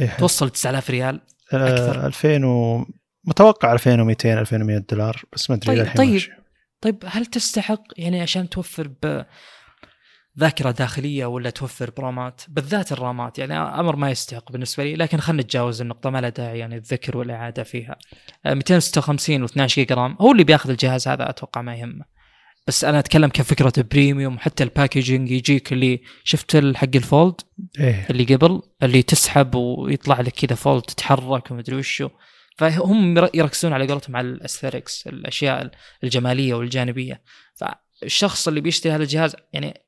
إيه. توصل تسعة آلاف ريال أكثر، ألفين و... متوقع ألفين ومئتين ألفين ومئة دولار، بس ما أدري. طيب طيب. طيب هل تستحق يعني عشان توفر بذاكرة داخلية ولا توفر برامات؟ بالذات الرامات يعني أمر ما يستحق بالنسبة لي، لكن خلنا نتجاوز النقطة، ما لها داعي يعني الذكر والإعادة فيها. مئتين وستة وخمسين واثنا عشر جيجا رام هو اللي بياخذ الجهاز هذا، أتوقع ما يهمه. بس أنا أتكلم كفكرة بريميوم، حتى الباكيجينج يجيك اللي شفت الحق الفولد إيه. اللي قبل اللي تسحب ويطلع لك كذا فولد تتحرك ومدري وشو، فهم يركزون على قولتهم على الأستريكس، الأشياء الجمالية والجانبية. فالشخص اللي بيشتري هذا الجهاز يعني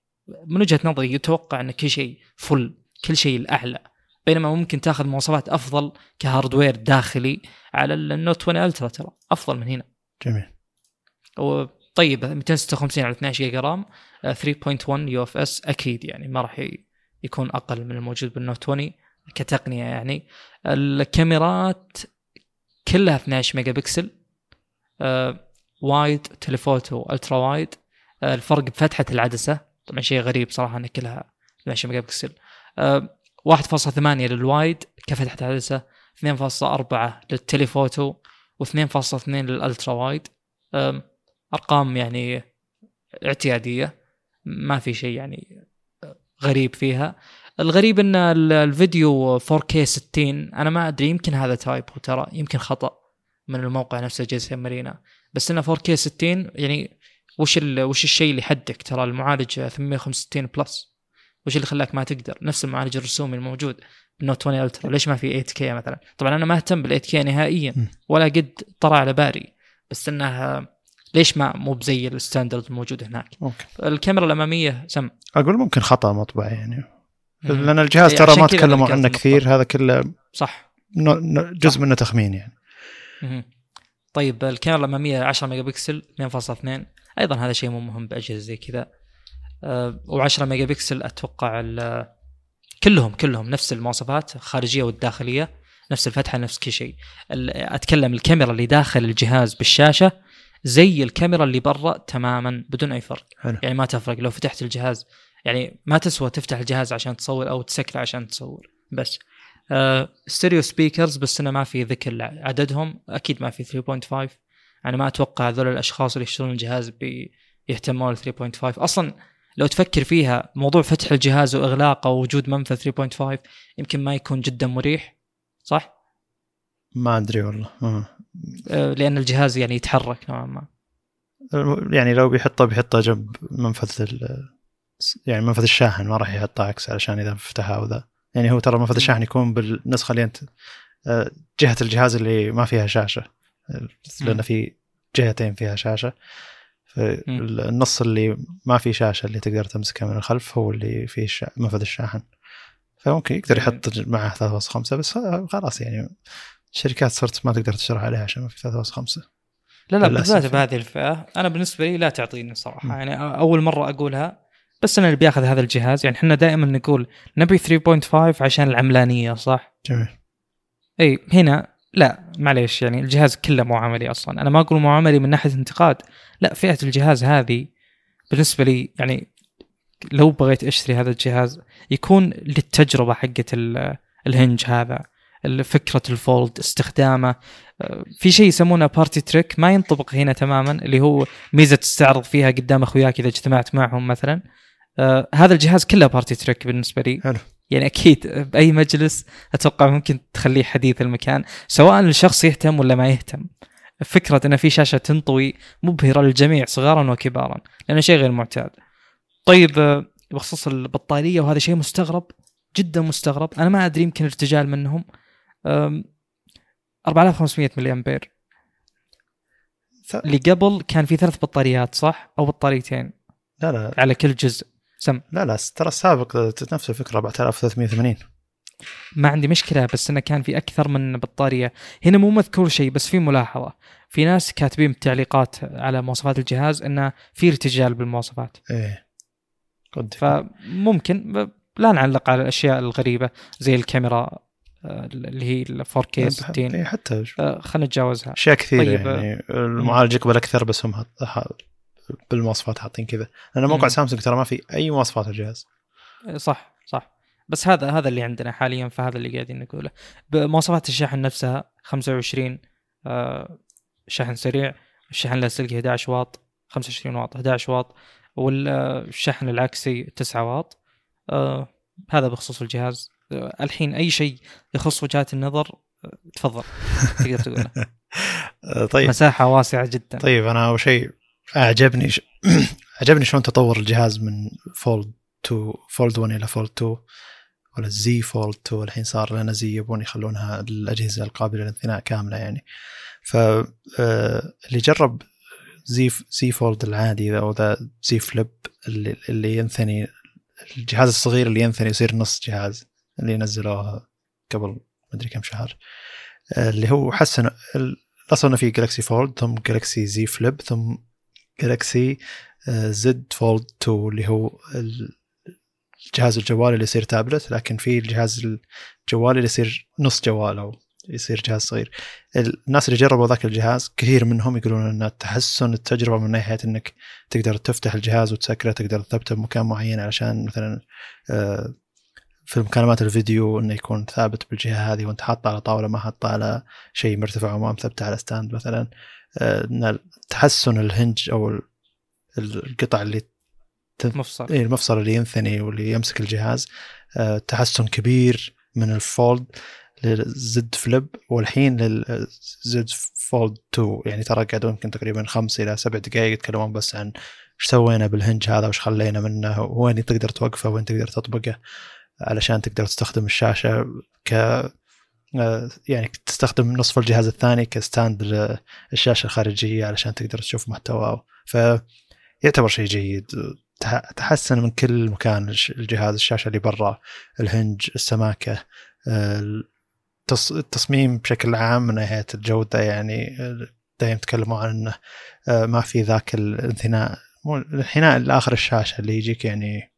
من وجهة نظري يتوقع أن كل شيء فل، كل شيء الأعلى، بينما ممكن تأخذ مواصفات أفضل كهاردوير داخلي على النوت عشرين ألترا، ترى أفضل من هنا. جميل. و طيب مئتين وستة وخمسين على اثنا عشر جيجا رام ثلاثة فاصلة واحد يو اف اس اكيد يعني ما راح يكون اقل من الموجود بالنوت عشرين كتقنيه يعني. الكاميرات كلها اثنا عشر ميجا بكسل، وايد تيليفوتو الترا وايد، الفرق بفتحه العدسه طبعا شيء غريب صراحه ان كلها اثنا عشر ميجا بكسل، واحد فاصلة ثمانية للوايد كفتحه العدسه، اثنين فاصلة أربعة للتليفوتو و2.2 للالترا وايد. أرقام يعني اعتيادية، ما في شيء يعني غريب فيها. الغريب أن الفيديو فور كيه ستين، أنا ما أدري يمكن هذا تايب، وترى يمكن خطأ من الموقع نفسه جالس يمرينا. بس انه فور كيه ستين يعني وش ال... وش الشيء اللي حدك؟ ترى المعالج ثمانمية وخمسة وستين بلس وش اللي خلاك ما تقدر؟ نفس المعالج الرسومي الموجود بالنوت عشرين الترا، ليش ما في ايت كيه مثلا؟ طبعا انا ما اهتم بال ايت كيه نهائيا ولا قد طرى على بالي، بس انه ليش ما مو بزي الستاندرد الموجود هناك. أوكي. الكاميرا الاماميه سم اقول ممكن خطا مطبع يعني، لان الجهاز ترى ما تكلموا عنه كثير، هذا كله صح جزء صح. منه تخمين يعني. مم. طيب الكاميرا الاماميه عشرة ميجا بكسل اثنين فاصلة اثنين، ايضا هذا شيء مو مهم باجهزه زي كذا. أه و10 ميجا بكسل اتوقع كلهم كلهم نفس المواصفات، الخارجيه والداخليه نفس الفتحه نفس كل شيء. اتكلم الكاميرا اللي داخل الجهاز بالشاشه زي الكاميرا اللي برا تماما بدون اي فرق. حلو. يعني ما تفرق لو فتحت الجهاز، يعني ما تسوى تفتح الجهاز عشان تصور او تسكره عشان تصور. بس أه ستيريو سبيكرز، بس انا ما في ذكر عددهم، اكيد ما في ثلاثة فاصلة خمسة. انا ما اتوقع هذول الاشخاص اللي يشترون الجهاز بيهتمون ثلاثة فاصلة خمسة اصلا. لو تفكر فيها موضوع فتح الجهاز واغلاقه ووجود منفذ ثلاثة فاصلة خمسة يمكن ما يكون جدا مريح، صح؟ ما ادري والله. أه. أه لان الجهاز يعني يتحرك نوعا ما، يعني لو بيحطه بيحطه جنب منفذ يعني منفذ الشاحن، ما راح يحطه عكس علشان اذا فتحها او ذا. يعني هو ترى منفذ الشاحن يكون بالنسخه اللي انت جهه الجهاز اللي ما فيها شاشه، لان في جهتين فيها شاشه، فالنص اللي ما فيه شاشه اللي تقدر تمسكها من الخلف هو اللي فيه الشا... منفذ الشاحن، فممكن يقدر يحط معه ثلاثة فاصلة خمسة. بس خلاص يعني الشركات صرت ما تقدر تشرح عليها عشان ما في ثلاثة فاصلة خمسة. لا لا بالذات بهذه الفئه انا بالنسبه لي لا تعطيني صراحه. م. يعني اول مره اقولها، بس أنا اللي بياخذ هذا الجهاز. يعني إحنا دائما نقول نبي ثلاثة فاصلة خمسة عشان العملانية، صح؟ جميل. أي هنا لا معليش، يعني الجهاز كله مو عملي أصلا. أنا ما أقول مو عملي من ناحية انتقاد، لا فئة الجهاز هذه بالنسبة لي يعني لو بغيت أشتري هذا الجهاز يكون للتجربة حقة الهنج، هذا فكرة الفولد، استخدامه. في شيء يسمونه بارتي تريك ما ينطبق هنا تماما، اللي هو ميزة تستعرض فيها قدام أخوياك إذا اجتمعت معهم مثلا. آه، هذا الجهاز كله بارتي تريك بالنسبة لي. حلو. يعني أكيد بأي مجلس أتوقع ممكن تخليه حديث المكان، سواء الشخص يهتم ولا ما يهتم. فكرة أن في شاشة تنطوي مبهرة للجميع صغارا وكبارا، لأنه شيء غير معتاد. طيب آه، بخصوص البطارية، وهذا شيء مستغرب جدا مستغرب، أنا ما أدري يمكن ارتجال منهم. آه، أربعة آلاف وخمسمية ملي أمبير ف... اللي قبل كان في ثلاث بطاريات صح؟ أو بطاريتين؟ لا لا على كل جزء. سم لا لا ترى السابق نفس الفكرة أربعة آلاف وثلاثمية وثمانين. ما عندي مشكلة، بس أنه كان في أكثر من بطارية. هنا مو مذكور شيء، بس في ملاحظة في ناس كاتبين بتعليقات على مواصفات الجهاز أنه في ارتجال بالمواصفات. إيه قد فممكن لا نعلق على الأشياء الغريبة زي الكاميرا اللي هي فور كيه ستين، حتى خلنا نتجاوزها أشياء كثيرة. طيب يعني المعالج يقبل أكثر، بس هم بالمواصفات حاطين كذا. أنا موقع مم. سامسونج ترى ما في أي مواصفات الجهاز. صح صح، بس هذا هذا اللي عندنا حاليا، فهذا اللي قاعدين نقوله. بمواصفات الشاحن نفسها خمسة وعشرين آه شحن سريع، الشحن اللاسلكي أحد عشر واط، خمسة وعشرين واط، أحد عشر واط، والشحن العكسي تسعة واط. آه هذا بخصوص الجهاز. آه الحين أي شيء يخص وجهات النظر آه تفضل تقدر تقوله. طيب مساحة واسعة جدا. طيب أنا أول شيء أعجبني ش... أعجبني شلون تطور الجهاز من فولد تو فولد واحد إلى فولد اثنين ولا زي فولد اثنين، والحين صار لنا زي يبون يخلونها الأجهزة القابلة للانثناء كاملة يعني. فاللي جرب زي زي فولد العادي أو ذا زي فليب اللي اللي ينثني الجهاز الصغير اللي ينثني يصير نص جهاز، اللي نزلوها قبل ما أدري كم شهر، اللي هو حسن أصلاً في جالكسي فولد ثم جالكسي زي فليب ثم جالكسي زد فولد اثنين اللي هو الجهاز الجوالي اللي يصير تابلت، لكن في الجهاز الجوالي اللي يصير نص جوال أو يصير جهاز صغير. الناس اللي جربوا ذاك الجهاز كثير منهم يقولون أن تحسن التجربة من ناحية أنك تقدر تفتح الجهاز وتسكره، تقدر تثبته بمكان معين علشان مثلا في مكالمات الفيديو أنه يكون ثابت بالجهة هذه وانت حاطه على طاولة، ما حاطه على شيء مرتفع وما مثبته على ستاند مثلا. ان تحسن الهنج او القطع اللي المفصل اي المفصل اللي ينثني واللي يمسك الجهاز تحسن كبير من الفولد. للزد فليب والحين للزد فولد تو. يعني ترى قعدوا يمكن تقريبا خمس إلى سبع دقائق يتكلمون بس عن إيش سوينا بالهنج هذا وإيش خلينا منه وين تقدر توقفه وين تقدر تطبقه علشان تقدر تستخدم الشاشة ك يعني تستخدم نصف الجهاز الثاني كستاند الشاشة الخارجية علشان تقدر تشوف محتواه. فيعتبر شيء جيد، تحسن من كل مكان الجهاز، الشاشة اللي برا، الهنج، السماكة، التصميم بشكل عام من ناحية الجودة. يعني دايم تكلموا عن أنه ما في ذاك الانثناء الانحناء لآخر الشاشة اللي يجيك، يعني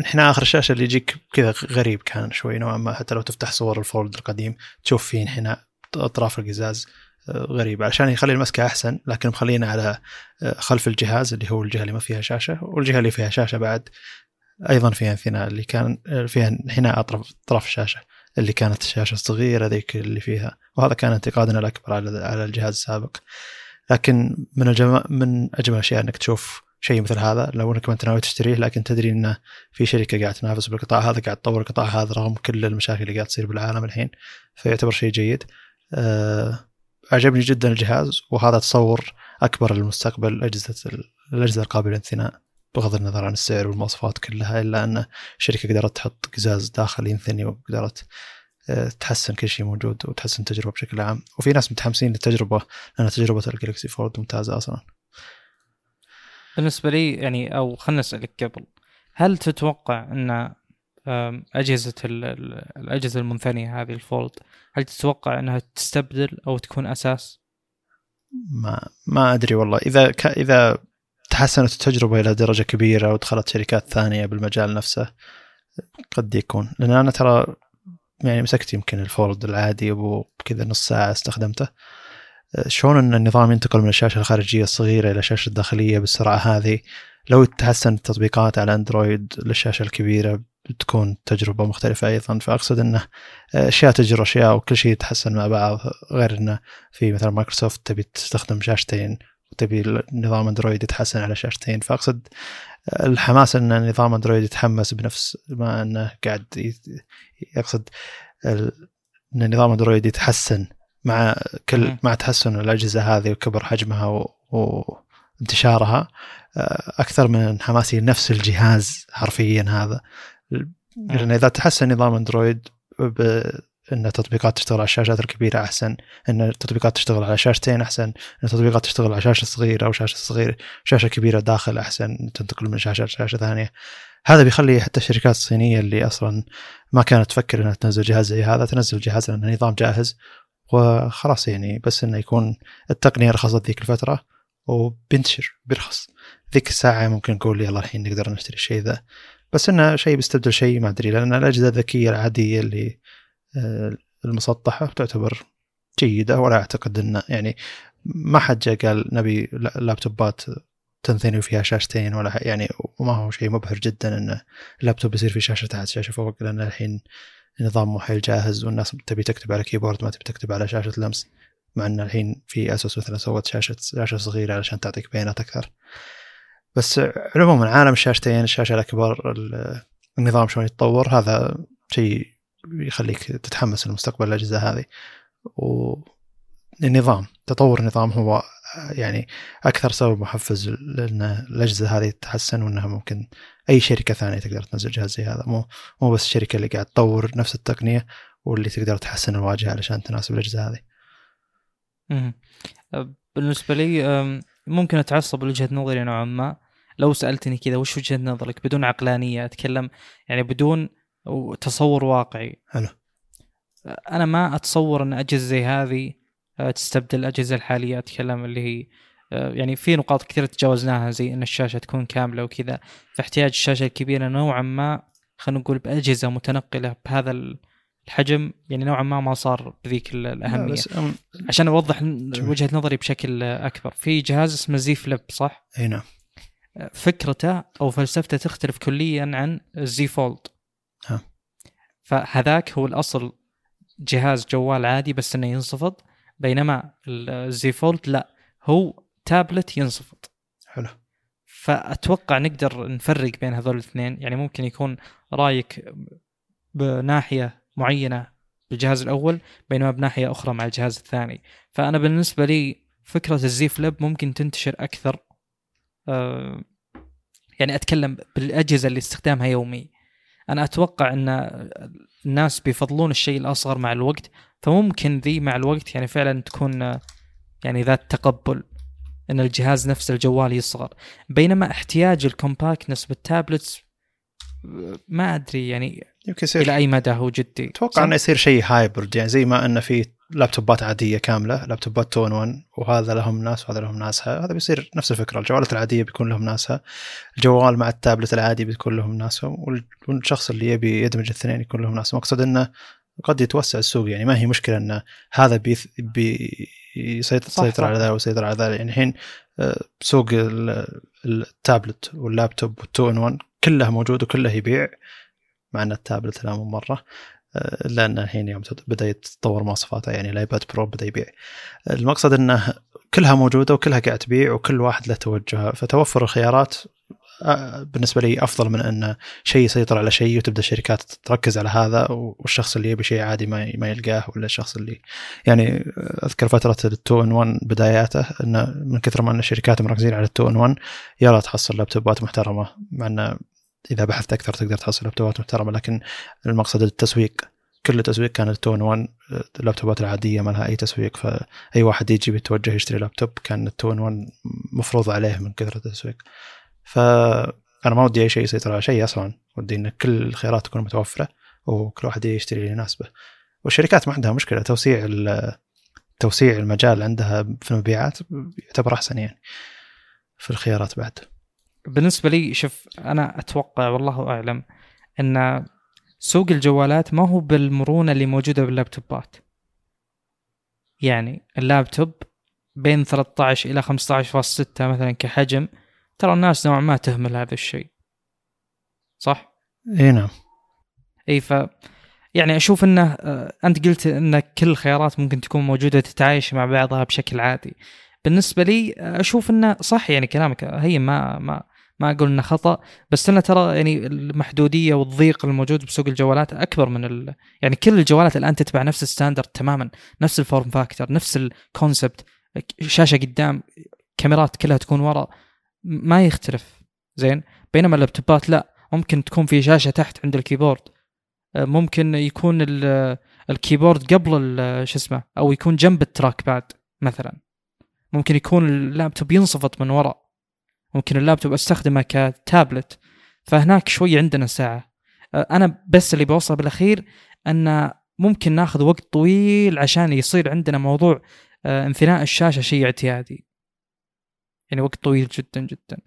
انحناء آخر الشاشة اللي يجيك كذا غريب كان شوي نوعا ما. حتى لو تفتح صور الفولد القديم تشوف فيه انحناء أطراف القزاز غريب، عشان يخلي المسكة أحسن، لكن مخلينا على خلف الجهاز اللي هو الجهة اللي ما فيها شاشة، والجهة اللي فيها شاشة بعد أيضا فيها انثناء اللي كان فيها انحناء أطراف أطراف الشاشة اللي كانت الشاشة الصغيرة ذيك اللي فيها. وهذا كان انتقادنا الأكبر على على الجهاز السابق. لكن من الجما من أجمل الأشياء أنك تشوف شيء مثل هذا لو أنك ما تناوي تشتريه، لكن تدري أنه في شركة قاعدة تنافس بالقطاع هذا، قاعدة تطور القطاع هذا رغم كل المشاكل اللي قاعدة تصير بالعالم الحين. فيعتبر شيء جيد. أه عجبني جدا الجهاز، وهذا تصور أكبر للمستقبل أجهزة الأجهزة القابلة للانثناء، بغض النظر عن السعر والمواصفات كلها، إلا أن الشركة قدرت تحط قزاز داخل ينثني وقدرت تحسن كل شيء موجود وتحسن التجربة بشكل عام. وفي ناس متحمسين للتجربة لأن تجربة الجالكسي فولد ممتازة أصلا بالنسبة لي. يعني أو خلنا نسألك قبل، هل تتوقع أن أجهزة الأجهزة المنثنية هذه الفولد هل تتوقع أنها تستبدل أو تكون أساس؟ ما ما أدري والله. إذا ك... إذا تحسنت التجربة إلى درجة كبيرة ودخلت شركات ثانية بالمجال نفسه قد يكون، لأن أنا ترى يعني مسكت يمكن الفولد العادي وكذا نص ساعة استخدمته. شلون أن النظام ينتقل من الشاشة الخارجية الصغيرة إلى الشاشة الداخلية بالسرعة هذه؟ لو تحسن التطبيقات على أندرويد للشاشة الكبيرة بتكون تجربة مختلفة أيضا. فأقصد أنه أشياء تجر أشياء وكل شيء يتحسن مع بعض، غير أنه في مثلا مايكروسوفت تبي تستخدم شاشتين وتبي نظام أندرويد يتحسن على شاشتين. فأقصد الحماس أن نظام أندرويد يتحمس بنفس ما أنه قاعد يقصد أن نظام أندرويد يتحسن مع كل مع تحسن الأجهزة هذه وكبر حجمها و... وانتشارها أكثر من حماسي نفس الجهاز حرفيا هذا. لأن إذا تحسن نظام أندرويد بأن التطبيقات تشتغل على الشاشات الكبيرة أحسن، أن التطبيقات تشتغل على شاشتين أحسن، أن التطبيقات تشتغل على شاشة صغيرة أو شاشة صغيرة شاشة كبيرة داخل أحسن، تنتقل من شاشة لشاشة ثانية. هذا بيخلي حتى الشركات الصينية اللي أصلا ما كانت تفكر أنها تنزل جهاز زي هذا تنزل جهاز لأن النظام جاهز وخلاص، يعني بس إنه يكون التقنية رخصت ذيك الفترة وبنتشر برخص ذيك الساعة. ممكن نقول يلا الحين نقدر نشتري الشيء ذا، بس إنه شيء بيستبدل شيء ما أدري. لأن الأجهزة الذكية العادية اللي المسطحة تعتبر جيدة، ولا أعتقد إنه يعني ما حد جاء قال نبي لابتوبات تنثني وفيها شاشتين ولا يعني. وما هو شيء مبهر جدا إنه اللابتوب بيصير في شاشة تحت شاشة فوق، لأن الحين نظام محيل جاهز والناس تبي تكتب على كيبورد ما تبي تكتب على شاشة لمس. مع أن الحين في أسوس مثلا سوت شاشة شاشة صغيرة علشان تعطيك بيانات أكثر. بس عموما عالم الشاشتين الشاشة الأكبر النظام شلون يتطور هذا شيء يخليك تتحمس للمستقبل الأجهزة هذه. والنظام تطور النظام هو يعني أكثر سبب محفز لأن الأجهزة هذه تتحسن، وأنها ممكن أي شركة ثانية تقدر تنزل جهاز زي هذا، مو مو بس الشركة اللي قاعد تطور نفس التقنية واللي تقدر تحسن الواجهة علشان تناسب الأجهزة هذه. امم بالنسبة لي ممكن أتعصب لوجهة نظري نوعا ما. لو سألتني كذا وش وجهة نظرك بدون عقلانية، أتكلم يعني بدون تصور واقعي. حلو. أنا ما أتصور أن أجهزة زي هذه تستبدل الأجهزة الحالية، أتكلم اللي هي يعني في نقاط كثيرة تجاوزناها زي أن الشاشة تكون كاملة وكذا، فاحتياج الشاشة الكبيرة نوعا ما خلينا نقول بأجهزة متنقلة بهذا الحجم يعني نوعا ما ما صار بذيك الأهمية. عشان أوضح وجهة نظري بشكل أكبر، في جهاز اسمه زي فليب صح؟ أي نعم. فكرته أو فلسفته تختلف كليا عن الزي فولد. ها. فهذاك هو الأصل جهاز جوال عادي بس إنه ينصفض، بينما الزي فولد لا، هو تابلت ينصفض. حلو. فأتوقع نقدر نفرق بين هذول الاثنين. يعني ممكن يكون رأيك بناحية معينة بالجهاز الأول بينما بناحية أخرى مع الجهاز الثاني. فأنا بالنسبة لي فكرة الزي فليب ممكن تنتشر أكثر، أه يعني أتكلم بالأجهزة اللي استخدامها يومي. أنا أتوقع أن الناس بيفضلون الشيء الأصغر مع الوقت، فممكن ذي مع الوقت يعني فعلا تكون يعني ذات تقبل أن الجهاز نفس الجوال يصغر. بينما احتياج الكومباكتنس بالتابلت ما أدري يعني إلى أي مدى هو جدي. أتوقع أنه يصير شيء هايبرد، يعني زي ما أن في لابتوبات عادية كاملة، لابتوبات تون ون وهذا لهم ناس وهذا لهم ناسها، هذا بيصير نفس الفكرة. الجوالات العادية بيكون لهم ناسها، الجوال مع التابلت العادي بيكون لهم ناسهم، والشخص اللي يبي يدمج الاثنين يكون لهم ناس. مقصد أنه قد يتوسع السوق، يعني ما هي مشكلة أن هذا بيث بي يسيطر على ذلك ويسيطر على ذلك. يعني الحين سوق التابلت واللابتوب والتون ون كله موجود وكله يبيع، مع أن التابلت لا مرة، لأن الحين يوم بدأ يتطور مواصفاته، يعني الايباد برو بدأ يبيع. المقصد أنه كلها موجودة وكلها قاعد تبيع وكل واحد له توجهه، فتوفر الخيارات بالنسبة لي أفضل من أن شيء يسيطر على شيء وتبدأ الشركات تركز على هذا، والشخص اللي يبي شيء عادي ما يلقاه، ولا الشخص اللي يعني أذكر فترة التو إن ون بداياته أنه من كثر ما أن الشركات مركزين على التو إن ون يلا تحصل لابتوبات محترمة، مع أن إذا بحثت أكثر تقدر تحصل لابتوبات محترمة، لكن المقصد التسويق، كل التسويق كان التون ون. اللابتوبات العادية ما لها أي تسويق، فأي واحد يجي بيتوجه يشتري لابتوب، كان التون ون مفروض عليه من كثرة التسويق. فأنا ما ودي أي شيء يسيطر على شيء أصلاً، ودي إن كل الخيارات تكون متوفرة وكل واحد يشتري اللي يناسبه. والشركات ما عندها مشكلة، توسيع توسيع المجال عندها في المبيعات يعتبر أحسن يعني في الخيارات. بعد بالنسبة لي شوف، أنا أتوقع والله أعلم أن سوق الجوالات ما هو بالمرونة اللي موجودة باللابتوبات. يعني اللابتوب بين ثلاثة عشر إلى خمسة عشر فاصلة ستة مثلا كحجم، ترى الناس نوعا ما تهمل هذا الشيء، صح؟ اي نعم. اي ف يعني أشوف أنه أنت قلت أن كل الخيارات ممكن تكون موجودة تتعايش مع بعضها بشكل عادي. بالنسبة لي أشوف أنه صح، يعني كلامك هي ما ما ما أقول أنه خطأ، بس أنا ترى يعني المحدودية والضيق الموجود بسوق الجوالات أكبر من ال... يعني كل الجوالات الآن تتبع نفس الستاندرد تماما، نفس الفورم فاكتور، نفس الكونسبت، شاشة قدام، كاميرات كلها تكون وراء، ما يختلف زين. بينما اللابتوبات لا، ممكن تكون في شاشة تحت عند الكيبورد، ممكن يكون الكيبورد قبل شو اسمه أو يكون جنب التراك باد مثلا، ممكن يكون اللابتوب ينصفط من وراء، ممكن اللابتوب استخدمه كتابلت. فهناك شوي عندنا ساعة. أنا بس اللي بوصله بالأخير أن ممكن ناخذ وقت طويل عشان يصير عندنا موضوع انثناء الشاشة شيء اعتيادي، يعني وقت طويل جدا جدا.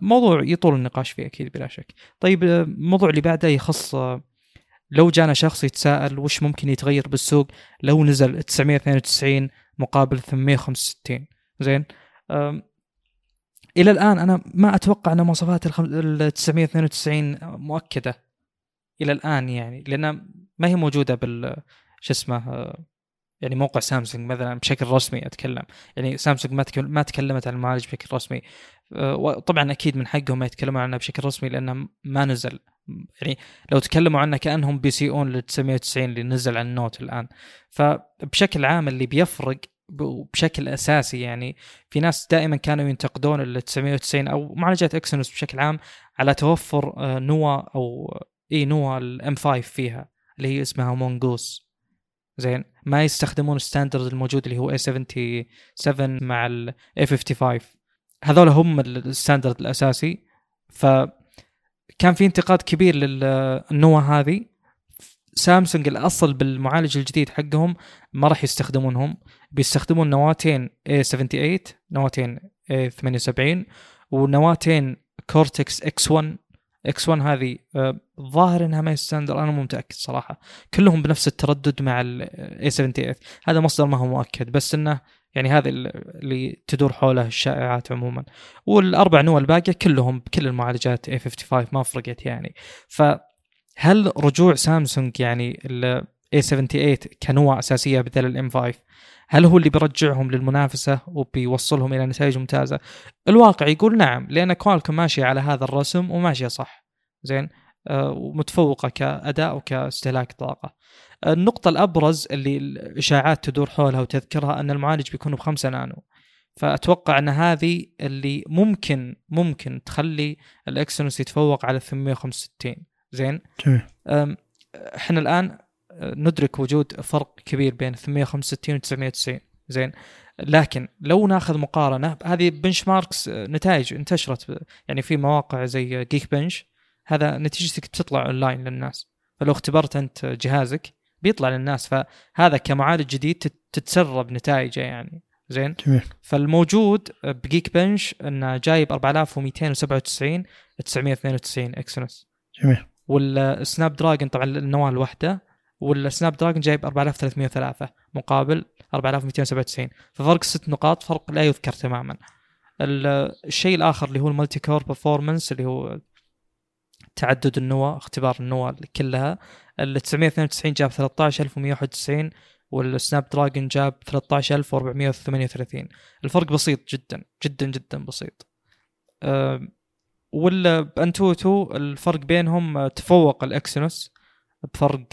موضوع يطول النقاش فيه أكيد بلا شك. طيب الموضوع اللي بعده يخص لو جانا شخص يتساءل وش ممكن يتغير بالسوق لو نزل تسعمية واثنين وتسعين مقابل ثمانمية وخمسة وستين. زين، إلى الآن أنا ما أتوقع أن مواصفات ال تسعمية واثنين وتسعين مؤكدة إلى الآن، يعني لأن ما هي موجودة بال شو اسمه يعني موقع سامسونج مثلا بشكل رسمي. أتكلم يعني سامسونج ما ما تكلمت عن المعالج بشكل رسمي، وطبعا أكيد من حقهم ما يتكلموا عنه بشكل رسمي لأنه ما نزل. يعني لو تكلموا عنه كأنهم بيسيئون لل تسعمية وتسعين اللي نزل عن النوت الآن. فبشكل عام اللي بيفرق بشكل أساسي، يعني في ناس دائما كانوا ينتقدون ال تسعمية وتسعين أو معالجات إكسينوس بشكل عام على توفر نوى أو إي نوى الام خمسة فيها اللي هي اسمها مونغوس. زين، ما يستخدمون الستاندرد الموجود اللي هو إيه سبعة وسبعين مع ال إيه خمسة وخمسين، هذول هم الستاندرد الأساسي. فكان في انتقاد كبير للنوى هذه. سامسونج الأصل بالمعالج الجديد حقهم ما راح يستخدمونهم، بيستخدمون نواتين إيه سبعة وثمانين، نواتين إيه ثمانية وسبعين، ونواتين كورتكس إكس واحد. إكس واحد هذه ظاهر أنها ما ستاندرد، أنا مو متأكد صراحة. كلهم بنفس التردد مع ال إيه سبعة وثمانين، هذا مصدر ما هو مؤكد، بس أنه يعني هذا اللي تدور حوله الشائعات عموما. والأربع نوع الباقية كلهم بكل المعالجات إيه خمسة وخمسين ما فرقت يعني. فهل رجوع سامسونج يعني ال إيه سبعة وثمانين كنوع أساسية بدل ال إم خمسة هل هو اللي بيرجعهم للمنافسة وبيوصلهم إلى نتائج ممتازة؟ الواقع يقول نعم، لأن كوالكم ماشي على هذا الرسم وماشي صح. زين، ومتفوقة كأداء وكاستهلاك طاقة. النقطة الأبرز اللي الإشاعات تدور حولها وتذكرها أن المعالج بيكون بخمسة نانو، فأتوقع أن هذه اللي ممكن ممكن تخلي الإكسينوس يتفوق على ثمانمية وخمسة وستين. زين، إحنا الآن ندرك وجود فرق كبير بين ثمانمية وخمسة وستين و تسعمية وتسعين. زين، لكن لو ناخذ مقارنة، هذه بنش ماركس نتائج انتشرت يعني في مواقع زي جيك بنش، هذا نتيجتك بتطلع أونلاين للناس، فلو اختبرت أنت جهازك بيطلع للناس، فهذا كمعالج جديد تتسرب نتائجه يعني. زين، فالموجود بجيك بنش أنه جايب أربعة آلاف ومئتين وسبعة وتسعين تسعمية واثنين وتسعين إكسينوس. جميل. والسناب دراجون طبعا النواه الواحدة، والسناب دراجون جايب أربعة آلاف وثلاثمية وثلاثة مقابل أربعة آلاف ومئتين وسبعة وتسعين، ففرق ست نقاط، فرق لا يذكر تماما. الشيء الآخر اللي هو الملتي كور بيرفورمانس، اللي هو تعدد النواه، اختبار النواه كلها. ال تسعمية واثنين وتسعين جاب ثلاثة عشر ألف ومئة وواحد وتسعين، والسناب دراجون جاب ثلاثة عشر ألف وأربعمية وثمانية وثلاثين، الفرق بسيط جدا جدا جدا بسيط. أه ولا بأنتوتو الفرق بينهم تفوق الإكسينوس بفرق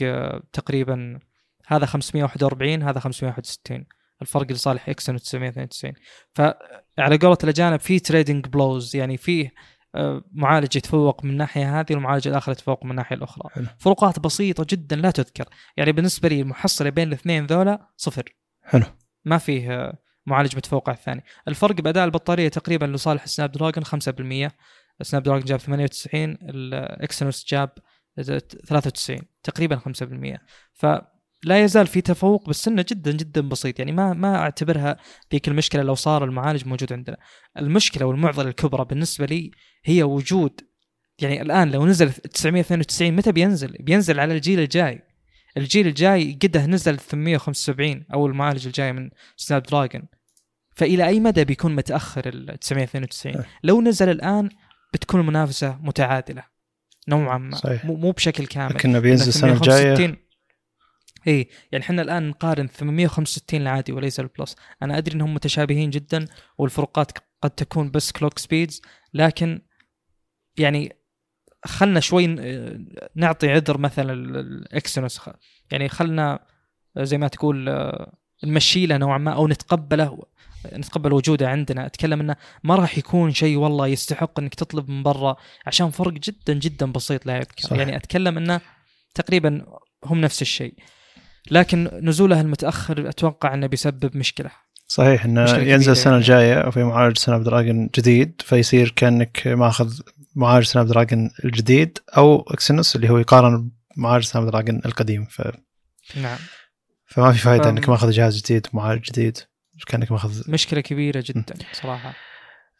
تقريبا، هذا خمسمية وواحد وأربعين هذا خمسمية وواحد وستين، الفرق لصالح إكسينوس تسعمية واثنين وتسعين. فعلى قولة الأجانب في تريدينج بلوز، يعني فيه معالج يتفوق من ناحية هذه والمعالج الآخر يتفوق من ناحية الأخرى، حلو. فروقات بسيطة جدا لا تذكر، يعني بالنسبة لي المحصلة بين الاثنين ذولا صفر، حلو، ما فيه معالج متفوق على الثاني. الفرق بأداء البطارية تقريبا لصالح السناب دراجون خمسة بالمية، السناب دراجون جاب ثمانية وتسعين، الإكسينوس جاب ثلاثة وتسعين، تقريبا خمسة بالمية، فلا يزال في تفوق بالسنة جدا جدا بسيط، يعني ما ما أعتبرها ذيك المشكلة لو صار المعالج موجود عندنا. المشكلة والمعضلة الكبرى بالنسبة لي هي وجود، يعني الآن لو نزل تسعمية واثنين وتسعين متى بينزل؟ بينزل على الجيل الجاي، الجيل الجاي قده نزل ثمانمية وخمسة وسبعين أو المعالج الجاي من سناب دراجون، فإلى أي مدى بيكون متأخر ال تسعمية واثنين وتسعين؟ لو نزل الآن بتكون المنافسة متعادلة نوعا ما، مو مو بشكل كامل، لكن بينزل السنة الجاية. إيه، يعني حنا الآن نقارن ثمانمية وخمسة وستين العادي وليس البلس. أنا أدري إنهم متشابهين جدا والفروقات قد تكون بس كلوك سبيدز، لكن يعني خلنا شوي نعطي عذر مثلا الإكسينوس، يعني خلنا زي ما تقول نمشيله نوعا ما أو نتقبله، نتقبل وجوده عندنا. أتكلم أنه ما راح يكون شيء والله يستحق أنك تطلب من برا عشان فرق جدا جدا بسيط لا يذكر، يعني أتكلم أنه تقريبا هم نفس الشيء، لكن نزوله المتأخر أتوقع أنه بيسبب مشكلة. صحيح أنه ينزل السنة الجاية وفي معالج سناب دراجون جديد، فيصير كأنك ماخذ معالج سناب دراجون الجديد أو إكسينوس اللي هو يقارن معالج سناب دراجون القديم، ف... نعم. فما في فائدة أنك ماخذ جهاز جديد معالج جديد، كأنك ماخذ مشكلة كبيرة جدا صراحة.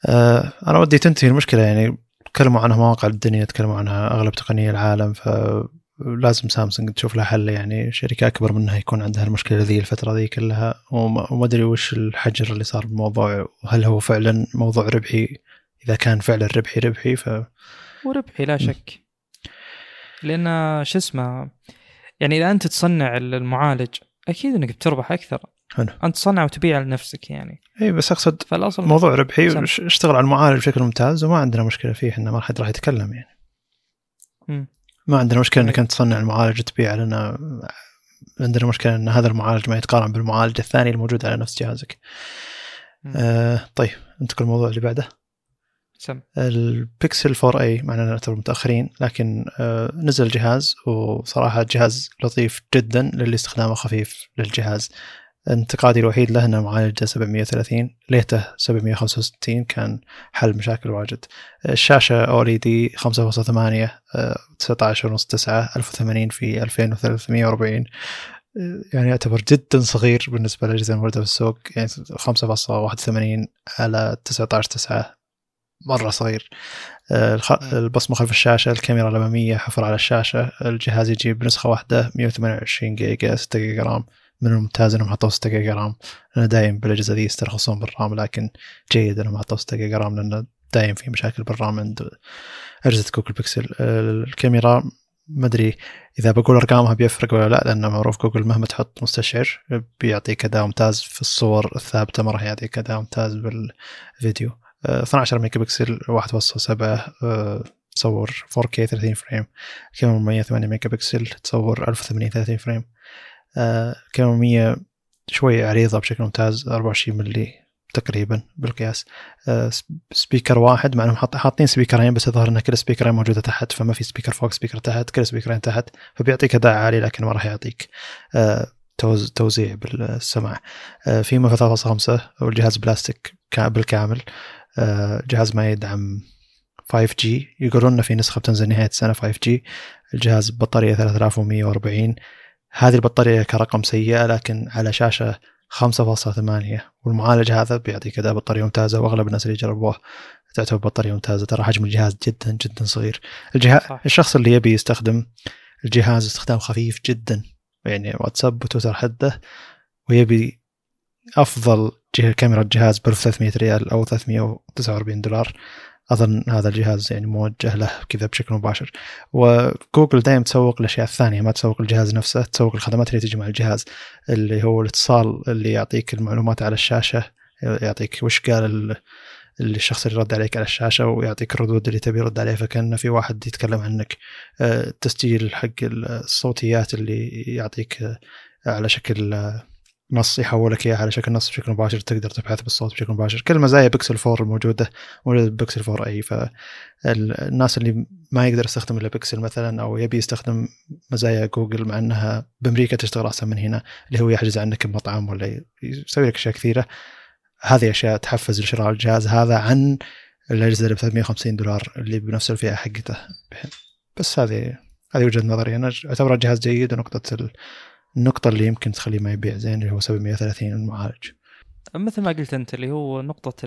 آه أنا ودي تنتهي المشكلة، يعني تكلموا عنها مواقع الدنيا، تكلموا عنها أغلب تقنية العالم، فلازم سامسونج تشوف لها حل، يعني شركة أكبر منها يكون عندها المشكلة ذي الفترة ذي كلها، وما أدري وش الحجر اللي صار بالموضوع، وهل هو فعلا موضوع ربحي؟ إذا كان فعلا ربحي ربحي ف وربحي لا شك، لأن شو اسمه يعني إذا أنت تصنع المعالج أكيد إنك بتربح أكثر، هنا. أنت تصنع وتبيع لنفسك يعني. إيه بس أقصد موضوع ربحي، اشتغل على المعالج بشكل ممتاز وما عندنا مشكلة فيه، إحنا ما حد راح يتكلم يعني. م. ما عندنا مشكلة إنك أنت تصنع المعالج وتبيع لنا، عندنا مشكلة إن هذا المعالج ما يتقارن بالمعالج الثاني الموجود على نفس جهازك. آه طيب ننتقل الموضوع اللي بعده. سم. البيكسل فور إيه معنا نعتبر متأخرين، لكن آه نزل جهاز وصراحة جهاز لطيف جدا للي استخدامه خفيف للجهاز. انتقادي الوحيد له أنه معالجه سبعمية وثلاثين، ليته سبعمية وخمسة وستين كان حل مشاكل واجد. الشاشة أو إل إي دي خمسة فاصلة ثمانية تسعة عشر فاصلة تسعة ألف وثمانين في ألفين وثلاثمية وأربعين، يعني يعتبر جدا صغير بالنسبة للأجهزة الموجودة في السوق، يعني خمسة فاصلة واحد وثمانين على تسعة عشر فاصلة تسعة مرة صغير. البصمة خلف الشاشة، الكاميرا الأمامية، حفر على الشاشة. الجهاز يجيب نسخة واحدة مئة وثمانية وعشرين جيجا ستة جيجا رام، من الممتاز انهم حطوا ستة جيجا رام، انا دايم بالاجهزه دي يسترخصون بالرام، لكن جيد انهم حطوا ستة جيجا رام لان دايم في مشاكل بالرام عند اجهزه جوجل بيكسل. الكاميرا ما ادري اذا بقول ارقامها بيفرق ولا لا، لان معروف جوجل مهما تحط مستشعر بيعطيك اداء ممتاز في الصور الثابته، ما راح يعطيك اداء ممتاز بالفيديو. اثنا عشر ميجا بكسل، واحد فاصلة سبعة تصور فور كيه ثلاثين فريم، كاميرا مية وثمانية ميجا بكسل تصور ألف وثمانين ثلاثين فريم، آه، كاميرا مية شوي عريضة بشكل ممتاز أربعة وعشرين ملي تقريبا بالقياس، آه، سبيكر واحد مع انهم حاطين سبيكرين بس ظهر ان كل سبيكرين موجودة تحت، فما في سبيكر فوق سبيكر تحت، كل سبيكرين تحت، فبيعطيك أداء عالي لكن ما راح يعطيك آه، توزيع بالسماع. آه، فيما ثلاثة فاصلة خمسة والجهاز بلاستيك بالكامل. آه، الجهاز ما يدعم فايف جي، يقولون إن في نسخة بتنزل نهاية السنة فايف جي. الجهاز بطارية ثلاثة آلاف ومية وأربعين، هذه البطارية كرقم سيئة لكن على شاشة خمسة فاصلة ثمانية، والمعالج هذا بيعطيك أداء بطارية ممتازة، وأغلب الناس اللي جربوه تعتبر بطارية ممتازة. ترى حجم الجهاز جدا جدا صغير. الجهاز الشخص اللي يبي يستخدم الجهاز استخدام خفيف جدا، يعني واتساب وتويتر حده، ويبي أفضل كاميرا الجهاز ب ثلاثمية ريال أو ثلاثمية وتسعة وأربعين دولار، أظن هذا الجهاز يعني موجه له كذا بشكل مباشر. وجوجل دائما تسوق الأشياء الثانية، ما تسوق الجهاز نفسه، تسوق الخدمات اللي تجي مع الجهاز، اللي هو الاتصال اللي يعطيك المعلومات على الشاشة، يعطيك وش قال الشخص اللي رد عليك على الشاشة، ويعطيك الردود اللي تبي رد عليها، فكأنه في واحد يتكلم عنك. التسجيل حق الصوتيات اللي يعطيك على شكل نص، يحولك إياه على شكل نص بشكل مباشر، تقدر تبحث بالصوت بشكل مباشر. كل مزايا بيكسل فور الموجودة موجودة ببيكسل فور أي. فالناس اللي ما يقدر يستخدم إلا بيكسل مثلا، أو يبي يستخدم مزايا جوجل مع أنها بأمريكا تشتغل أحسن من هنا، اللي هو يحجز عنك بمطعم ولا يسوي لك أشياء كثيرة، هذه أشياء تحفز لشراء الجهاز هذا عن الأجهزة اللي ب ثلاثمية وخمسين دولار اللي بنفس الفئة حقته. بس هذه هذه وجهة نظري، أنا أعتبر الجهاز جيد، ونقطة النقطة اللي يمكن تخليه ما يبيع زين اللي هو سبعمية وثلاثين المعالج، مثل ما قلت أنت، اللي هو نقطة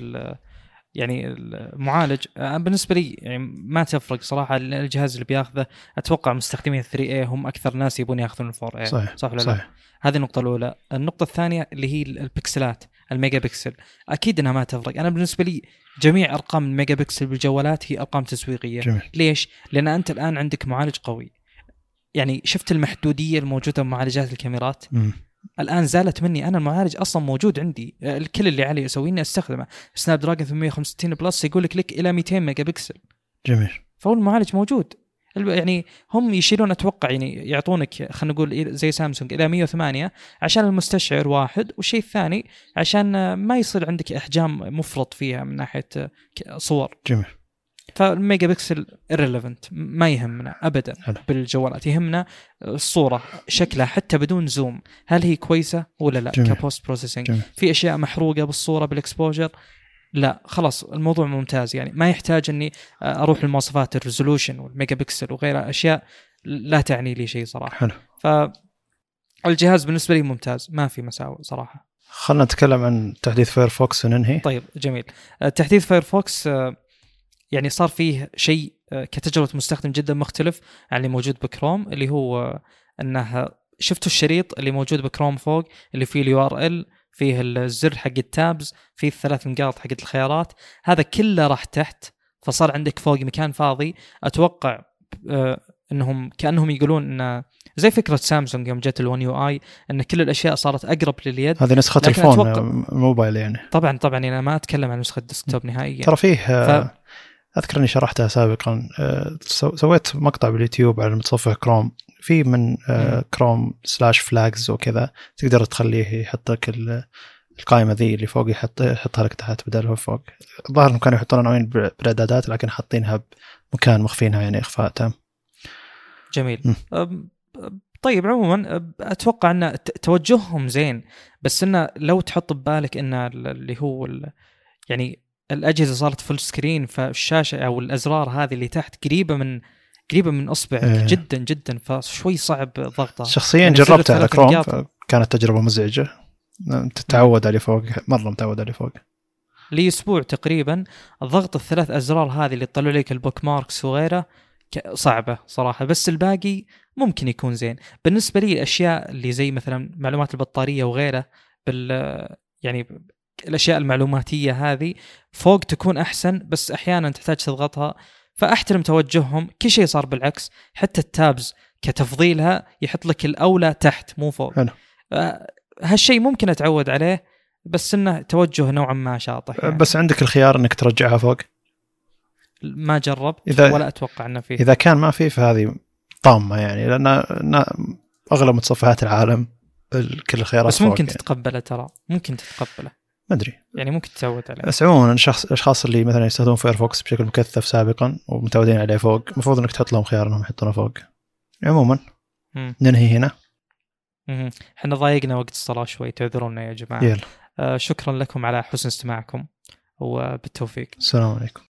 يعني المعالج بالنسبة لي يعني ما تفرق صراحة. الجهاز اللي بياخذه أتوقع مستخدمين ثري إيه هم أكثر ناس يبون يأخذون الفور إيه، صح, صح ولا صح. لا، هذه النقطة الأولى. النقطة الثانية اللي هي البكسلات، الميجا بكسل أكيد أنها ما تفرق. أنا بالنسبة لي جميع أرقام الميجا بكسل بالجوالات هي أرقام تسويقية. جميل. ليش؟ لأن أنت الآن عندك معالج قوي، يعني شفت المحدودية الموجودة بمعالجات الكاميرات؟ مم. الآن زالت مني. أنا المعالج أصلا موجود عندي، الكل اللي علي أسوي إني أستخدمه. سناب دراجون ثمانمية وخمسة وستين بلس يقول لك لك إلى مئتين ميجا بكسل. جميل. فهو المعالج موجود، يعني هم يشيلون أتوقع يعني يعطونك خلنا نقول زي سامسونج إلى مئة وثمانية عشان المستشعر واحد، والشيء الثاني عشان ما يصير عندك أحجام مفرط فيها من ناحية صور. جميل. فالميجا بكسل irrelevant، ما يهمنا أبدا بالجوالات، يهمنا الصورة شكلها حتى بدون زوم، هل هي كويسة ولا لا كبوست بروسيسنج، في أشياء محروقة بالصورة بالإكسبوجر لا، خلاص الموضوع ممتاز. يعني ما يحتاج أني أروح للمواصفات الريزولوشن والميجا بكسل وغيرها، أشياء لا تعني لي شيء صراحة. حلو. فالجهاز بالنسبة لي ممتاز، ما في مساوئ صراحة. خلنا نتكلم عن تحديث فايرفوكس وننهي. طيب جميل. تحديث فايرفوكس يعني صار فيه شيء كتجربة مستخدم جدا مختلف عن اللي موجود بكروم، اللي هو أنها شفتوا الشريط اللي موجود بكروم فوق اللي فيه اليو ار ال، فيه الزر حق التابز، فيه الثلاث نقاط حق الخيارات، هذا كله راح تحت، فصار عندك فوق مكان فاضي. أتوقع أنهم كأنهم يقولون أن زي فكرة سامسونج يوم جت الون يو اي أن كل الأشياء صارت أقرب لليد. هذه نسخة الفون موبايل يعني، طبعا طبعا أنا يعني ما أتكلم عن نسخة ديسكتوب نهائيا. ترى فيه ف... أذكر أني شرحتها سابقاً، سويت مقطع باليوتيوب على المتصفح كروم، في من كروم سلاش فلاجز وكذا تقدر تخليه يحطك القائمة ذي اللي فوق، يحط يحطها لك تحت بدلها فوق. الظاهر إنهم كانوا يحطون عناوين بالإعدادات لكن حاطينها بمكان مخفينها، يعني إخفاء تام. جميل. طيب عموما أتوقع أن توجههم زين، بس إنه لو تحط ببالك إن اللي هو يعني الأجهزة صارت فل سكرين، فالشاشة أو الأزرار هذه اللي تحت قريبة من قريبة من أصبعك إيه. جدا جدا، فشوي صعب ضغطها. شخصيا يعني جربتها على كروم، كانت تجربة مزعجة. تتعود على فوق، مرة متعود على فوق لي أسبوع تقريبا. ضغط الثلاث أزرار هذه اللي تطلع لك البوك ماركس وغيره صعبة صراحة، بس الباقي ممكن يكون زين بالنسبة لي. الأشياء اللي زي مثلا معلومات البطارية وغيره بال يعني الأشياء المعلوماتية هذه فوق تكون أحسن، بس أحيانا تحتاج تضغطها، فأحترم توجههم. كل شيء صار بالعكس، حتى التابز كتفضيلها يحط لك الأولى تحت مو فوق. أه هالشيء ممكن أتعود عليه، بس إنه توجه نوعا ما شاطح يعني. بس عندك الخيار إنك ترجعها فوق؟ ما جربت ولا اتوقع انه فيه. اذا كان ما فيه فهذه طامه يعني، لان اغلب متصفحات العالم كل الخيارات. بس ممكن تتقبله ترى، ممكن تتقبله ما ادري يعني، ممكن تتعود عليه. بس عموما شخص الاشخاص اللي مثلا يستخدمون فايرفوكس بشكل مكثف سابقا ومتعودين عليه فوق، المفروض انك تحط لهم خيار انهم يحطونه فوق. عموما م. ننهي هنا. امم احنا ضايقنا وقت الصلاه شوي، تعذرونا يا جماعه. آه شكرا لكم على حسن استماعكم وبالتوفيق. السلام عليكم.